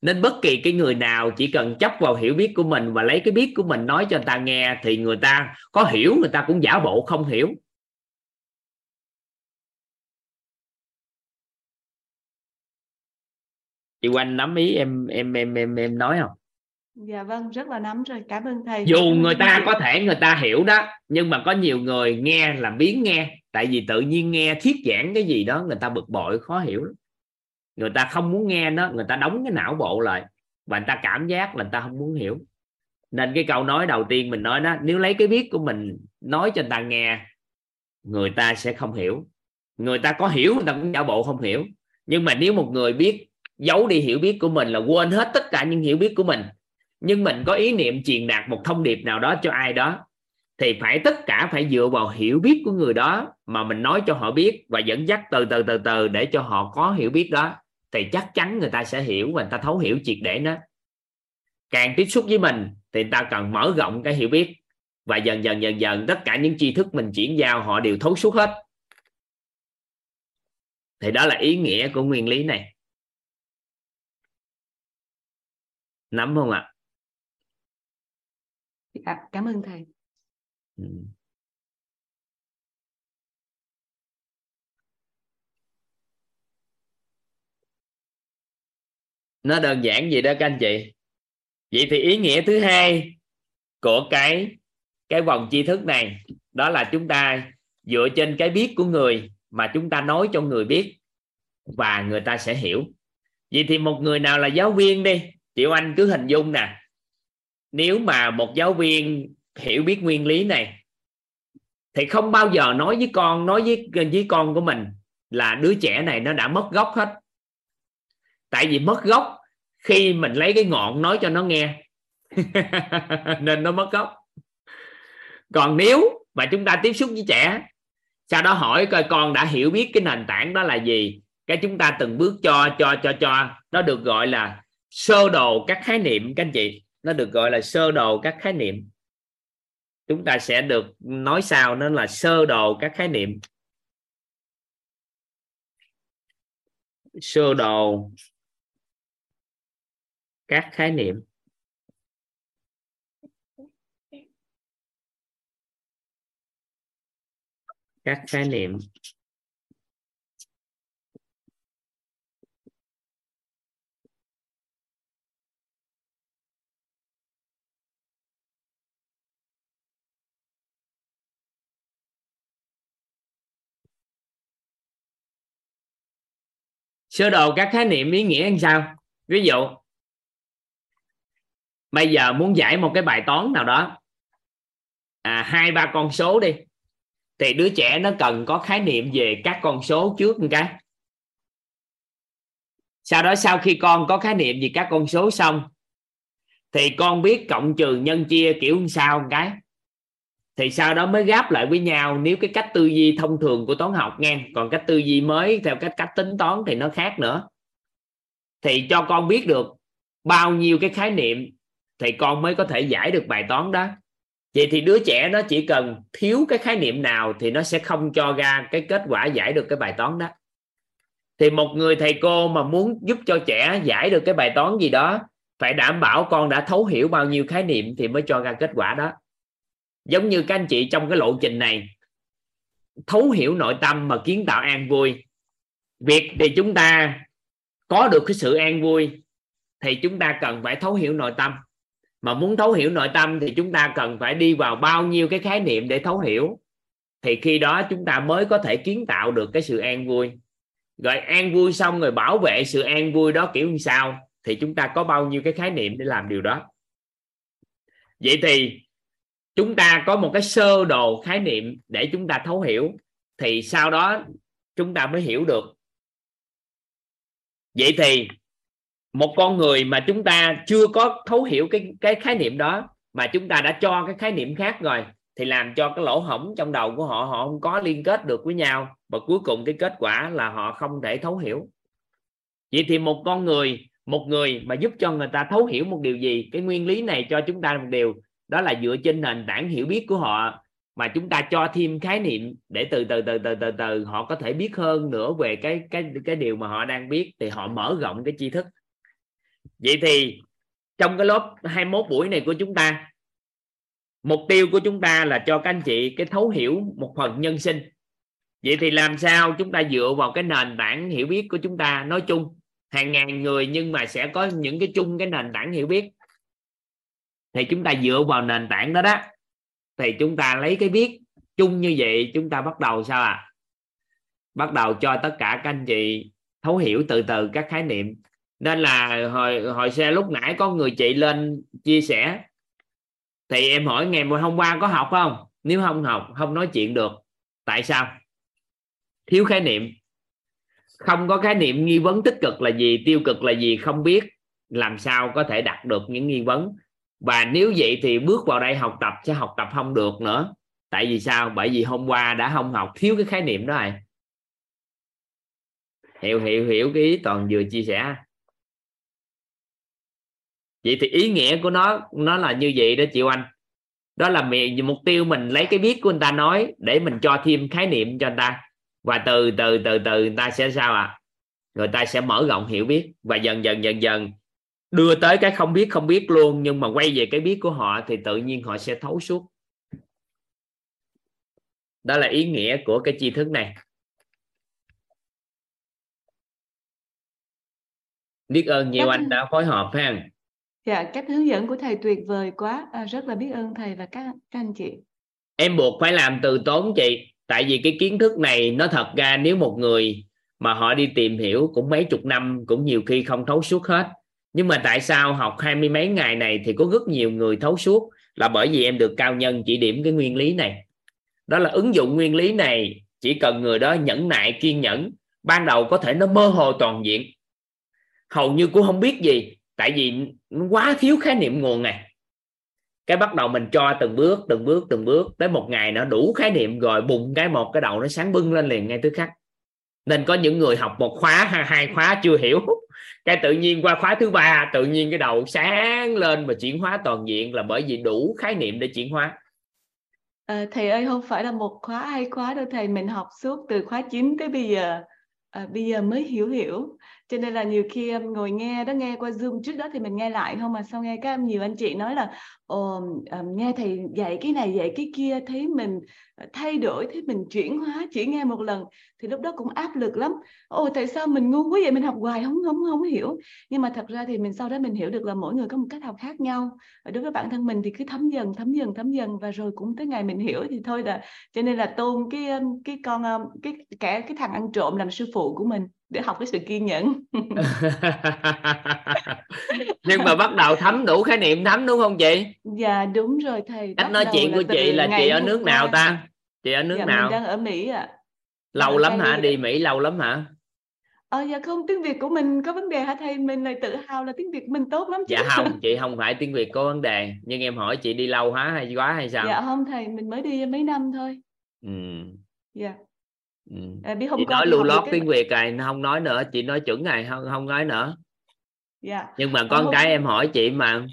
Nên bất kỳ cái người nào chỉ cần chấp vào hiểu biết của mình và lấy cái biết của mình nói cho người ta nghe thì người ta có hiểu người ta cũng giả bộ không hiểu. Chị Oanh nắm ý em nói không? Dạ vâng, rất là nắm rồi, cảm ơn thầy. Dù người ta có thể người ta hiểu đó, nhưng mà có nhiều người nghe làm biếng nghe, tại vì tự nhiên nghe thuyết giảng cái gì đó người ta bực bội khó hiểu lắm. Người ta không muốn nghe nó, người ta đóng cái não bộ lại và người ta cảm giác là người ta không muốn hiểu. Nên cái câu nói đầu tiên mình nói đó, nếu lấy cái biết của mình nói cho người ta nghe, người ta sẽ không hiểu. Người ta có hiểu người ta cũng giả bộ không hiểu. Nhưng mà nếu một người biết giấu đi hiểu biết của mình là quên hết tất cả những hiểu biết của mình, nhưng mình có ý niệm truyền đạt một thông điệp nào đó cho ai đó, thì phải tất cả phải dựa vào hiểu biết của người đó mà mình nói cho họ biết và dẫn dắt từ từ để cho họ có hiểu biết đó, thì chắc chắn người ta sẽ hiểu và người ta thấu hiểu triệt để nó. Càng tiếp xúc với mình thì người ta càng mở rộng cái hiểu biết, và dần dần tất cả những tri thức mình chuyển giao họ đều thấu suốt hết. Thì đó là ý nghĩa của nguyên lý này. Nắm không ạ? À, cảm ơn thầy. Nó đơn giản gì đó các anh chị. Vậy thì ý nghĩa thứ hai của cái vòng tri thức này, đó là chúng ta dựa trên cái biết của người mà chúng ta nói cho người biết và người ta sẽ hiểu. Vậy thì một người nào là giáo viên đi, chị Oanh cứ hình dung nè, nếu mà một giáo viên hiểu biết nguyên lý này thì không bao giờ nói với con của mình là đứa trẻ này nó đã mất gốc hết. Tại vì mất gốc khi mình lấy cái ngọn nói cho nó nghe nên nó mất gốc. Còn nếu mà chúng ta tiếp xúc với trẻ, sau đó hỏi coi con đã hiểu biết cái nền tảng đó là gì, cái chúng ta từng bước cho nó được gọi là sơ đồ các khái niệm. Các anh chị, nó được gọi là sơ đồ các khái niệm. Chúng ta sẽ được nói sau nó là sơ đồ các khái niệm. Sơ đồ các khái niệm. Các khái niệm. Sơ đồ các khái niệm ý nghĩa như sao? Ví dụ, bây giờ muốn giải một cái bài toán nào đó, 2-3 con số đi, thì đứa trẻ nó cần có khái niệm về các con số trước một cái. Sau đó sau khi con có khái niệm về các con số xong, thì con biết cộng trừ nhân chia kiểu như sao một cái. Thì sau đó mới ráp lại với nhau nếu cái cách tư duy thông thường của toán học nghe. Còn cách tư duy mới theo cách tính toán thì nó khác nữa. Thì cho con biết được bao nhiêu cái khái niệm thì con mới có thể giải được bài toán đó. Vậy thì đứa trẻ nó chỉ cần thiếu cái khái niệm nào thì nó sẽ không cho ra cái kết quả giải được cái bài toán đó. Thì một người thầy cô mà muốn giúp cho trẻ giải được cái bài toán gì đó phải đảm bảo con đã thấu hiểu bao nhiêu khái niệm thì mới cho ra kết quả đó. Giống như các anh chị trong cái lộ trình này thấu hiểu nội tâm mà kiến tạo an vui, việc để chúng ta có được cái sự an vui thì chúng ta cần phải thấu hiểu nội tâm. Mà muốn thấu hiểu nội tâm thì chúng ta cần phải đi vào bao nhiêu cái khái niệm để thấu hiểu, thì khi đó chúng ta mới có thể kiến tạo được cái sự an vui. Rồi an vui xong rồi bảo vệ sự an vui đó kiểu như sao, thì chúng ta có bao nhiêu cái khái niệm để làm điều đó. Vậy thì chúng ta có một cái sơ đồ khái niệm để chúng ta thấu hiểu, thì sau đó chúng ta mới hiểu được. Vậy thì một con người mà chúng ta chưa có thấu hiểu cái khái niệm đó mà chúng ta đã cho cái khái niệm khác rồi, thì làm cho cái lỗ hổng trong đầu của họ, họ không có liên kết được với nhau, và cuối cùng cái kết quả là họ không thể thấu hiểu. Vậy thì một người mà giúp cho người ta thấu hiểu một điều gì, cái nguyên lý này cho chúng ta một điều, đó là dựa trên nền tảng hiểu biết của họ mà chúng ta cho thêm khái niệm để từ từ họ có thể biết hơn nữa về cái điều mà họ đang biết, thì họ mở rộng cái tri thức. Vậy thì trong cái lớp 21 buổi này của chúng ta, mục tiêu của chúng ta là cho các anh chị cái thấu hiểu một phần nhân sinh. Vậy thì làm sao chúng ta dựa vào cái nền tảng hiểu biết của chúng ta, nói chung hàng ngàn người nhưng mà sẽ có những cái chung cái nền tảng hiểu biết, thì chúng ta dựa vào nền tảng đó đó, thì chúng ta lấy cái biết chung như vậy, chúng ta bắt đầu sao ạ? Bắt đầu cho tất cả các anh chị thấu hiểu từ từ các khái niệm. Nên là hồi xe lúc nãy có người chị lên chia sẻ, thì em hỏi ngày hôm qua có học không? Nếu không học, không nói chuyện được. Tại sao? Thiếu khái niệm. Không có khái niệm nghi vấn tích cực là gì, tiêu cực là gì, không biết làm sao có thể đặt được những nghi vấn. Và nếu vậy thì bước vào đây học tập sẽ học tập không được nữa. Tại vì sao? Bởi vì hôm qua đã không học, thiếu cái khái niệm đó rồi. Hiểu cái ý Toàn vừa chia sẻ. Vậy thì ý nghĩa của nó là như vậy đó chị Oanh. Đó là mục tiêu mình lấy cái biết của người ta nói để mình cho thêm khái niệm cho người ta. Và từ từ người ta sẽ sao ạ? Người ta sẽ mở rộng hiểu biết và dần dần đưa tới cái không biết luôn, nhưng mà quay về cái biết của họ thì tự nhiên họ sẽ thấu suốt. Đó là ý nghĩa của cái tri thức này. Biết ơn nhiều anh đã phối hợp ha. Dạ, cách hướng dẫn của thầy tuyệt vời quá, rất là biết ơn thầy và các anh chị. Em buộc phải làm từ tốn chị, tại vì cái kiến thức này nó thật ra nếu một người mà họ đi tìm hiểu cũng mấy chục năm cũng nhiều khi không thấu suốt hết. Nhưng mà tại sao học 20 mấy ngày này thì có rất nhiều người thấu suốt, là bởi vì em được cao nhân chỉ điểm cái nguyên lý này. Đó là ứng dụng nguyên lý này, chỉ cần người đó nhẫn nại, kiên nhẫn. Ban đầu có thể nó mơ hồ toàn diện, hầu như cũng không biết gì, tại vì quá thiếu khái niệm nguồn này. Cái bắt đầu mình cho từng bước, tới một ngày nó đủ khái niệm rồi, bùng cái một cái đầu nó sáng bưng lên liền ngay tức khắc. Nên có những người học một khóa, hai khóa chưa hiểu, cái tự nhiên qua khóa thứ ba tự nhiên cái đầu sáng lên và chuyển hóa toàn diện, là bởi vì đủ khái niệm để chuyển hóa. Thầy ơi, không phải là một khóa hai khóa đâu thầy, mình học suốt từ khóa 9 tới bây giờ. Bây giờ mới hiểu, cho nên là nhiều khi em ngồi nghe qua Zoom, trước đó thì mình nghe lại không, mà sau nghe các em nhiều anh chị nói là nghe thầy dạy cái này dạy cái kia, thấy mình thay đổi, thấy mình chuyển hóa. Chỉ nghe một lần thì lúc đó cũng áp lực lắm, tại sao mình ngu quá vậy, mình học hoài không hiểu. Nhưng mà thật ra thì mình sau đó mình hiểu được là mỗi người có một cách học khác nhau. Đối với bản thân mình thì cứ thấm dần và rồi cũng tới ngày mình hiểu thì thôi. Là cho nên là tôn cái thằng ăn trộm làm sư phụ của mình để học cái sự kiên nhẫn. Nhưng mà bắt đầu thấm đủ khái niệm thấm, đúng không chị? Dạ đúng rồi thầy. Cách nói chuyện của chị là chị ở nước nào ta? Chị ở nước nào? Mình đang ở Mỹ ạ. Lâu lắm hả? Đi Mỹ lâu lắm hả? Dạ không, tiếng Việt của mình có vấn đề hả thầy? Mình lại tự hào là tiếng Việt mình tốt lắm chứ. Dạ không, chị không phải tiếng Việt có vấn đề, nhưng em hỏi chị đi lâu hả hay quá hay sao? Dạ không thầy, mình mới đi mấy năm thôi. Dạ. Biết không, chị nói lưu lót tiếng Việt rồi, không nói nữa, chị nói chuẩn rồi, không nói nữa. Yeah. Nhưng mà con cái em hỏi chị mà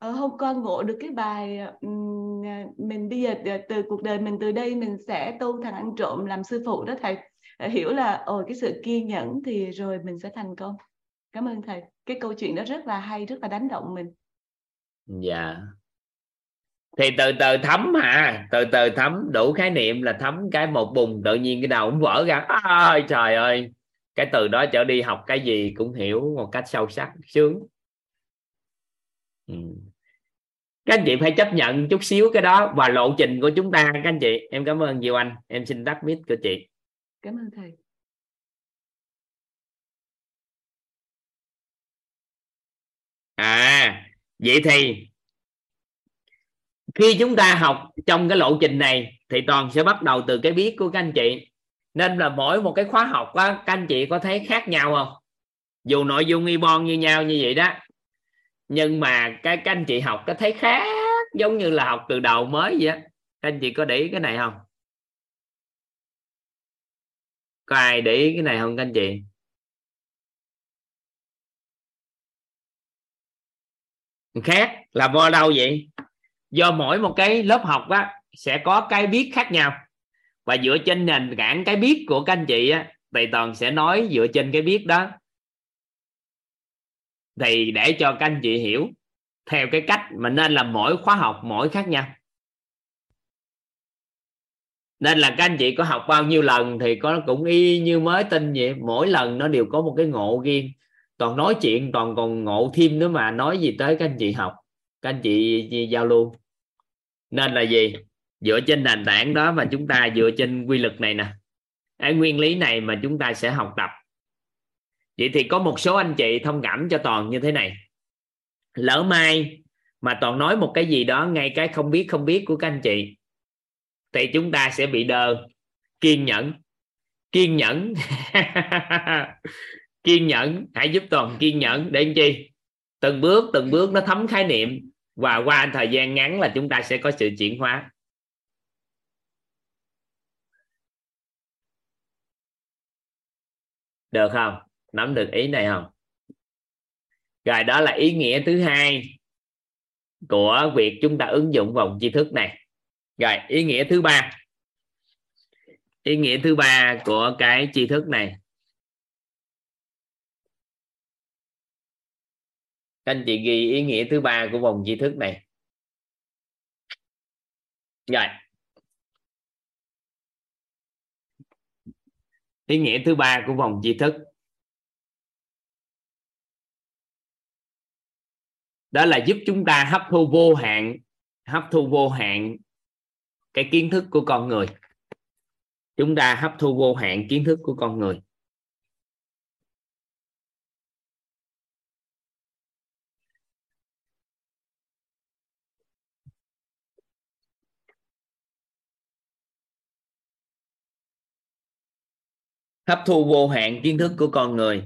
hôm qua ngộ được cái bài mình bây giờ từ cuộc đời mình, từ đây mình sẽ tôn thằng ăn trộm làm sư phụ đó thầy. Hiểu là cái sự kiên nhẫn thì rồi mình sẽ thành công. Cảm ơn thầy. Cái câu chuyện đó rất là hay, rất là đánh động mình. Dạ. Thì từ từ thấm hả? Từ từ thấm, đủ khái niệm là thấm cái một bùng, tự nhiên cái đầu cũng vỡ ra. Ôi trời ơi, cái từ đó trở đi học cái gì cũng hiểu một cách sâu sắc, sướng. Các anh chị phải chấp nhận chút xíu cái đó và lộ trình của chúng ta. Các anh chị, em cảm ơn nhiều anh. Em xin tắt mic của chị. Cảm ơn thầy. À, vậy thì khi chúng ta học trong cái lộ trình này thì Toàn sẽ bắt đầu từ cái biết của các anh chị. Nên là mỗi một cái khóa học đó, các anh chị có thấy khác nhau không? Dù nội dung y bon như nhau như vậy đó, nhưng mà các anh chị học có thấy khác, giống như là học từ đầu mới vậy á. Các anh chị có để ý cái này không? Có ai để ý cái này không các anh chị? Khác là do đâu vậy? Do mỗi một cái lớp học á sẽ có cái biết khác nhau, và dựa trên nền tảng cái biết của các anh chị á, Thầy Toàn sẽ nói dựa trên cái biết đó thì để cho các anh chị hiểu theo cái cách mà nên là mỗi khóa học mỗi khác nhau. Nên là các anh chị có học bao nhiêu lần thì có cũng y như mới tin vậy, mỗi lần nó đều có một cái ngộ riêng. Toàn nói chuyện Toàn còn ngộ thêm nữa mà nói gì tới các anh chị học, các anh chị giao lưu. Nên là gì? Dựa trên nền tảng đó mà chúng ta dựa trên quy luật này nè, cái nguyên lý này mà chúng ta sẽ học tập. Vậy thì có một số anh chị thông cảm cho Toàn như thế này. Lỡ mai mà Toàn nói một cái gì đó ngay cái không biết của các anh chị thì chúng ta sẽ bị đờ. Kiên nhẫn kiên nhẫn, hãy giúp Toàn kiên nhẫn để làm chi? Từng bước nó thấm khái niệm, và qua thời gian ngắn là chúng ta sẽ có sự chuyển hóa. Được không? Nắm được ý này không? Rồi, đó là ý nghĩa thứ hai của việc chúng ta ứng dụng vòng tri thức này. Rồi, ý nghĩa thứ ba của cái tri thức này. Các anh chị ghi ý nghĩa thứ ba của vòng tri thức này. Rồi. Ý nghĩa thứ ba của vòng tri thức đó là giúp chúng ta hấp thu vô hạn cái kiến thức của con người. Chúng ta hấp thu vô hạn kiến thức của con người. Hấp thu vô hạn kiến thức của con người.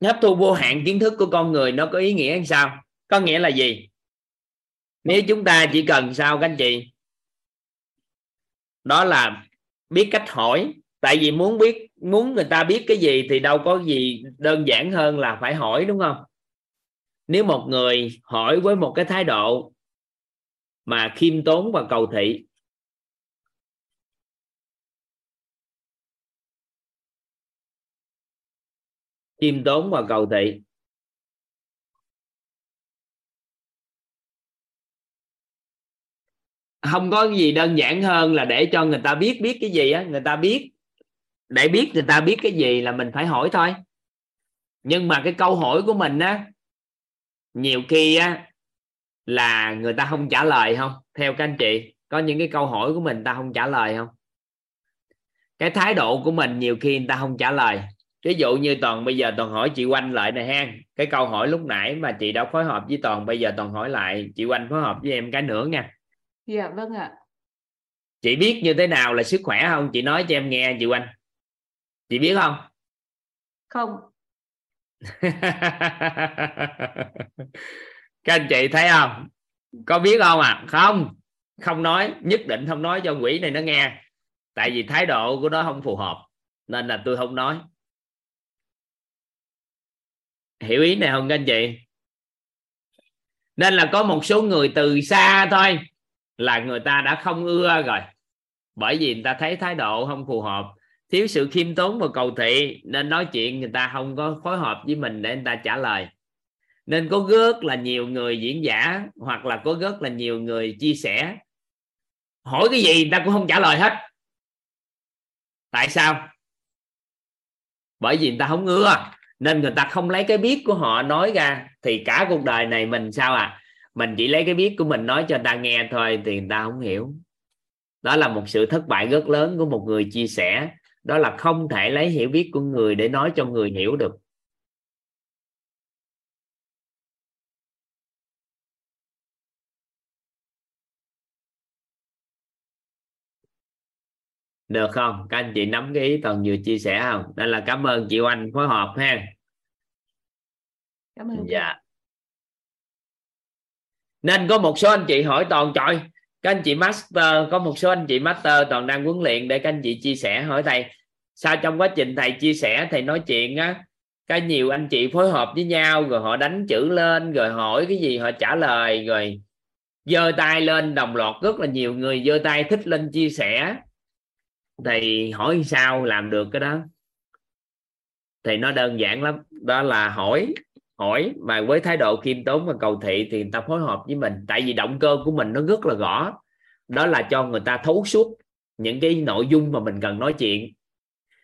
Hấp thu vô hạn kiến thức của con người nó có ý nghĩa sao? Có nghĩa là gì? Nếu chúng ta chỉ cần sao các anh chị? Đó là biết cách hỏi. Tại vì muốn người ta biết cái gì thì đâu có gì đơn giản hơn là phải hỏi, đúng không? Nếu một người hỏi với một cái thái độ mà khiêm tốn và cầu thị, không có gì đơn giản hơn là để cho người ta biết cái gì á. Người ta biết, để biết người ta biết cái gì là mình phải hỏi thôi. Nhưng mà cái câu hỏi của mình á, nhiều khi á là người ta không trả lời không? Theo các anh chị, có những cái câu hỏi của mình ta không trả lời không? Cái thái độ của mình nhiều khi người ta không trả lời. Ví dụ như Toàn bây giờ Toàn hỏi chị Oanh lại nè ha. Cái câu hỏi lúc nãy mà chị đã phối hợp với Toàn, bây giờ Toàn hỏi lại chị Oanh phối hợp với em cái nữa nha. Dạ vâng ạ. Chị biết như thế nào là sức khỏe không? Chị nói cho em nghe chị Oanh. Chị biết không? Không. Các anh chị thấy không? Có biết không à? Không nói. Nhất định không nói cho quỷ này nó nghe. Tại vì thái độ của nó không phù hợp nên là tôi không nói. Hiểu ý này không các anh chị? Nên là có một số người từ xa thôi là người ta đã không ưa rồi. bởi vì người ta thấy thái độ không phù hợp, thiếu sự khiêm tốn và cầu thị, nên nói chuyện người ta không có phối hợp với mình để người ta trả lời. Nên có rất là nhiều người diễn giả hoặc là có rất là nhiều người chia sẻ, hỏi cái gì người ta cũng không trả lời hết. Tại sao? Bởi vì người ta không ngứa, nên người ta không lấy cái biết của họ nói ra. Thì cả cuộc đời này mình sao à? Mình chỉ lấy cái biết của mình nói cho người ta nghe thôi, thì người ta không hiểu. Đó là một sự thất bại rất lớn của một người chia sẻ. Đó là không thể lấy hiểu biết của người để nói cho người hiểu được. Được không? Các anh chị nắm cái ý Toàn vừa chia sẻ không? Nên là cảm ơn chị Oanh phối hợp ha. Cảm ơn. Dạ. Nên có một số anh chị hỏi Toàn, trời, các anh chị master, có một số anh chị master Toàn đang huấn luyện để các anh chị chia sẻ, hỏi thầy sao trong quá trình thầy chia sẻ, thầy nói chuyện á, cái nhiều anh chị phối hợp với nhau rồi họ đánh chữ lên, rồi hỏi cái gì họ trả lời, rồi giơ tay lên đồng loạt, rất là nhiều người giơ tay thích lên chia sẻ. Thầy hỏi sao làm được cái đó? Thì nó đơn giản lắm, đó là hỏi mà với thái độ khiêm tốn và cầu thị thì người ta phối hợp với mình. Tại vì động cơ của mình nó rất là rõ, đó là cho người ta thấu suốt những cái nội dung mà mình cần nói chuyện.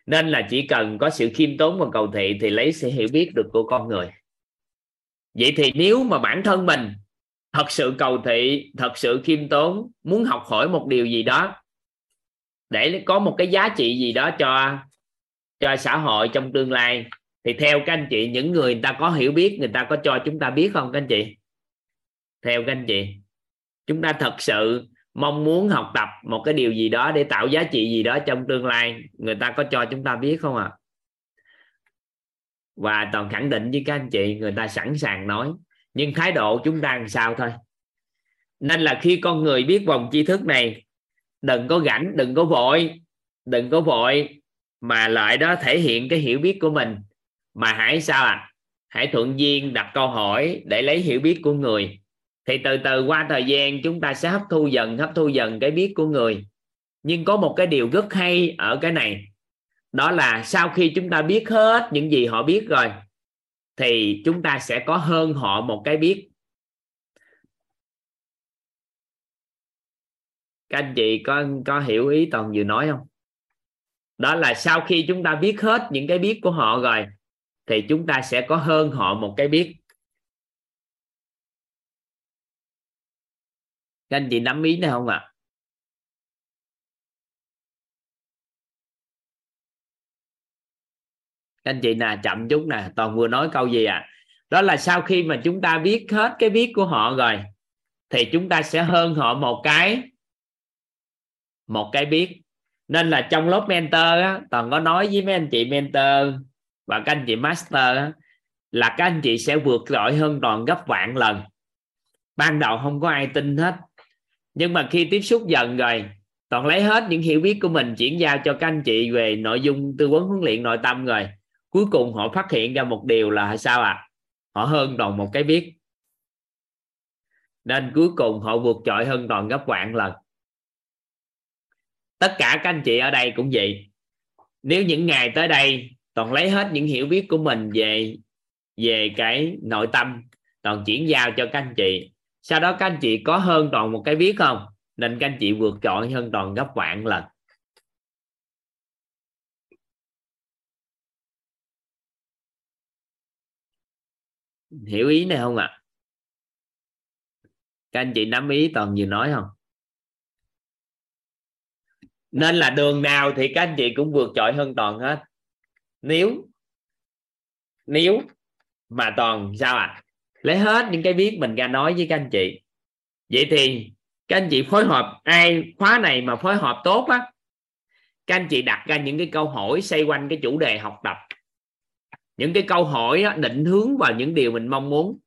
Nên là chỉ cần có sự khiêm tốn và cầu thị thì lấy sẽ hiểu biết được của con người. Vậy thì nếu mà bản thân mình thật sự cầu thị, thật sự khiêm tốn, muốn học hỏi một điều gì đó để có một cái giá trị gì đó cho xã hội trong tương lai, thì theo các anh chị, những người ta có hiểu biết, người ta có cho chúng ta biết không các anh chị? Theo các anh chị, chúng ta thật sự mong muốn học tập một cái điều gì đó để tạo giá trị gì đó trong tương lai, người ta có cho chúng ta biết không ạ? Và Toàn khẳng định với các anh chị, người ta sẵn sàng nói, nhưng thái độ chúng ta làm sao thôi. Nên là khi con người biết vòng tri thức này, đừng có rảnh, đừng có vội mà lại đó thể hiện cái hiểu biết của mình, mà hãy sao ạ? Hãy thuận duyên đặt câu hỏi để lấy hiểu biết của người. Thì từ từ qua thời gian chúng ta sẽ hấp thu dần cái biết của người. Nhưng có một cái điều rất hay ở cái này, đó là sau khi chúng ta biết hết những gì họ biết rồi thì chúng ta sẽ có hơn họ một cái biết. Các anh chị có hiểu ý Toàn vừa nói không? Đó là sau khi chúng ta biết hết những cái biết của họ rồi thì chúng ta sẽ có hơn họ một cái biết. Các anh chị nắm ý này không ạ? Các anh chị nè, chậm chút nè, Toàn vừa nói câu gì ạ? Đó là sau khi mà chúng ta biết hết cái biết của họ rồi thì chúng ta sẽ hơn họ một cái biết. Nên là trong lớp mentor á, Toàn có nói với mấy anh chị mentor và các anh chị master á, là các anh chị sẽ vượt trội hơn Toàn gấp vạn lần. Ban đầu không có ai tin hết, nhưng mà khi tiếp xúc dần rồi, Toàn lấy hết những hiểu biết của mình chuyển giao cho các anh chị về nội dung tư vấn huấn luyện nội tâm rồi, cuối cùng họ phát hiện ra một điều là sao ạ? Họ hơn Toàn một cái biết, nên cuối cùng họ vượt trội hơn Toàn gấp vạn lần. Tất cả các anh chị ở đây cũng vậy. Nếu những ngày tới đây Toàn lấy hết những hiểu biết của mình về cái nội tâm, Toàn chuyển giao cho các anh chị, sau đó các anh chị có hơn Toàn một cái biết không? Nên các anh chị vượt trội hơn Toàn gấp vạn lần. Hiểu ý này không ạ? Các anh chị nắm ý Toàn vừa nói không? Nên là đường nào thì các anh chị cũng vượt trội hơn Toàn hết. Nếu mà Toàn sao ạ? Lấy hết những cái biết mình ra nói với các anh chị. Vậy thì các anh chị phối hợp, ai khóa này mà phối hợp tốt á, các anh chị đặt ra những cái câu hỏi xoay quanh cái chủ đề học tập. Những cái câu hỏi á, định hướng vào những điều mình mong muốn.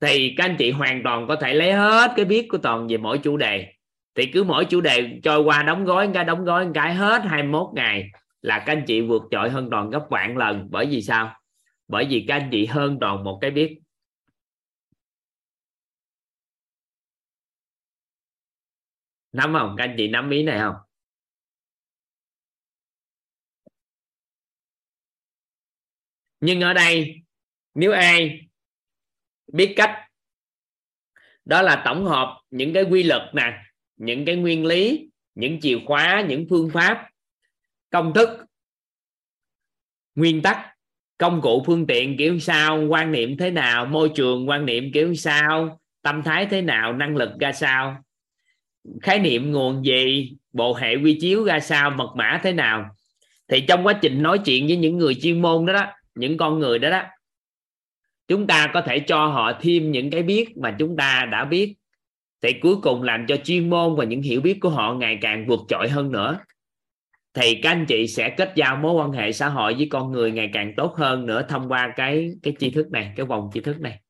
Thì các anh chị hoàn toàn có thể lấy hết cái biết của Toàn về mỗi chủ đề. Thì cứ mỗi chủ đề trôi qua đóng gói một cái hết 21 ngày là các anh chị vượt trội hơn Toàn gấp vạn lần. Bởi vì sao? Bởi vì các anh chị hơn Toàn một cái biết. Nắm không? Các anh chị nắm ý này không? Nhưng ở đây nếu ai biết cách, đó là tổng hợp những cái quy luật nè, những cái nguyên lý, những chìa khóa, những phương pháp, công thức, nguyên tắc, công cụ phương tiện kiểu sao, quan niệm thế nào, môi trường quan niệm kiểu sao, tâm thái thế nào, năng lực ra sao, khái niệm nguồn gì, bộ hệ quy chiếu ra sao, mật mã thế nào. Thì trong quá trình nói chuyện với những người chuyên môn đó, những con người đó đó, chúng ta có thể cho họ thêm những cái biết mà chúng ta đã biết, thì cuối cùng làm cho chuyên môn và những hiểu biết của họ ngày càng vượt trội hơn nữa. Thì các anh chị sẽ kết giao mối quan hệ xã hội với con người ngày càng tốt hơn nữa thông qua cái tri thức này, cái vòng tri thức này.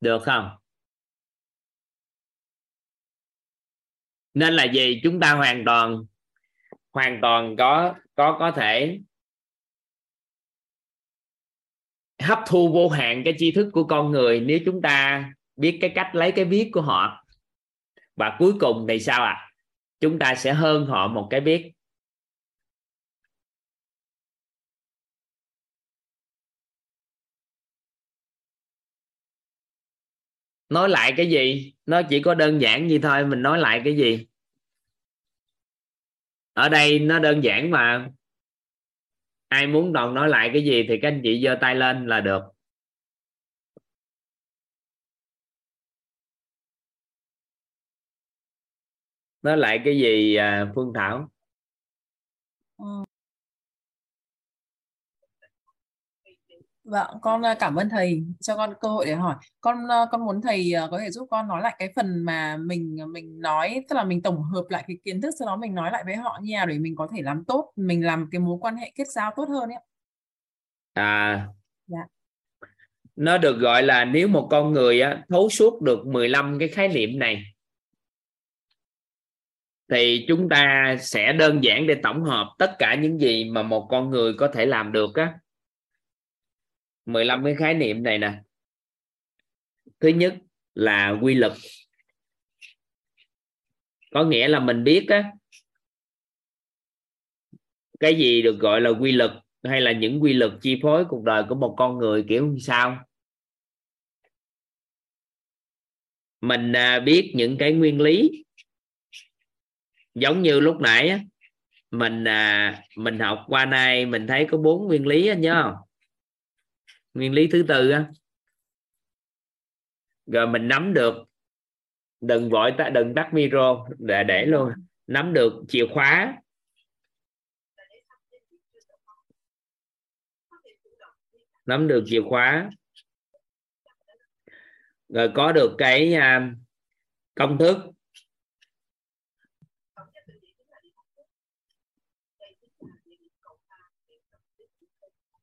Được không? Nên là gì? Chúng ta hoàn toàn có thể hấp thu vô hạn cái tri thức của con người nếu chúng ta biết cái cách lấy cái biết của họ. Và cuối cùng thì sao ạ? Chúng ta sẽ hơn họ một cái biết. Nói lại cái gì? Nó chỉ có đơn giản như thôi. Mình nói lại cái gì? Ở đây nó đơn giản mà. Ai muốn còn nói lại cái gì thì các anh chị giơ tay lên là được. Nói lại cái gì Phương Thảo? Vâng, con cảm ơn thầy cho con cơ hội để hỏi. Con muốn thầy có thể giúp con nói lại cái phần mà mình nói, tức là mình tổng hợp lại cái kiến thức, sau đó mình nói lại với họ như nào để mình có thể làm tốt, mình làm cái mối quan hệ kết giao tốt hơn ấy. Dạ. Nó được gọi là nếu một con người thấu suốt được 15 cái khái niệm này thì chúng ta sẽ đơn giản để tổng hợp tất cả những gì mà một con người có thể làm được á. 15 cái khái niệm này nè. Thứ nhất là quy luật. Có nghĩa là mình biết á, cái gì được gọi là quy luật hay là những quy luật chi phối cuộc đời của một con người kiểu như sao. Mình biết những cái nguyên lý. Giống như lúc nãy á, mình học qua nay mình thấy có 4 nguyên lý anh nhớ không? Nguyên lý thứ tư á, rồi mình nắm được, đừng tắt micro để luôn, nắm được chìa khóa, rồi có được cái công thức,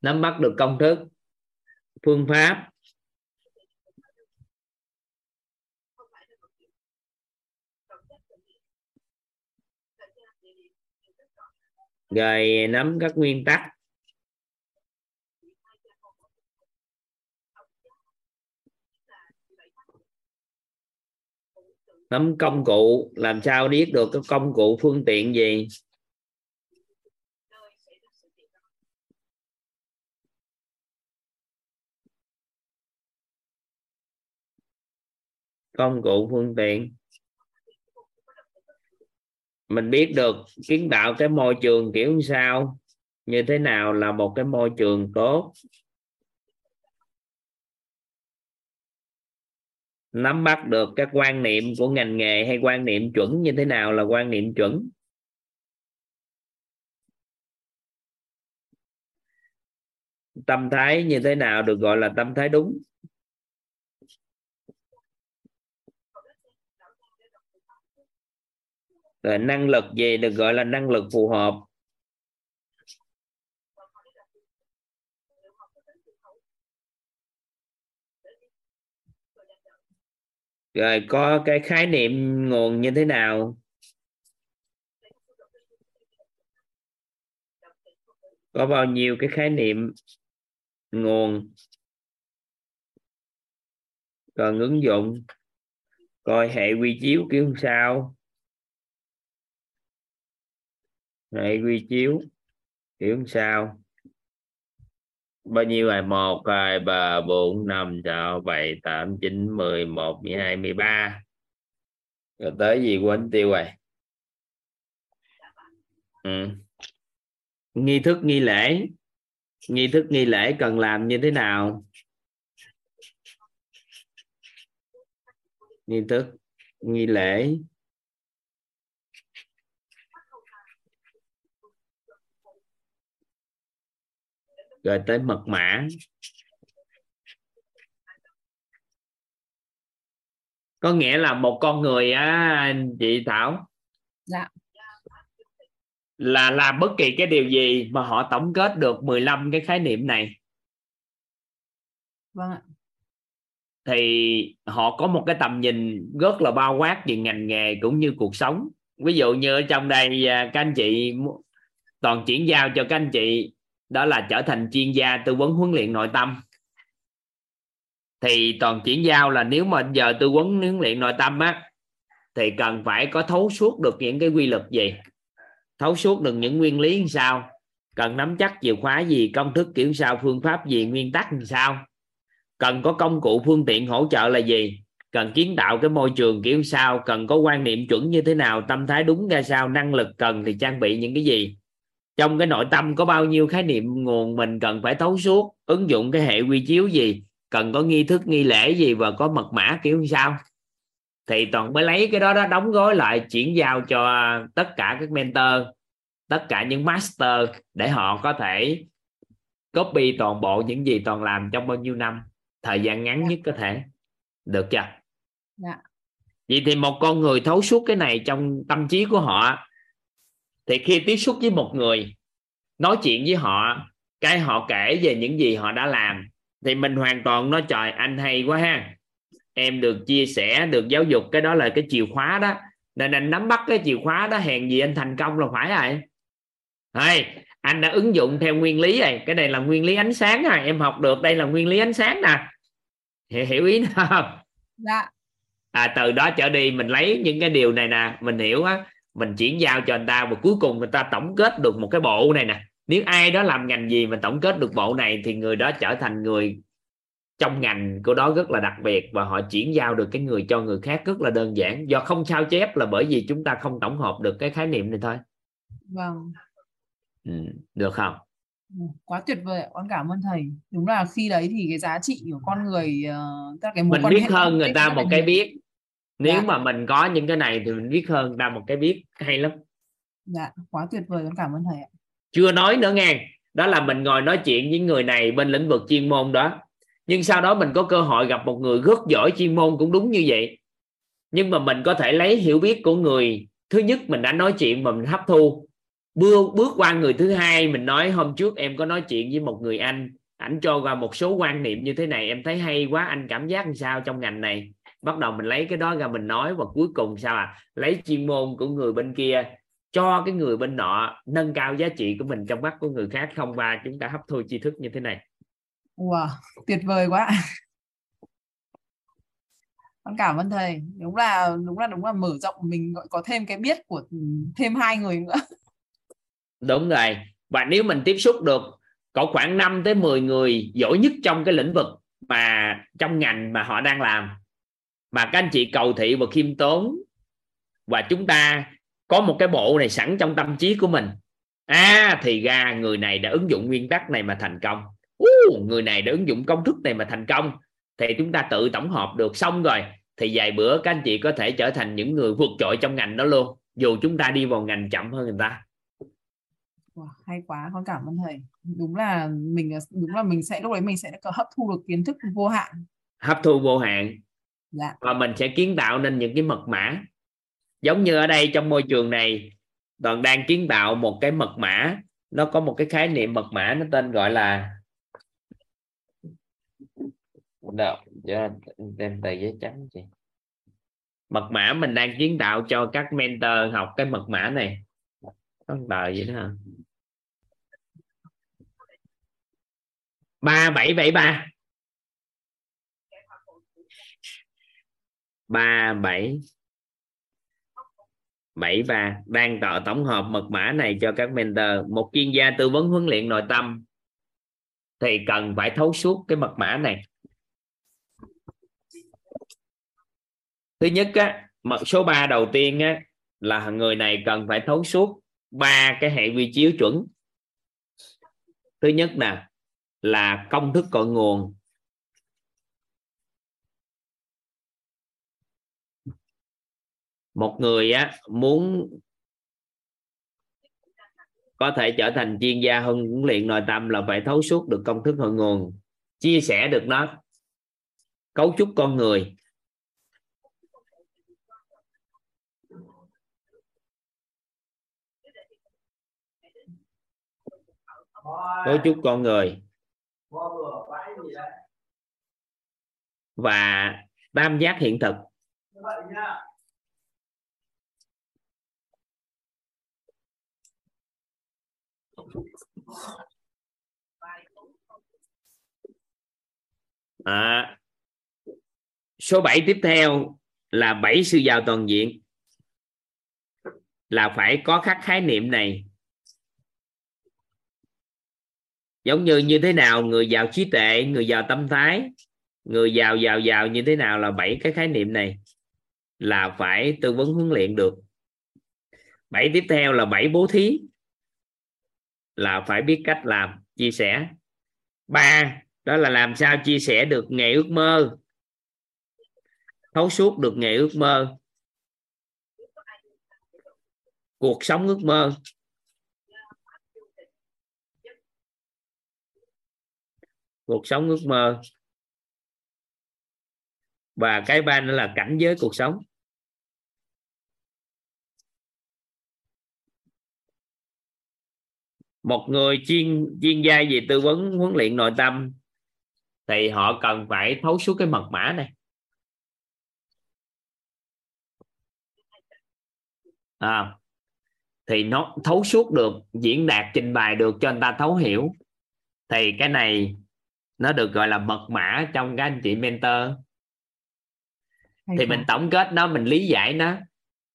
nắm bắt được công thức, phương pháp, rồi nắm các nguyên tắc, nắm công cụ, làm sao biết được cái công cụ phương tiện gì, công cụ phương tiện. Mình biết được kiến tạo cái môi trường kiểu như sao, như thế nào là một cái môi trường tốt. Nắm bắt được các quan niệm của ngành nghề hay quan niệm chuẩn, như thế nào là quan niệm chuẩn. Tâm thái như thế nào được gọi là tâm thái đúng. Rồi năng lực gì được gọi là năng lực phù hợp. Rồi có cái khái niệm nguồn như thế nào. có bao nhiêu cái khái niệm nguồn, còn ứng dụng, coi hệ quy chiếu kiểu sao, hệ quy chiếu kiểu sao, bao nhiêu rồi, 1, 2, 3, 4, 5, 6, 7, 8, 9, 10, 11, 12, 13. Rồi tới gì quên tiêu rồi. Nghi thức nghi lễ, nghi thức nghi lễ cần làm như thế nào? Nghi thức nghi lễ rồi tới mật mã. Có nghĩa là một con người á chị Thảo, dạ, là làm bất kỳ cái điều gì mà họ tổng kết được 15 cái khái niệm này, vâng ạ, thì họ có một cái tầm nhìn rất là bao quát về ngành nghề cũng như cuộc sống. Ví dụ như ở trong đây các anh chị Toàn chuyển giao cho các anh chị đó là trở thành chuyên gia tư vấn huấn luyện nội tâm, thì Toàn chuyển giao là nếu mà giờ tư vấn huấn luyện nội tâm á thì cần phải có thấu suốt được những cái quy luật gì, thấu suốt được những nguyên lý làm sao, cần nắm chắc chìa khóa gì, công thức kiểu sao, phương pháp gì, nguyên tắc làm sao, cần có công cụ phương tiện hỗ trợ là gì, cần kiến tạo cái môi trường kiểu sao, cần có quan niệm chuẩn như thế nào, tâm thái đúng ra sao, năng lực cần thì trang bị những cái gì. Trong cái nội tâm có bao nhiêu khái niệm nguồn mình cần phải thấu suốt, ứng dụng cái hệ quy chiếu gì, cần có nghi thức nghi lễ gì và có mật mã kiểu sao. Thì Toàn mới lấy cái đó đó đóng gói lại chuyển giao cho tất cả các mentor, tất cả những master để họ có thể copy toàn bộ những gì Toàn làm trong bao nhiêu năm, thời gian ngắn nhất có thể. Được chưa? Dạ. Vậy thì một con người thấu suốt cái này trong tâm trí của họ, thì khi tiếp xúc với một người, nói chuyện với họ, cái họ kể về những gì họ đã làm, thì mình hoàn toàn nói trời anh hay quá ha, em được chia sẻ, được giáo dục, cái đó là cái chìa khóa đó, nên anh nắm bắt cái chìa khóa đó, hèn gì anh thành công là phải rồi. Hay, anh đã ứng dụng theo nguyên lý này, cái này là nguyên lý ánh sáng này, em học được đây là nguyên lý ánh sáng nè, hiểu ý không? Dạ. À, từ đó trở đi mình lấy những cái điều này nè, mình hiểu á, mình chuyển giao cho người ta và cuối cùng người ta tổng kết được một cái bộ này nè. Nếu ai đó làm ngành gì mà tổng kết được bộ này thì người đó trở thành người trong ngành của đó rất là đặc biệt, và họ chuyển giao được cái người cho người khác rất là đơn giản, do không sao chép là bởi vì chúng ta không tổng hợp được cái khái niệm này thôi. Vâng. Được không? Quá tuyệt vời, con cảm ơn thầy. Đúng là khi đấy thì cái giá trị của con người, các cái mối mình biết hơn người ta một cái biết. Nếu dạ. mà mình có những cái này thì mình biết hơn người ta một cái biết, hay lắm. Dạ, quá tuyệt vời, con cảm ơn thầy ạ. Chưa nói nữa nghe, đó là mình ngồi nói chuyện với người này bên lĩnh vực chuyên môn đó, nhưng sau đó mình có cơ hội gặp một người rất giỏi chuyên môn cũng đúng như vậy, nhưng mà mình có thể lấy hiểu biết của người thứ nhất mình đã nói chuyện mà mình hấp thu, bước qua người thứ hai. Mình nói hôm trước em có nói chuyện với một người anh, ảnh cho qua một số quan niệm như thế này, em thấy hay quá, anh cảm giác làm sao trong ngành này. Bắt đầu mình lấy cái đó ra mình nói, và cuối cùng sao lấy chuyên môn của người bên kia cho cái người bên nọ, nâng cao giá trị của mình trong mắt của người khác. Không ba chúng ta hấp thu tri thức như thế này. Wow, tuyệt vời quá. Con cảm ơn thầy. Đúng là mở rộng mình, có thêm cái biết của thêm 2 người nữa. Đúng rồi. Và nếu mình tiếp xúc được có khoảng 5 tới 10 người giỏi nhất trong cái lĩnh vực mà trong ngành mà họ đang làm, mà các anh chị cầu thị và khiêm tốn, và chúng ta có một cái bộ này sẵn trong tâm trí của mình, thì ra người này đã ứng dụng nguyên tắc này mà thành công, người này đã ứng dụng công thức này mà thành công, thì chúng ta tự tổng hợp được. Xong rồi thì vài bữa các anh chị có thể trở thành những người vượt trội trong ngành đó luôn, dù chúng ta đi vào ngành chậm hơn người ta. Wow, hay quá, con cảm ơn thầy. Đúng là mình sẽ lúc đấy mình sẽ hấp thu được kiến thức vô hạn, dạ. Và mình sẽ kiến tạo nên những cái mật mã, giống như ở đây trong môi trường này Toàn đang kiến tạo một cái mật mã. Nó có một cái khái niệm mật mã, nó tên gọi là đem tờ giấy trắng chị. Mật mã mình đang kiến tạo cho các mentor học cái mật mã này. Có tờ vậy đó hả? 3773 3773 đang tạo tổng hợp mật mã này cho các mentor. Một chuyên gia tư vấn huấn luyện nội tâm thì cần phải thấu suốt cái mật mã này. Thứ nhất á, số 3 đầu tiên á, là người này cần phải thấu suốt 3 cái hệ quy chiếu chuẩn. Thứ nhất là công thức cội nguồn. Một người á, muốn có thể trở thành chuyên gia huấn luyện nội tâm là phải thấu suốt được công thức cội nguồn, chia sẻ được nó, cấu trúc con người, cấu trúc con người và tam giác hiện thực. Số 7 tiếp theo là 7 sư giàu toàn diện, là phải có các khái niệm này. Giống như thế nào người giàu trí tuệ, người giàu tâm thái, người giàu như thế nào, là 7 cái khái niệm này là phải tư vấn huấn luyện được. 7 tiếp theo là 7 bố thí, là phải biết cách làm, chia sẻ. 3 đó là làm sao chia sẻ được nghề ước mơ, thấu suốt được nghề ước mơ, cuộc sống ước mơ. 3 cái ba nữa là cảnh giới cuộc sống. Một người chuyên gia về tư vấn huấn luyện nội tâm thì họ cần phải thấu suốt cái mật mã này. Thì nó thấu suốt được, diễn đạt, trình bày được cho người ta thấu hiểu. Thì cái này nó được gọi là mật mã trong các anh chị mentor. Thì mình tổng kết nó, mình lý giải nó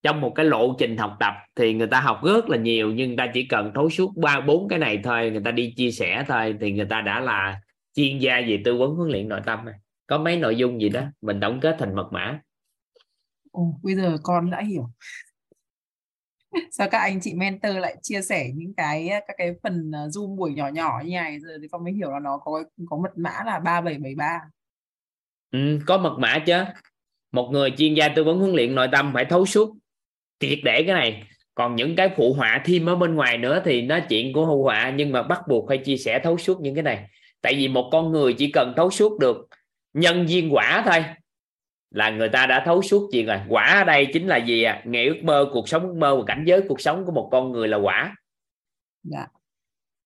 trong một cái lộ trình học tập thì người ta học rất là nhiều, nhưng người ta chỉ cần thấu suốt 3-4 cái này thôi, người ta đi chia sẻ thôi thì người ta đã là chuyên gia về tư vấn huấn luyện nội tâm. Có mấy nội dung gì đó mình tổng kết thành mật mã. Bây giờ con đã hiểu sao các anh chị mentor lại chia sẻ những các cái phần zoom buổi nhỏ như này, giờ thì con mới hiểu là nó có mật mã là 3773. Có mật mã chứ. Một người chuyên gia tư vấn huấn luyện nội tâm phải thấu suốt triệt để cái này. Còn những cái phụ họa thêm ở bên ngoài nữa thì nó chuyện của hậu họa, nhưng mà bắt buộc phải chia sẻ thấu suốt những cái này. Tại vì một con người chỉ cần thấu suốt được nhân duyên quả thôi là người ta đã thấu suốt chuyện rồi. Quả ở đây chính là gì ạ? Nghề ước mơ, cuộc sống ước mơ và cảnh giới cuộc sống của một con người là quả.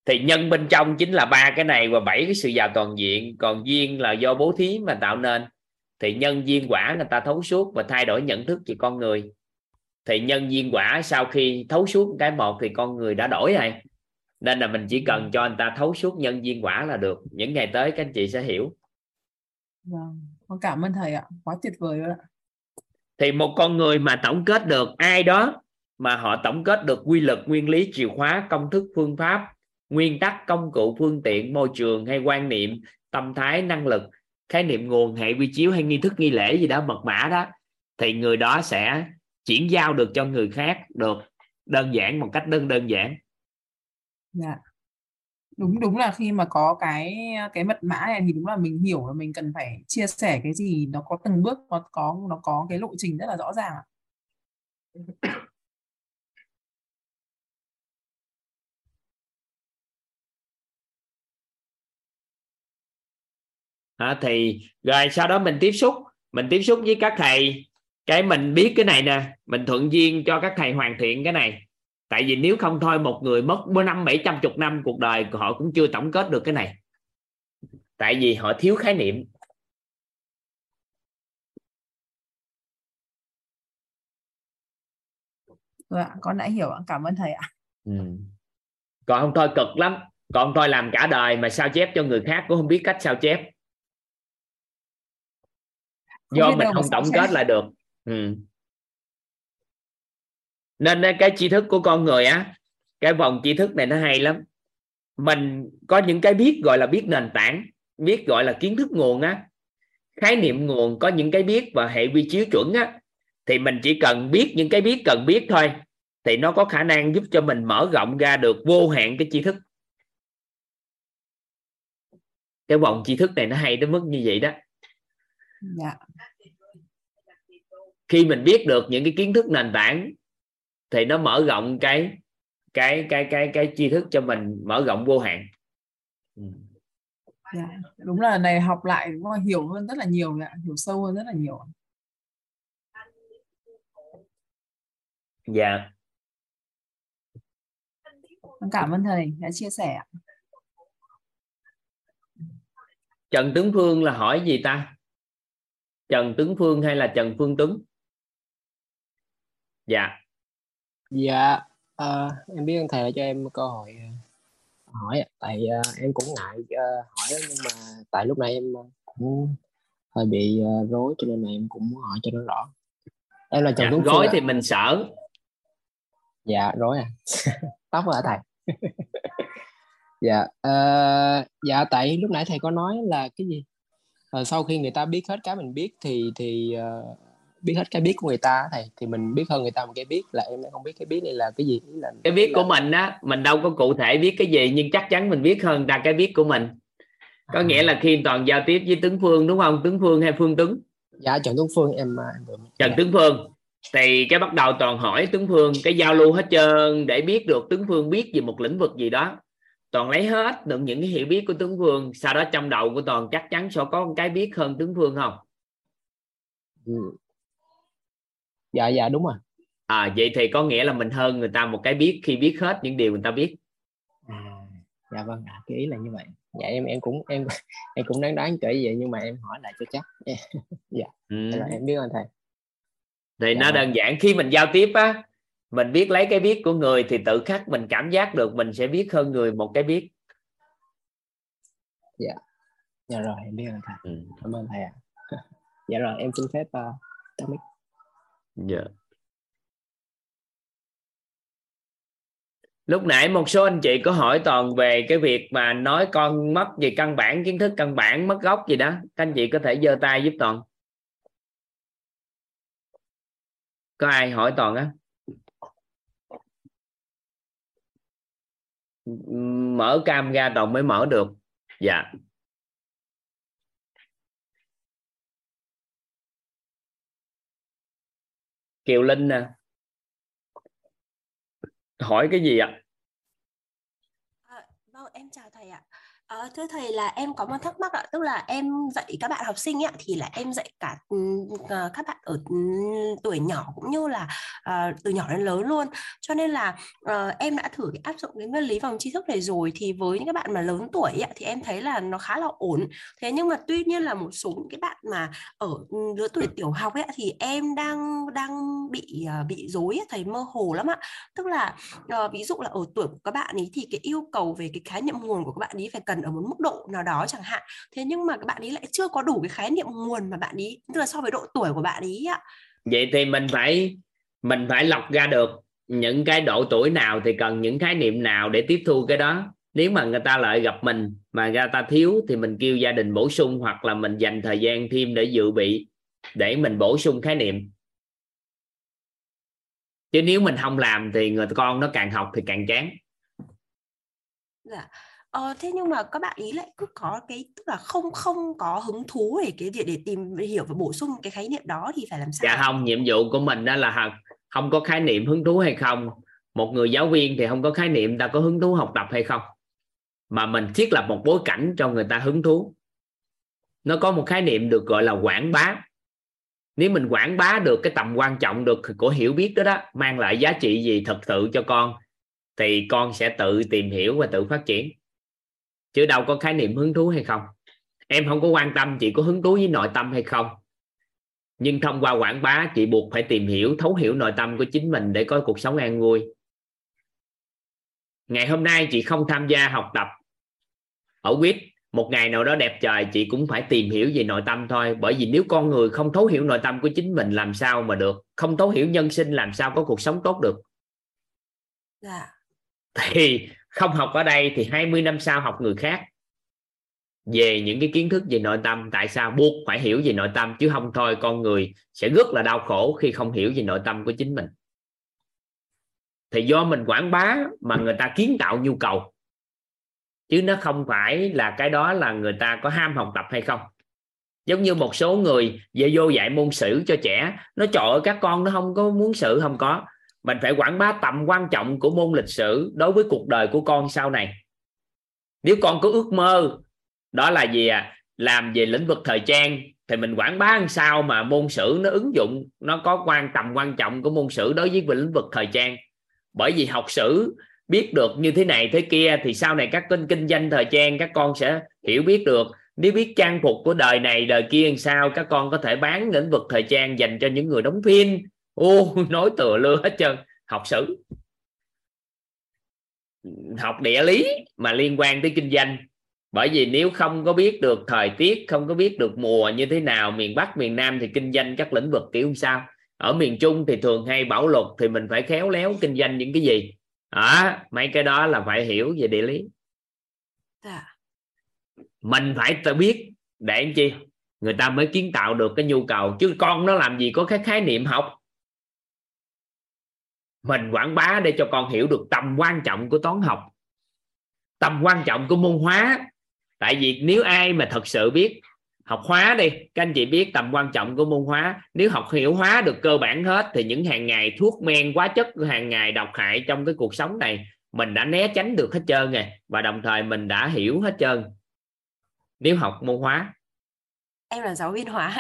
Thì nhân bên trong chính là 3 cái này và 7 cái sự giàu toàn diện. Còn duyên là do bố thí mà tạo nên. Thì nhân duyên quả người ta thấu suốt và thay đổi nhận thức về con người. Thì nhân duyên quả sau khi thấu suốt cái một thì con người đã đổi này. Nên là mình chỉ cần cho người ta thấu suốt nhân duyên quả là được. Những ngày tới các anh chị sẽ hiểu. Con cảm ơn thầy ạ, quá tuyệt vời ạ. Thì một con người mà tổng kết được, ai đó mà họ tổng kết được quy luật, nguyên lý, chìa khóa, công thức, phương pháp, nguyên tắc, công cụ, phương tiện, môi trường hay quan niệm, tâm thái, năng lực, khái niệm nguồn, hệ quy chiếu hay nghi thức, nghi lễ gì đó, mật mã đó, thì người đó sẽ chuyển giao được cho người khác được đơn giản, một cách đơn giản. Đúng là khi mà có cái mật mã này thì đúng là mình hiểu là mình cần phải chia sẻ cái gì nó có từng bước, nó có cái lộ trình rất là rõ ràng. Thì rồi sau đó mình tiếp xúc với các thầy, cái mình biết cái này nè, mình thuận duyên cho các thầy hoàn thiện cái này. Tại vì nếu không thôi một người mất 750 năm cuộc đời họ cũng chưa tổng kết được cái này. Tại vì họ thiếu khái niệm. Con đã hiểu ạ, cảm ơn thầy ạ. Còn không thôi cực lắm. Còn tôi làm cả đời mà sao chép cho người khác cũng không biết cách sao chép. Do mình không tổng kết lại được. Nên cái tri thức của con người á, cái vòng tri thức này nó hay lắm. Mình có những cái biết gọi là biết nền tảng, biết gọi là kiến thức nguồn á, khái niệm nguồn, có những cái biết và hệ quy chiếu chuẩn á, thì mình chỉ cần biết những cái biết cần biết thôi thì nó có khả năng giúp cho mình mở rộng ra được vô hạn cái tri thức. Cái vòng tri thức này nó hay đến mức như vậy đó. Dạ. Khi mình biết được những cái kiến thức nền tảng thì nó mở rộng cái tri thức cho mình, mở rộng vô hạn. Dạ. Đúng là này học lại đúng là hiểu hơn rất là nhiều, hiểu sâu hơn rất là nhiều. Dạ. Cảm ơn thầy đã chia sẻ. Trần Tướng Phương là hỏi gì ta? Trần Tướng Phương hay là Trần Phương Tuấn? Dạ. Dạ. Em biết ơn thầy đã cho em cơ hội hỏi. Tại em cũng ngại hỏi, nhưng mà tại lúc này em cũng hơi bị rối, cho nên là em cũng muốn hỏi cho nó rõ. Em là Trần Tướng Phương. Rối thì mình sợ. Dạ rối à. Tóc hả thầy? Dạ. Dạ tại lúc nãy thầy có nói là cái gì? Sau khi người ta biết hết cái mình biết thì biết hết cái biết của người ta thầy, thì mình biết hơn người ta một cái biết, là em không biết cái biết này là cái gì. Là cái biết của mình á, mình đâu có cụ thể biết cái gì, nhưng chắc chắn mình biết hơn người ta cái biết của mình. Có nghĩa là khi Toàn giao tiếp với Tướng Phương đúng không? Tướng Phương hay Phương Tuấn? Dạ Trần Tướng Phương em. Trần Tướng Phương thì cái bắt đầu Toàn hỏi Tướng Phương cái giao lưu hết trơn để biết được Tướng Phương biết về một lĩnh vực gì đó. Toàn lấy hết được những cái hiểu biết của Tướng Phương, sau đó trong đầu của Toàn chắc chắn sẽ có một cái biết hơn Tướng Phương không? Dạ dạ đúng rồi. Vậy thì có nghĩa là mình hơn người ta một cái biết khi biết hết những điều người ta biết. Dạ vâng, cái ý là như vậy. Dạ em cũng đáng kể vậy, nhưng mà em hỏi lại cho chắc. Dạ. Em biết ơn thầy. Thì dạ, nó đơn giản. Khi mình giao tiếp á, mình biết lấy cái biết của người thì tự khắc mình cảm giác được mình sẽ biết hơn người một cái biết. Dạ. Dạ rồi em biết ơn thầy. Cảm ơn thầy ạ. Dạ rồi em xin phép tắt mic. Dạ. Lúc nãy một số anh chị có hỏi Toàn về cái việc mà nói con mất về căn bản, kiến thức căn bản, mất gốc gì đó. Các anh chị có thể giơ tay giúp Toàn. Có ai hỏi Toàn á? Mở cam ra Toàn mới mở được. Dạ. Kiều Linh nè. Hỏi cái gì ạ? Vâng, em chào thầy ạ. Thưa thầy là em có một thắc mắc ạ, tức là em dạy các bạn học sinh ấy, thì là em dạy cả các bạn ở tuổi nhỏ cũng như là từ nhỏ đến lớn luôn, cho nên là em đã thử áp dụng cái nguyên lý vòng tri thức này rồi, thì với những các bạn mà lớn tuổi ấy, thì em thấy là nó khá là ổn. Thế nhưng mà tuy nhiên là một số những cái bạn mà ở lứa tuổi tiểu học ấy, thì em đang bị rối ấy, thầy, mơ hồ lắm ạ. Tức là ví dụ là ở tuổi của các bạn ấy thì cái yêu cầu về cái khái niệm nguồn của các bạn ấy phải cần ở một mức độ nào đó chẳng hạn, thế nhưng mà các bạn ấy lại chưa có đủ cái khái niệm nguồn mà bạn ấy, tức là so với độ tuổi của bạn ấy ạ. Vậy thì mình phải lọc ra được những cái độ tuổi nào thì cần những khái niệm nào để tiếp thu cái đó. Nếu mà người ta lại gặp mình mà người ta thiếu thì mình kêu gia đình bổ sung, hoặc là mình dành thời gian thêm để dự bị để mình bổ sung khái niệm. Chứ nếu mình không làm thì người con nó càng học thì càng chán. Dạ. Thế nhưng mà các bạn ý lại cứ có cái, tức là không có hứng thú về cái việc để tìm hiểu và bổ sung cái khái niệm đó, thì phải làm sao? Dạ không, nhiệm vụ của mình đó là không có khái niệm hứng thú hay không. Một người giáo viên thì không có khái niệm ta có hứng thú học tập hay không, mà mình thiết lập một bối cảnh cho người ta hứng thú. Nó có một khái niệm được gọi là quảng bá. Nếu mình quảng bá được cái tầm quan trọng được của hiểu biết đó đó, mang lại giá trị gì thật sự cho con, thì con sẽ tự tìm hiểu và tự phát triển. Chứ đâu có khái niệm hứng thú hay không. Em không có quan tâm chị có hứng thú với nội tâm hay không, nhưng thông qua quảng bá chị buộc phải tìm hiểu, thấu hiểu nội tâm của chính mình để có cuộc sống an vui. Ngày hôm nay chị không tham gia học tập ở quýt, một ngày nào đó đẹp trời chị cũng phải tìm hiểu về nội tâm thôi. Bởi vì nếu con người không thấu hiểu nội tâm của chính mình làm sao mà được, không thấu hiểu nhân sinh làm sao có cuộc sống tốt được. Dạ. Thì không học ở đây thì 20 năm sau học người khác về những cái kiến thức về nội tâm. Tại sao buộc phải hiểu về nội tâm, chứ không thôi con người sẽ rất là đau khổ khi không hiểu về nội tâm của chính mình. Thì do mình quảng bá mà người ta kiến tạo nhu cầu, chứ nó không phải là cái đó là người ta có ham học tập hay không. Giống như một số người về vô dạy môn sử cho trẻ, nó trời ơi các con nó không có muốn sử, không có. Mình phải quảng bá tầm quan trọng của môn lịch sử đối với cuộc đời của con sau này. Nếu con có ước mơ đó là gì à, làm về lĩnh vực thời trang, thì mình quảng bá làm sao mà môn sử nó ứng dụng, nó có tầm quan trọng của môn sử đối với lĩnh vực thời trang. Bởi vì học sử biết được như thế này thế kia thì sau này các kênh kinh doanh thời trang các con sẽ hiểu biết được. Nếu biết trang phục của đời này đời kia làm sao, các con có thể bán lĩnh vực thời trang dành cho những người đóng phim. Ô, nói tựa lưa hết trơn. Học sử, học địa lý mà liên quan tới kinh doanh. Bởi vì nếu không có biết được thời tiết, không có biết được mùa như thế nào, miền Bắc miền Nam thì kinh doanh các lĩnh vực kiểu sao. Ở miền Trung thì thường hay bão lụt, thì mình phải khéo léo kinh doanh những cái gì. À, mấy cái đó là phải hiểu về địa lý. Mình phải tự biết để làm chi, người ta mới kiến tạo được cái nhu cầu. Chứ con nó làm gì có cái khái niệm học. Mình quảng bá để cho con hiểu được tầm quan trọng của toán học, tầm quan trọng của môn hóa. Tại vì nếu ai mà thật sự biết học hóa đi, các anh chị biết tầm quan trọng của môn hóa. Nếu học hiểu hóa được cơ bản hết thì những hàng ngày thuốc men hóa chất hàng ngày độc hại trong cái cuộc sống này mình đã né tránh được hết trơn rồi, và đồng thời mình đã hiểu hết trơn. Nếu học môn hóa, em là giáo viên hóa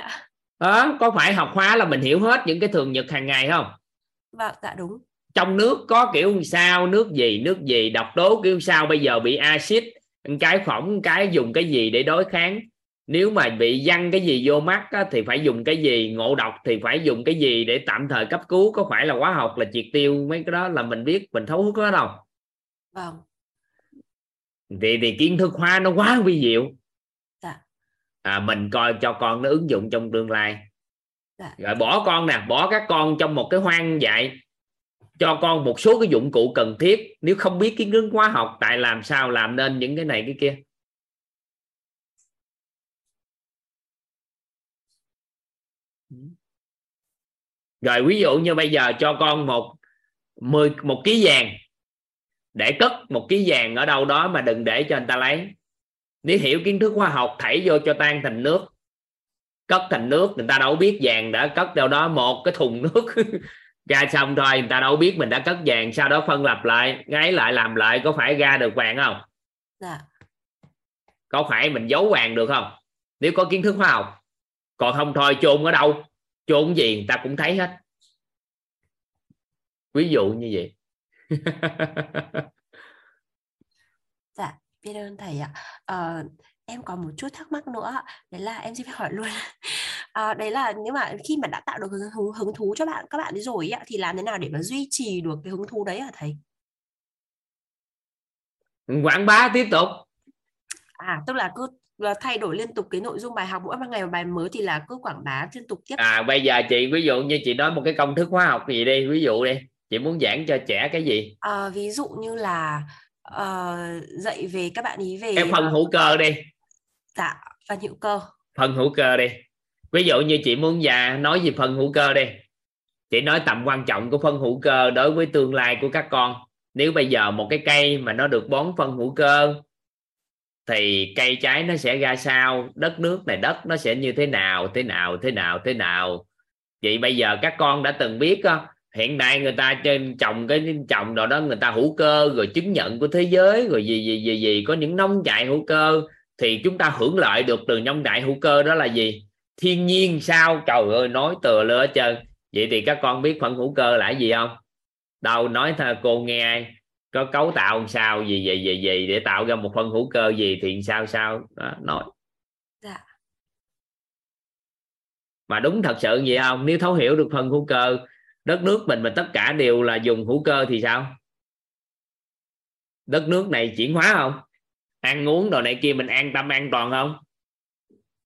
có phải học hóa là mình hiểu hết những cái thường nhật hàng ngày không? Vâng, dạ đúng. Trong nước có kiểu sao, nước gì độc tố kiểu sao, bây giờ bị axit cái phỏng cái dùng cái gì để đối kháng. Nếu mà bị văng cái gì vô mắt á, thì phải dùng cái gì, ngộ độc thì phải dùng cái gì để tạm thời cấp cứu. Có phải là hóa học là triệt tiêu mấy cái đó là mình biết, mình thấu hết đó không? Vâng. Thì kiến thức hóa nó quá vi diệu. Dạ. Mình coi cho con nó ứng dụng trong tương lai. Dạ. Rồi bỏ các con trong một cái hoang dại, cho con một số cái dụng cụ cần thiết. Nếu không biết kiến thức hóa học, tại làm sao làm nên những cái này cái kia. Rồi ví dụ như bây giờ cho con một ký vàng, để cất một ký vàng ở đâu đó mà đừng để cho người ta lấy. Nếu hiểu kiến thức hóa học, thảy vô cho tan thành nước, cất thành nước, người ta đâu biết vàng đã cất đâu đó một cái thùng nước ra xong thôi, người ta đâu biết mình đã cất vàng. Sau đó phân lập lại, ngáy lại, làm lại, có phải ra được vàng không? Dạ. Có phải mình giấu vàng được không? Nếu có kiến thức hóa học. Còn không thôi chôn ở đâu, chôn gì người ta cũng thấy hết. Ví dụ như vậy. Dạ, biết ơn thầy ạ. Em có một chút thắc mắc nữa, đấy là em xin phép hỏi luôn. Đấy là nếu mà khi mà đã tạo được hứng thú cho các bạn ấy rồi ấy, thì làm thế nào để mà duy trì được cái hứng thú đấy hả thầy? Quảng bá tiếp tục. Tức là cứ thay đổi liên tục cái nội dung bài học, mỗi ngày một bài mới thì là cứ quảng bá liên tục tiếp. Bây giờ chị ví dụ như chị nói một cái công thức hóa học gì đi, ví dụ đi, chị muốn giảng cho trẻ cái gì? Ví dụ như là dạy về các bạn ý về phần hữu cơ đi. Dạ, phần hữu cơ đi. Ví dụ như chị muốn nói về phần hữu cơ đi, chị nói tầm quan trọng của phân hữu cơ đối với tương lai của các con. Nếu bây giờ một cái cây mà nó được bón phân hữu cơ thì cây trái nó sẽ ra sao, đất nước này đất nó sẽ như thế nào. Vậy bây giờ các con đã từng biết đó, hiện nay người ta trên trồng đồ đó người ta hữu cơ rồi, chứng nhận của thế giới rồi, gì có những nông trại hữu cơ. Thì chúng ta hưởng lợi được từ nông trại hữu cơ đó là gì? Thiên nhiên sao, trời ơi nói từa lưa hết trơn. Vậy thì các con biết phân hữu cơ là gì không? Đâu nói thôi cô nghe ai có cấu tạo làm sao gì để tạo ra một phân hữu cơ gì thì sao đó, nói. Dạ. Mà đúng thật sự vậy không? Nếu thấu hiểu được phân hữu cơ, đất nước mình mà tất cả đều là dùng hữu cơ thì sao? Đất nước này chuyển hóa không? ăn uống đồ này kia mình an tâm an toàn không?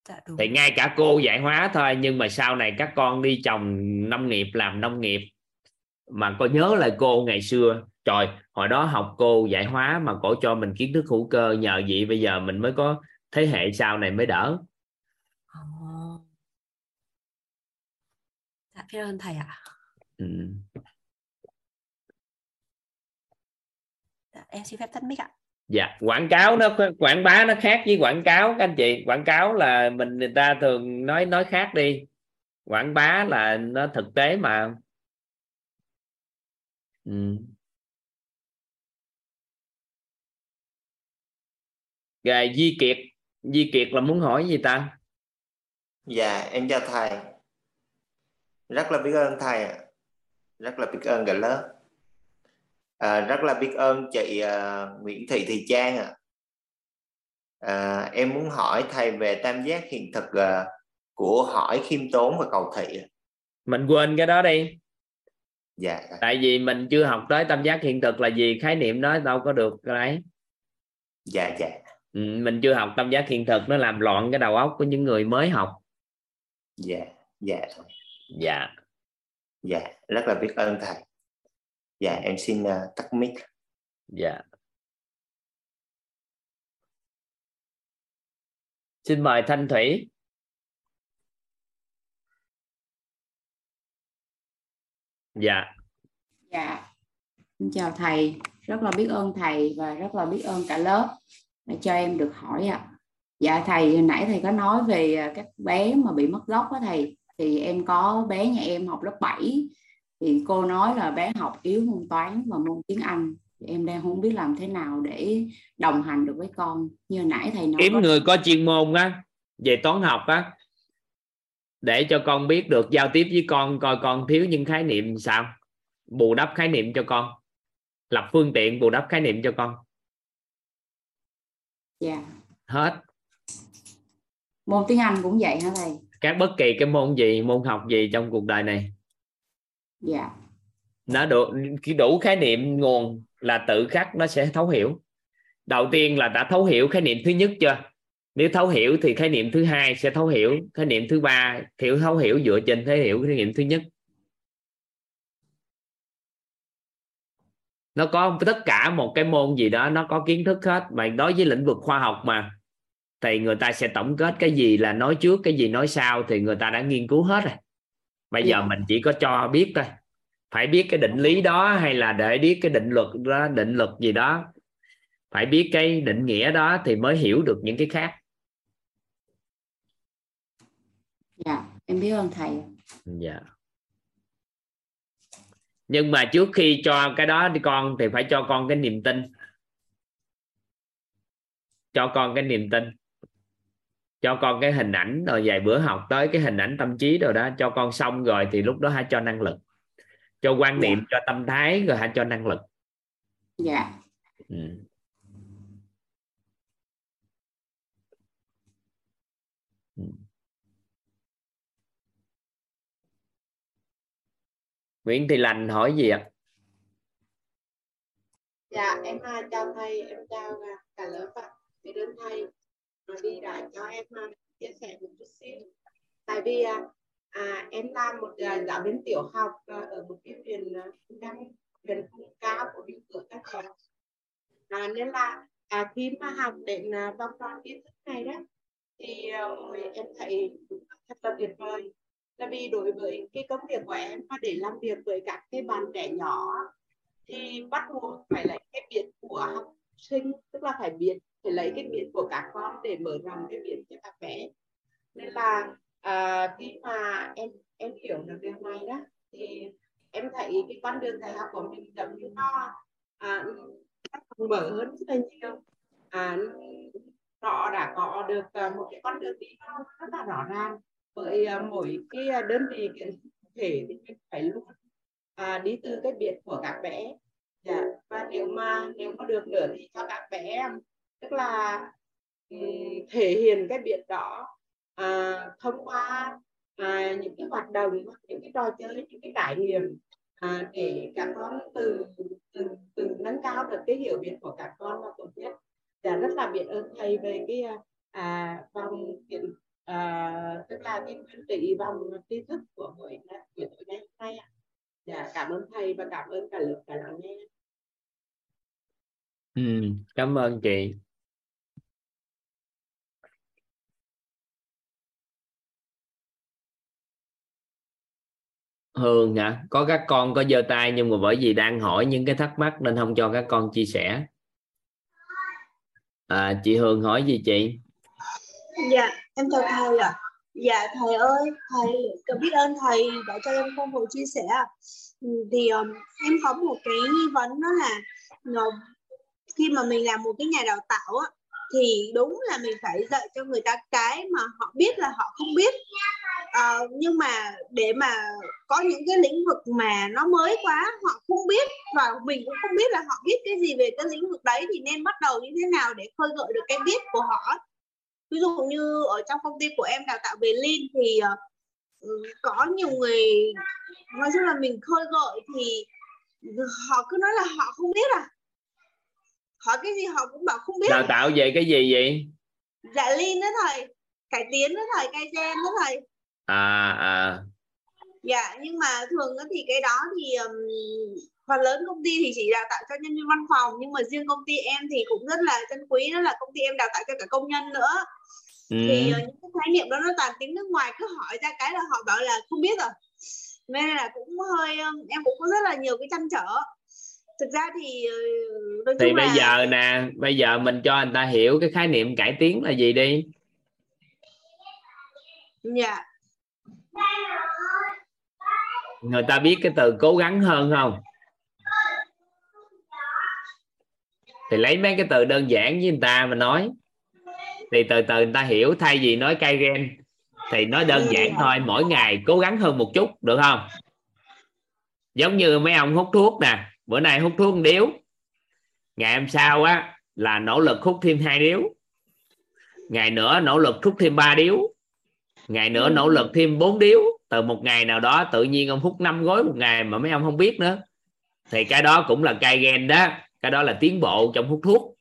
Dạ, đúng. Thì ngay cả cô dạy hóa thôi, nhưng mà sau này các con đi trồng nông nghiệp, làm nông nghiệp, mà cô nhớ lại cô ngày xưa, trời, hồi đó học cô dạy hóa mà cổ cho mình kiến thức hữu cơ, nhờ vậy bây giờ mình mới có thế hệ sau này mới đỡ. Dạ, cảm ơn thầy ạ. Dạ, em xin phép tắt mic ạ. Dạ, quảng cáo nó, quảng bá nó khác với quảng cáo các anh chị. Quảng cáo là người ta thường nói khác đi. Quảng bá là nó thực tế mà. Rồi, Di Kiệt. Di Kiệt là muốn hỏi gì ta? Dạ, em chào thầy. Rất là biết ơn thầy ạ. Rất là biết ơn cả lớp. Rất là biết ơn chị Nguyễn Thị Trang ạ. Em muốn hỏi thầy về tam giác hiện thực của hỏi, khiêm tốn và cầu thị. Mình quên cái đó đi. Dạ. Tại vì mình chưa học tới tam giác hiện thực là gì, khái niệm đó đâu có được đấy. Dạ dạ. Mình chưa học tam giác hiện thực, nó làm loạn cái đầu óc của những người mới học. Dạ dạ. Dạ. Dạ, rất là biết ơn thầy. Dạ, em xin tắt mic. Dạ. Xin mời Thanh Thủy. Dạ. Dạ. Xin chào thầy, rất là biết ơn thầy và rất là biết ơn cả lớp đã cho em được hỏi ạ. Dạ thầy, hồi nãy thầy có nói về các bé mà bị mất gốc đó thầy, thì em có bé nhà em học lớp 7. Thì cô nói là bé học yếu môn toán và môn tiếng Anh. Em đang không biết làm thế nào để đồng hành được với con. Như nãy thầy nói, kiếm người có chuyên môn á, về toán học á, để cho con biết được giao tiếp với con, coi con thiếu những khái niệm sao, bù đắp khái niệm cho con, lập phương tiện bù đắp khái niệm cho con. Dạ. Yeah. Hết. Môn tiếng Anh cũng vậy hả thầy? Các bất kỳ cái môn gì, môn học gì trong cuộc đời này. Dạ. Nó đủ khái niệm nguồn là tự khắc nó sẽ thấu hiểu. Đầu tiên là đã thấu hiểu khái niệm thứ nhất chưa? Nếu thấu hiểu thì khái niệm thứ hai sẽ thấu hiểu, khái niệm thứ ba hiểu thấu hiểu dựa trên thế hiểu khái niệm thứ nhất. Nó có tất cả một cái môn gì đó nó có kiến thức hết, mà đối với lĩnh vực khoa học mà thì người ta sẽ tổng kết cái gì là nói trước, cái gì nói sau thì người ta đã nghiên cứu hết rồi. Bây giờ mình chỉ có cho biết thôi. Phải biết cái định lý đó, hay là để biết cái định luật đó, định luật gì đó. Phải biết cái định nghĩa đó thì mới hiểu được những cái khác. Dạ, em biết ơn thầy. Dạ. Nhưng mà trước khi cho cái đó đi con thì phải cho con cái niềm tin. Cho con cái niềm tin, cho con cái hình ảnh, rồi vài bữa học tới cái hình ảnh tâm trí rồi đó, cho con xong rồi thì lúc đó hãy cho năng lực, cho quan niệm, cho tâm thái, rồi hãy cho năng lực. Dạ. Nguyễn Thị Lành hỏi gì ạ? Dạ, em chào thầy, em chào cả lớp ạ. Để đến thầy vì đã cho em chia sẻ một chút xíu. Tại vì em làm một giáo viên tiểu học ở một cái huyện cao của huyện cửa các con. Nên là khi mà học đến vòng tròn kiến thức này đó thì em thấy thật là tuyệt vời. Là vì đối với cái công việc của em mà để làm việc với các cái bạn trẻ nhỏ thì bắt buộc phải lấy cái biết của học sinh, tức là phải biết, phải lấy cái miệng của các con để mở rộng cái miệng cho các bé. Nên là khi mà em hiểu được điều này đó thì em thấy cái con đường dạy học của mình giống như nó mở hơn rất là nhiều. Họ đã có được một cái con đường đi rất là rõ ràng. Bởi mỗi cái đơn vị thể thì mình phải luôn đi từ cái miệng của các bé. Yeah. Và nếu mà được nữa thì cho các bé, tức là thể hiện cái biện đó thông qua những cái hoạt động, những cái trò chơi, những cái trải nghiệm để các con từ nâng cao được cái hiểu biết của các con là tốt nhất. Dạ rất là biết ơn thầy về cái vòng tức là cái nguyên trị vòng tri thức của buổi ngày hôm nay ạ. Dạ cảm ơn thầy và cảm ơn cả lớp cả lắng nghe. Cảm ơn chị. Hương hả? Có các con có giơ tay nhưng mà bởi vì đang hỏi những cái thắc mắc nên không cho các con chia sẻ. Chị Hương hỏi gì chị? Dạ em chào thầy ạ. Dạ thầy ơi, thầy cảm biết ơn thầy đã cho em cơ hội chia sẻ. Thì em có một cái nghi vấn đó là khi mà mình làm một cái nhà đào tạo á, thì đúng là mình phải dạy cho người ta cái mà họ biết là họ không biết. Nhưng mà để mà có những cái lĩnh vực mà nó mới quá họ không biết và mình cũng không biết là họ biết cái gì về cái lĩnh vực đấy, thì nên bắt đầu như thế nào để khơi gợi được cái biết của họ. Ví dụ như ở trong công ty của em đào tạo về Lean thì có nhiều người, nói chung là mình khơi gợi thì họ cứ nói là họ không biết à. Hỏi cái gì họ cũng bảo không biết. Đào tạo về cái gì vậy? Dạ Lean đó thầy, cải tiến đó thầy, cai gen đó thầy. Dạ nhưng mà thường thì cái đó thì phần lớn công ty thì chỉ đào tạo cho nhân viên văn phòng, nhưng mà riêng công ty em thì cũng rất là trân quý, đó là công ty em đào tạo cho cả công nhân nữa. Thì những cái khái niệm đó nó toàn tiếng nước ngoài, cứ hỏi ra cái là họ bảo là không biết rồi. Nên là cũng hơi, em cũng có rất là nhiều cái trăn trở. Thực ra thì bây giờ nè, bây giờ mình cho anh ta hiểu cái khái niệm cải tiến là gì đi. Dạ. Người ta biết cái từ cố gắng hơn không? Thì lấy mấy cái từ đơn giản với người ta mà nói thì từ từ người ta hiểu. Thay vì nói cai gen thì nói đơn giản thôi, mỗi ngày cố gắng hơn một chút được không? Giống như mấy ông hút thuốc nè, bữa nay hút thuốc 1 điếu, ngày hôm sau á là nỗ lực hút thêm 2 điếu, ngày nữa nỗ lực hút thêm 3 điếu, ngày nữa nỗ lực thêm 4 điếu. Từ một ngày nào đó tự nhiên ông hút 5 gói một ngày mà mấy ông không biết nữa. Thì cái đó cũng là cai gen đó, cái đó là tiến bộ trong hút thuốc.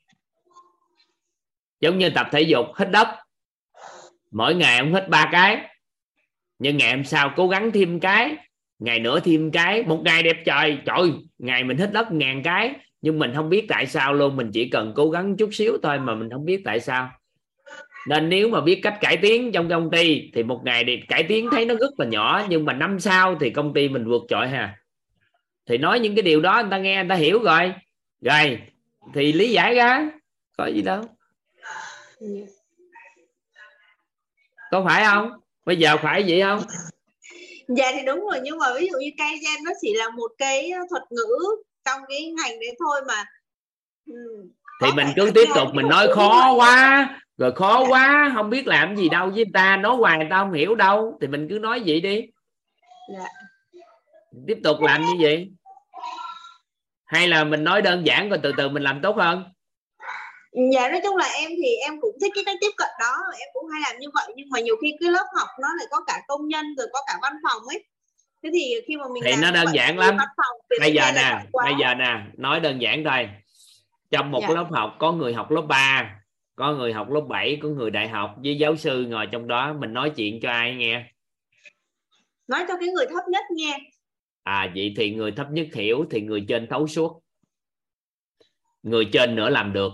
Giống như tập thể dục hít đất, mỗi ngày ông hít 3 cái, nhưng ngày hôm sau cố gắng thêm cái, ngày nữa thêm cái, một ngày đẹp trời, trời ngày mình hít đất 1000 cái, nhưng mình không biết tại sao luôn. Mình chỉ cần cố gắng chút xíu thôi mà mình không biết tại sao. Nên nếu mà biết cách cải tiến trong công ty thì một ngày thì cải tiến thấy nó rất là nhỏ, nhưng mà năm sau thì công ty mình vượt trội ha. Thì nói những cái điều đó người ta nghe, người ta hiểu rồi, rồi thì lý giải ra, có gì đâu, có phải không? Bây giờ phải vậy không? Dạ thì đúng rồi, nhưng mà ví dụ như cai gen nó chỉ là một cái thuật ngữ trong cái ngành đấy thôi mà. Thì mình cứ tiếp tục mình nói khó quá rồi, khó quá không biết làm gì đâu với người ta, nói hoài người ta không hiểu đâu, thì mình cứ nói vậy đi. Tiếp tục làm như vậy, hay là mình nói đơn giản rồi từ từ mình làm tốt hơn. Dạ nói chung là em thì em cũng thích cái cách tiếp cận đó, em cũng hay làm như vậy, nhưng mà nhiều khi cái lớp học nó lại có cả công nhân rồi có cả văn phòng ấy. Thế thì khi mà mình thì nó đơn giản lắm. Bây giờ nè, nói đơn giản thôi. Trong một lớp học có người học lớp 3, có người học lớp 7, có người đại học với giáo sư ngồi trong đó, mình nói chuyện cho ai nghe? Nói cho cái người thấp nhất nghe. Vậy thì người thấp nhất hiểu thì người trên thấu suốt. Người trên nữa làm được.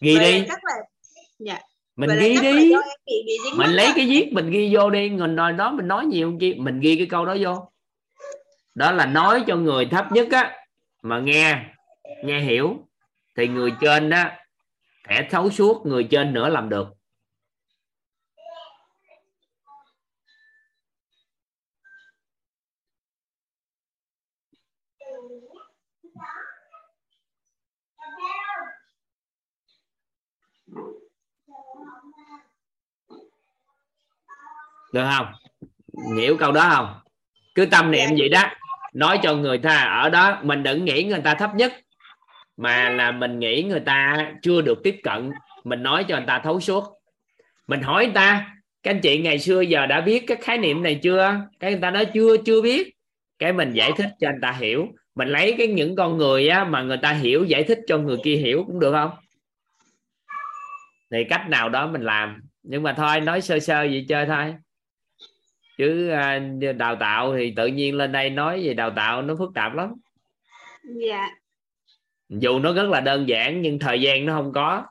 Ghi đi. Mình ghi đi. Mình lấy cái viết mình ghi vô đi. Mình nói đó, mình nói nhiều kia, mình ghi cái câu đó vô. Đó là nói cho người thấp nhất á mà nghe hiểu, thì người trên đó sẽ thấu suốt, người trên nữa làm được. Được không? Hiểu câu đó không? Cứ tâm niệm vậy đó, nói cho người ta ở đó. Mình đừng nghĩ người ta thấp nhất, mà là mình nghĩ người ta chưa được tiếp cận, mình nói cho người ta thấu suốt. Mình hỏi người ta, các anh chị ngày xưa giờ đã biết các khái niệm này chưa? Cái người ta nói chưa biết. Cái mình giải thích cho người ta hiểu. mình lấy cái những con người á, mà người ta hiểu giải thích cho người kia hiểu cũng được không? Thì cách nào đó mình làm, nhưng mà thôi nói sơ sơ gì chơi thôi, chứ đào tạo thì tự nhiên lên đây nói về đào tạo nó phức tạp lắm. Dạ. Dù nó rất là đơn giản nhưng thời gian nó không có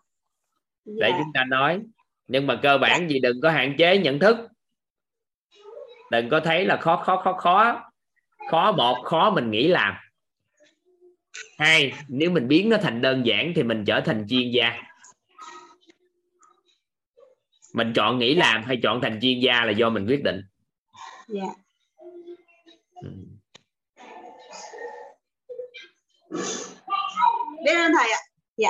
để chúng ta nói. Nhưng mà cơ bản gì đừng có hạn chế nhận thức, đừng có thấy là khó. Một, khó mình nghĩ làm. Hai, nếu mình biến nó thành đơn giản thì mình trở thành chuyên gia. Mình chọn nghĩ làm hay chọn thành chuyên gia là do mình quyết định. Yeah. Biết ơn thầy ạ. Dạ.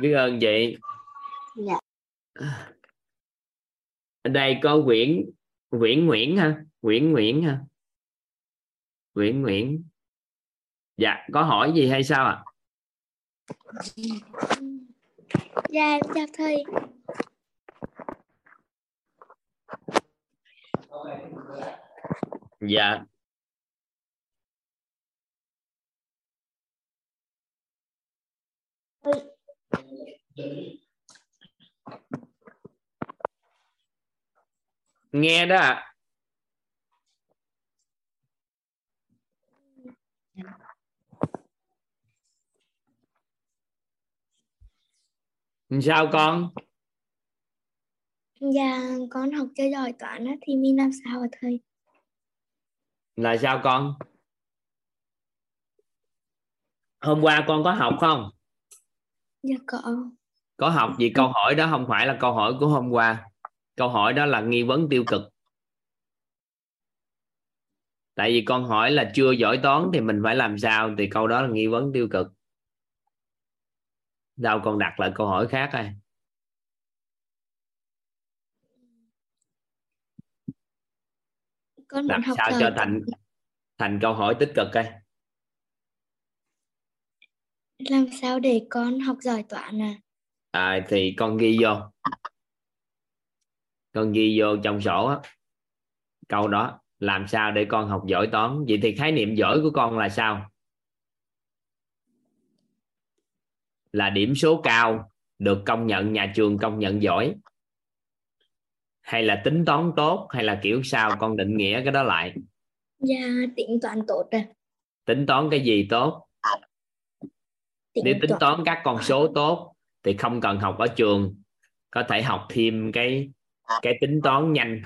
Biết ơn chị. Dạ. Ở đây có Nguyễn Nguyễn. Dạ, có hỏi gì hay sao ạ? Dạ, chào thầy. Dạ. Nghe đó ạ. Sao con? Dạ con học cho giỏi toán thì mình làm sao hả thầy? Là sao con? Hôm qua con có học không? Dạ có học gì? Câu hỏi đó không phải là câu hỏi của hôm qua. Câu hỏi đó là nghi vấn tiêu cực. Tại vì con hỏi là chưa giỏi toán thì mình phải làm sao, thì câu đó là nghi vấn tiêu cực. Đâu con đặt lại câu hỏi khác thôi. Con làm sao cho thành câu hỏi tích cực coi. Làm sao để con học giỏi toán à? À thì con ghi vô. Con ghi vô trong sổ đó. Câu đó, làm sao để con học giỏi toán? Vậy thì khái niệm giỏi của con là sao? Là điểm số cao được công nhận, nhà trường công nhận giỏi, hay là tính toán tốt, hay là kiểu sao? Con định nghĩa cái đó lại. Dạ, tính toán tốt rồi. Tính toán cái gì tốt? Nếu tính toán các con số tốt thì không cần học ở trường, có thể học thêm cái tính toán nhanh.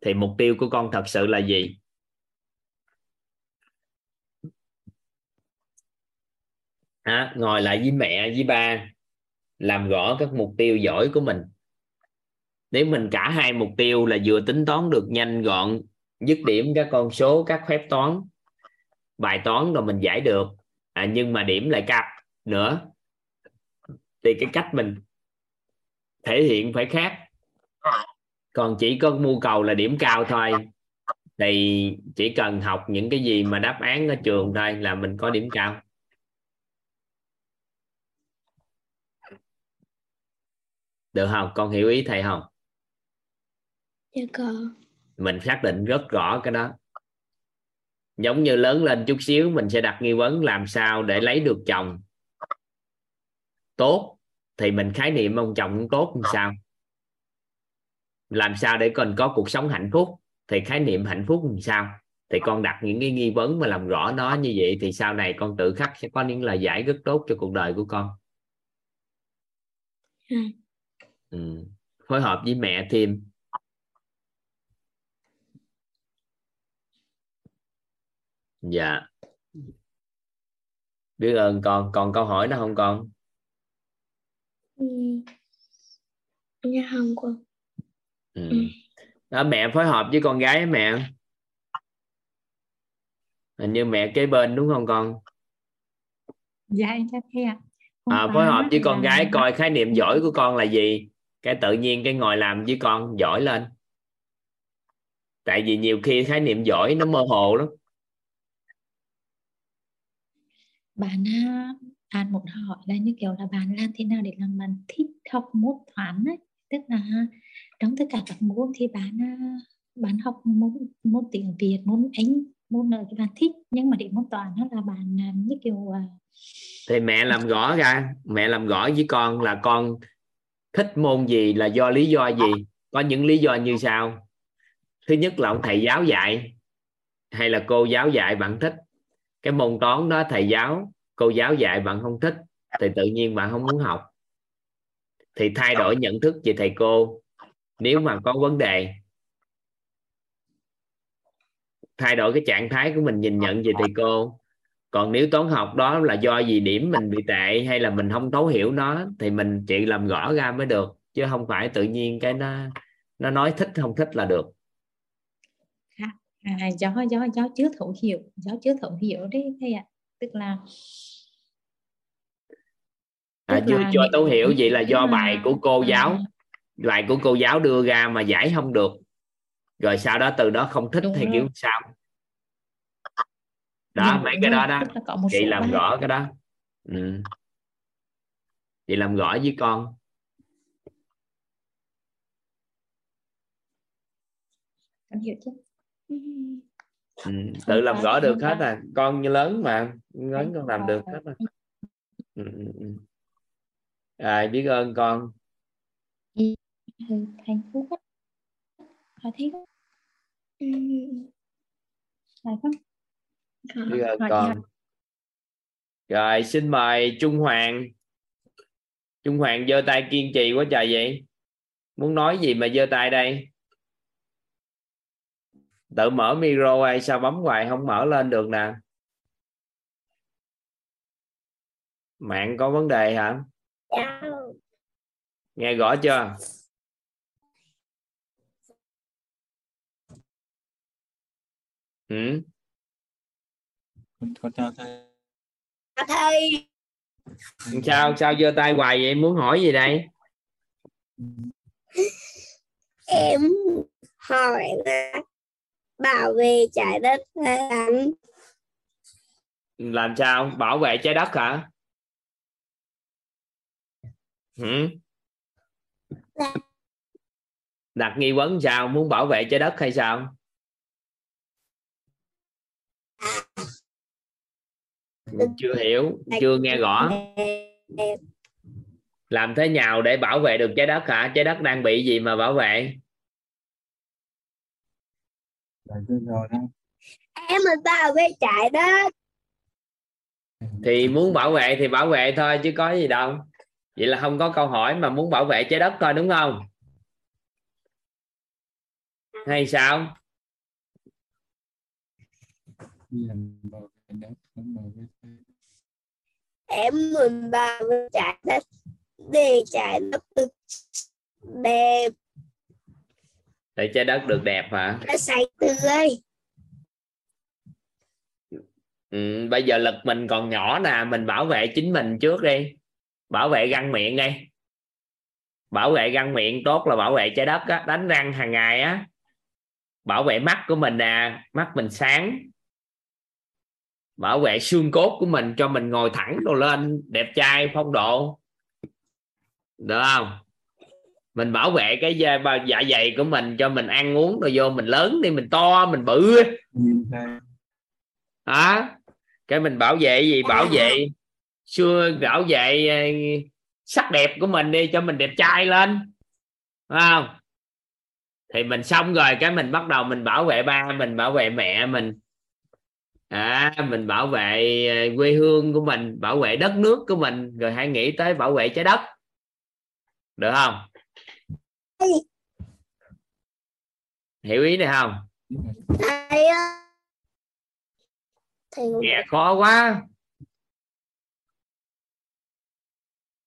Thì mục tiêu của con thật sự là gì? À, ngồi lại với mẹ, với ba, làm rõ các mục tiêu giỏi của mình. Nếu mình cả hai mục tiêu là vừa tính toán được nhanh gọn, dứt điểm các con số, các phép toán, bài toán rồi mình giải được, nhưng mà điểm lại cao nữa, thì cái cách mình thể hiện phải khác. Còn chỉ có mưu cầu là điểm cao thôi thì chỉ cần học những cái gì mà đáp án ở trường thôi là mình có điểm cao. Được không? Con hiểu ý thầy không? Dạ con. Mình xác định rất rõ cái đó. Giống như lớn lên chút xíu mình sẽ đặt nghi vấn làm sao để lấy được chồng tốt, thì mình khái niệm ông chồng cũng tốt làm sao. Làm sao để con có cuộc sống hạnh phúc, thì khái niệm hạnh phúc làm sao. Thì con đặt những cái nghi vấn mà làm rõ nó như vậy thì sau này con tự khắc sẽ có những lời giải rất tốt cho cuộc đời của con. Phối hợp với mẹ thêm. Dạ. Biết ơn con. Còn câu hỏi nữa không con? Dạ không con. Đó, mẹ phối hợp với con gái mẹ. Hình như mẹ kế bên đúng không con? Dạ em chắc thế ạ. Phối hợp với con gái coi khái niệm giỏi của con là gì, cái tự nhiên cái ngồi làm với con giỏi lên. Tại vì nhiều khi khái niệm giỏi nó mơ hồ lắm. Bạn An muốn hỏi là như kiểu là bạn làm thế nào để làm mình thích học môn toán ấy, Tức là trong tất cả các môn thì bạn học môn tiếng Việt, môn Anh, môn nào bạn thích, nhưng mà để môn toán đó là bạn như kiểu thì mẹ làm rõ ra, mẹ làm rõ với con là con thích môn gì, là do lý do gì. Có những lý do như sau: thứ nhất là ông thầy giáo dạy hay là cô giáo dạy bạn thích. Cái môn toán đó thầy giáo, cô giáo dạy bạn không thích thì tự nhiên bạn không muốn học. Thì thay đổi nhận thức về thầy cô nếu mà có vấn đề, thay đổi cái trạng thái của mình nhìn nhận về thầy cô. Còn nếu toán học đó là do gì điểm mình bị tệ hay là mình không thấu hiểu nó thì mình chỉ làm rõ ra mới được, chứ không phải tự nhiên cái nó nói thích không thích là được. Do chưa thấu hiểu, đấy thầy ạ. Tức là chưa thấu hiểu vậy là do bài của cô giáo, bài của cô giáo đưa ra mà giải không được, rồi sau đó từ đó không thích thì kiểu sao đó. Mấy cái đó đó chị làm rõ cái đó, chị làm rõ với con. Con hiểu chứ? Tự làm rõ được hết à, con như lớn mà, lớn con làm được hết à. Biết ơn con. Hạnh phúc có thích không? Biết ơn con. Rồi xin mời Trung Hoàng. Trung Hoàng giơ tay kiên trì quá trời vậy. Muốn nói gì mà giơ tay đây? Tự mở micro hay sao bấm hoài không mở lên được nè? Mạng có vấn đề hả? Nghe rõ chưa? Con chào thầy. Sao giơ tay hoài vậy? Muốn hỏi gì đây? Em hỏi là bảo vệ trái đất là làm sao? Bảo vệ trái đất hả? Đặt nghi vấn sao? Muốn bảo vệ trái đất hay sao? Chưa hiểu, chưa nghe rõ. Làm thế nào để bảo vệ được trái đất hả? Trái đất đang bị gì mà bảo vệ? Em mình bảo vệ trái đất. Thì muốn bảo vệ thì bảo vệ thôi chứ có gì đâu. Vậy là không có câu hỏi mà muốn bảo vệ trái đất thôi đúng không? Hay sao? Em muốn bảo vệ trái đất để trái đất được đẹp. Để trái đất được đẹp hả? Sạch tươi. Bây giờ lực mình còn nhỏ nè, mình bảo vệ chính mình trước đi. Bảo vệ răng miệng đi. Bảo vệ răng miệng tốt là bảo vệ trái đất á, đánh răng hàng ngày á. Bảo vệ mắt của mình nè, mắt mình sáng. Bảo vệ xương cốt của mình cho mình ngồi thẳng đồ lên, đẹp trai, phong độ. Được không? Mình bảo vệ cái dạ dày của mình cho mình ăn uống rồi vô mình lớn đi, mình to, mình bự. Cái mình bảo vệ gì? Bảo vệ bảo vệ sắc đẹp của mình đi cho mình đẹp trai lên. Đúng không? Thì mình xong rồi cái mình bắt đầu mình bảo vệ ba mình, bảo vệ mẹ mình. Mình bảo vệ quê hương của mình, bảo vệ đất nước của mình, rồi hãy nghĩ tới bảo vệ trái đất. Được không? Hiểu ý này không? Nghe khó quá.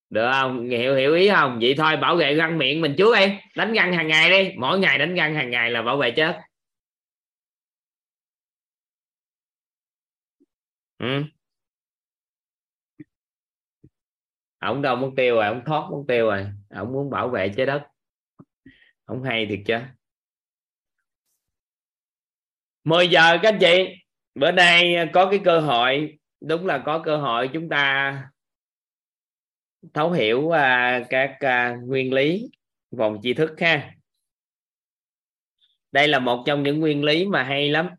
Được không? Hiểu ý không? Vậy thôi bảo vệ răng miệng mình trước đi. Đánh răng hàng ngày đi. Mỗi ngày đánh răng hàng ngày là bảo vệ chết. Ông đâu mục tiêu rồi, ông thoát mục tiêu rồi. Ông muốn bảo vệ trái đất. Ông hay thiệt chứ. 10 giờ các anh chị. Bữa nay có cái cơ hội, đúng là có cơ hội chúng ta thấu hiểu các nguyên lý vòng tri thức ha. Đây là một trong những nguyên lý mà hay lắm,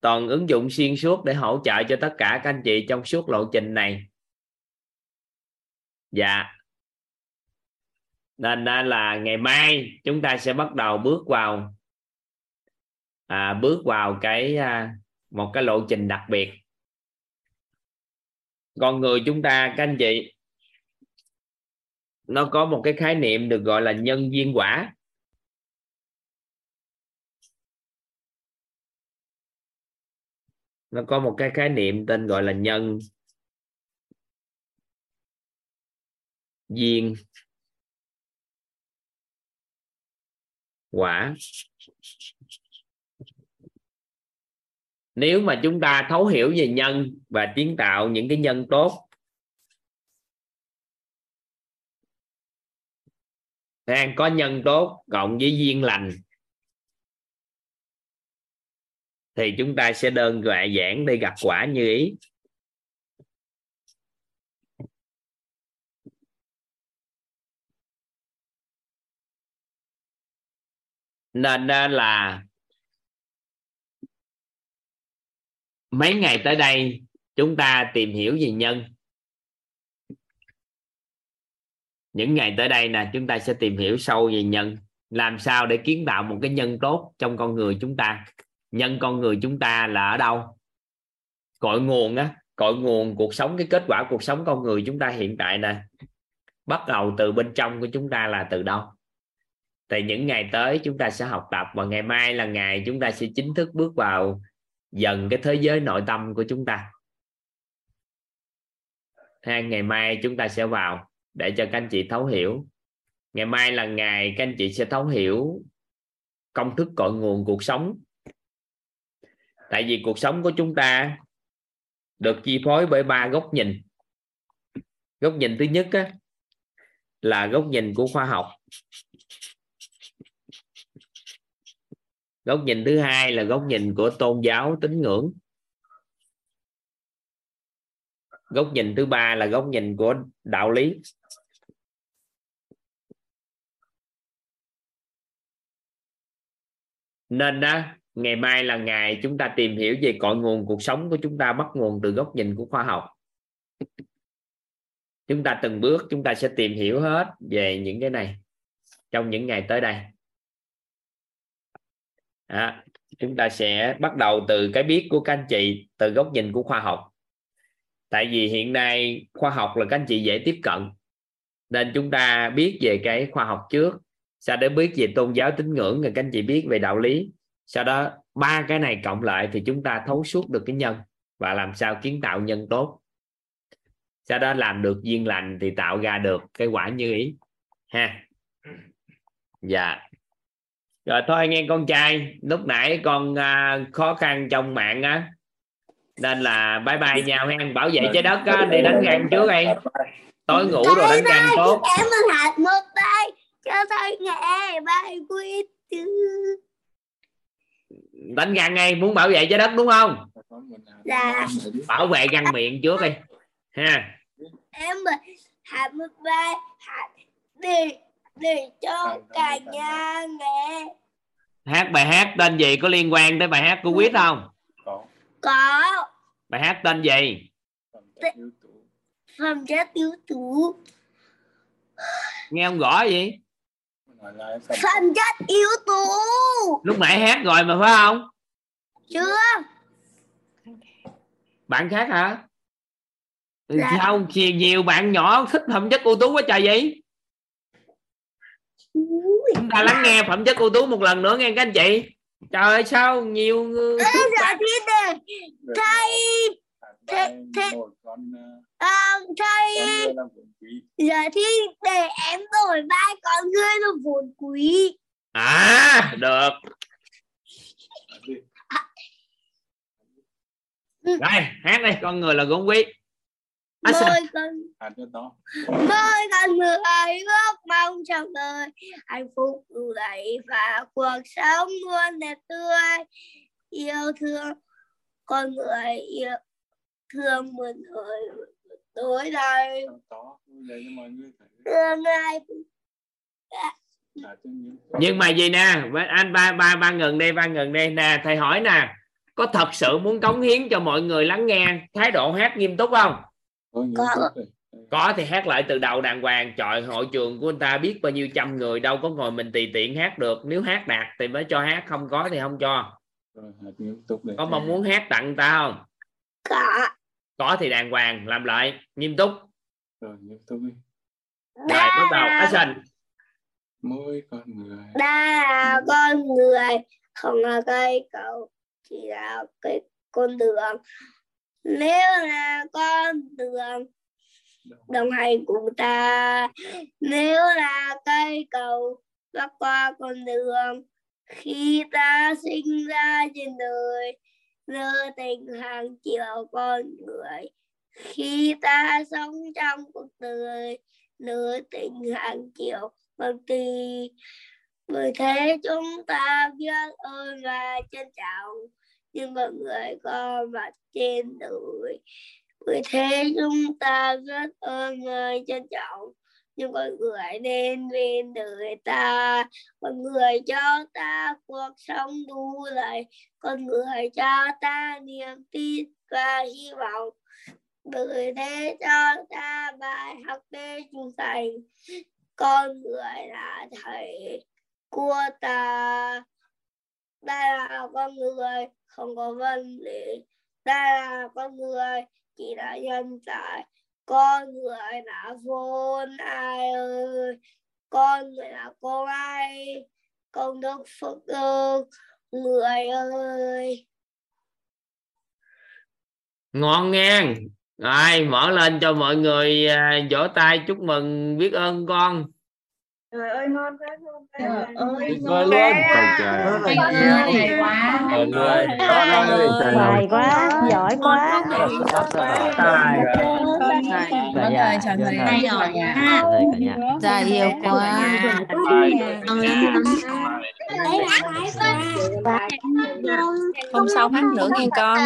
Toàn ứng dụng xuyên suốt để hỗ trợ cho tất cả các anh chị trong suốt lộ trình này. Dạ, nên là ngày mai chúng ta sẽ bắt đầu bước vào một cái lộ trình đặc biệt. Con người chúng ta, các anh chị, nó có một cái khái niệm được gọi là nhân duyên quả. Nó có một cái khái niệm tên gọi là nhân duyên quả. Nếu mà chúng ta thấu hiểu về nhân và kiến tạo những cái nhân tốt, có nhân tốt cộng với duyên lành, thì chúng ta sẽ đơn giản để gặt quả như ý. Nên là mấy ngày tới đây chúng ta tìm hiểu về nhân. Những ngày tới đây nè, chúng ta sẽ tìm hiểu sâu về nhân, làm sao để kiến tạo một cái nhân tốt trong con người chúng ta. Nhân con người chúng ta là ở đâu? Cội nguồn á, cội nguồn cuộc sống, cái kết quả cuộc sống con người chúng ta hiện tại nè, bắt đầu từ bên trong của chúng ta là từ đâu? Thì những ngày tới chúng ta sẽ học tập, và ngày mai là ngày chúng ta sẽ chính thức bước vào dần cái thế giới nội tâm của chúng ta. Ngày mai chúng ta sẽ vào để cho các anh chị thấu hiểu. Ngày mai là ngày các anh chị sẽ thấu hiểu công thức cội nguồn cuộc sống. Tại vì cuộc sống của chúng ta được chi phối bởi ba góc nhìn. Góc nhìn thứ nhất á, là góc nhìn của khoa học. Góc nhìn thứ hai là góc nhìn của tôn giáo, tín ngưỡng. Góc nhìn thứ ba là góc nhìn của đạo lý. Nên đó, ngày mai là ngày chúng ta tìm hiểu về cội nguồn cuộc sống của chúng ta, bắt nguồn từ góc nhìn của khoa học. Chúng ta từng bước chúng ta sẽ tìm hiểu hết về những cái này trong những ngày tới đây. Chúng ta sẽ bắt đầu từ cái biết của các anh chị, từ góc nhìn của khoa học. Tại vì hiện nay khoa học là các anh chị dễ tiếp cận, nên chúng ta biết về cái khoa học trước, sau đó biết về tôn giáo, tín ngưỡng, rồi các anh chị biết về đạo lý. Sau đó ba cái này cộng lại thì chúng ta thấu suốt được cái nhân và làm sao kiến tạo nhân tốt. Sau đó làm được duyên lành thì tạo ra được cái quả như ý ha. Dạ. Rồi thôi nghe con trai, lúc nãy con khó khăn trong mạng á, nên là bye bye nhau hen. Bảo vệ trái đất á, đi đánh răng trước đi, tối ngủ rồi đánh răng tốt. Cảm ơn hạt một tay cho tôi nghe bài quyết. Đánh răng ngay, muốn bảo vệ trái đất đúng không? Dạ. Bảo vệ răng miệng trước đi ha. Em hạt một tay hạt để cho cả nhà nghe. Hát bài hát tên gì có liên quan tới bài hát của Quyết không? Có. Bài hát tên gì? Phẩm chất yếu tố. Nghe không rõ gì? Phẩm chất yếu tố. Lúc nãy hát rồi mà phải không? Chưa. Bạn khác hả? Dạ. Không, nhiều bạn nhỏ thích phẩm chất ưu tú quá trời vậy. Chúng ta lắng nghe phẩm chất ưu tú một lần nữa nghe các anh chị. Trời ơi sao nhiều người. Thầy giờ thì để em đổi vai con người là vốn quý. À được. Rồi hát đi, con người là vốn quý. Mỗi con người ước mong trong đời hạnh phúc đủ đầy và cuộc sống luôn đẹp tươi. Yêu thương con người, yêu thương một người tối nay. Tương lai Nhưng mà gì nè anh, ba ngừng đi, nè thầy hỏi nè, có thật sự muốn cống hiến cho mọi người lắng nghe, thái độ hát nghiêm túc không? Có thì hát lại từ đầu đàng hoàng. Trời, hội trường của anh ta biết bao nhiêu trăm người, đâu có ngồi mình tùy tiện hát được. Nếu hát đạt thì mới cho hát, không có thì không cho. Có mong muốn hát tặng người ta không? Có thì đàng hoàng, làm lại nghiêm túc. Rồi bắt đầu action. Mỗi con người đã là con người, không là cây cầu, chỉ là cái con đường. Nếu là con đường đồng hành cùng ta, nếu là cây cầu bắc qua con đường. Khi ta sinh ra trên đời, nơi tình hàng triệu con người. Khi ta sống trong cuộc đời, nơi tình hàng triệu con người. Bởi thế chúng ta biết ơn và trân trọng nhưng mọi người có mặt trên đời. Bởi thế chúng ta rất ơn người trân trọng nhưng con người nên bên đời ta. Con người cho ta cuộc sống đủ đầy, con người cho ta niềm tin và hy vọng. Bởi thế cho ta bài học để trưởng thành. Con người là thầy của ta. Ta là con người không có vấn đề. Ta là con người chỉ là nhân tài. Con người là vốn ai ơi, con người là cô ai, công đức phước ước người ơi. Ngon ngang. Rồi mở lên cho mọi người vỗ tay chúc mừng biết ơn con. Trời ơi ngon quá luôn. Ngon luôn. Trời quá, giỏi quá. Trời yêu quá. Không sao hát nữa nghe con.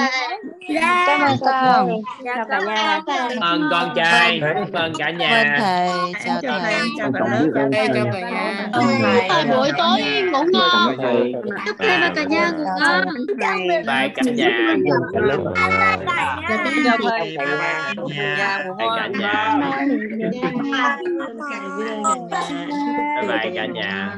Cảm ơn con. Chào cả nhà. Cảm ơn con trai. Cảm ơn cả nhà. Chào thầy. Chào cả nhà. Chào cả nhà. Buổi tối ngủ ngon. Chúc thầy và cả nhà ngủ ngon. Bye cả nhà. Bye cả nhà.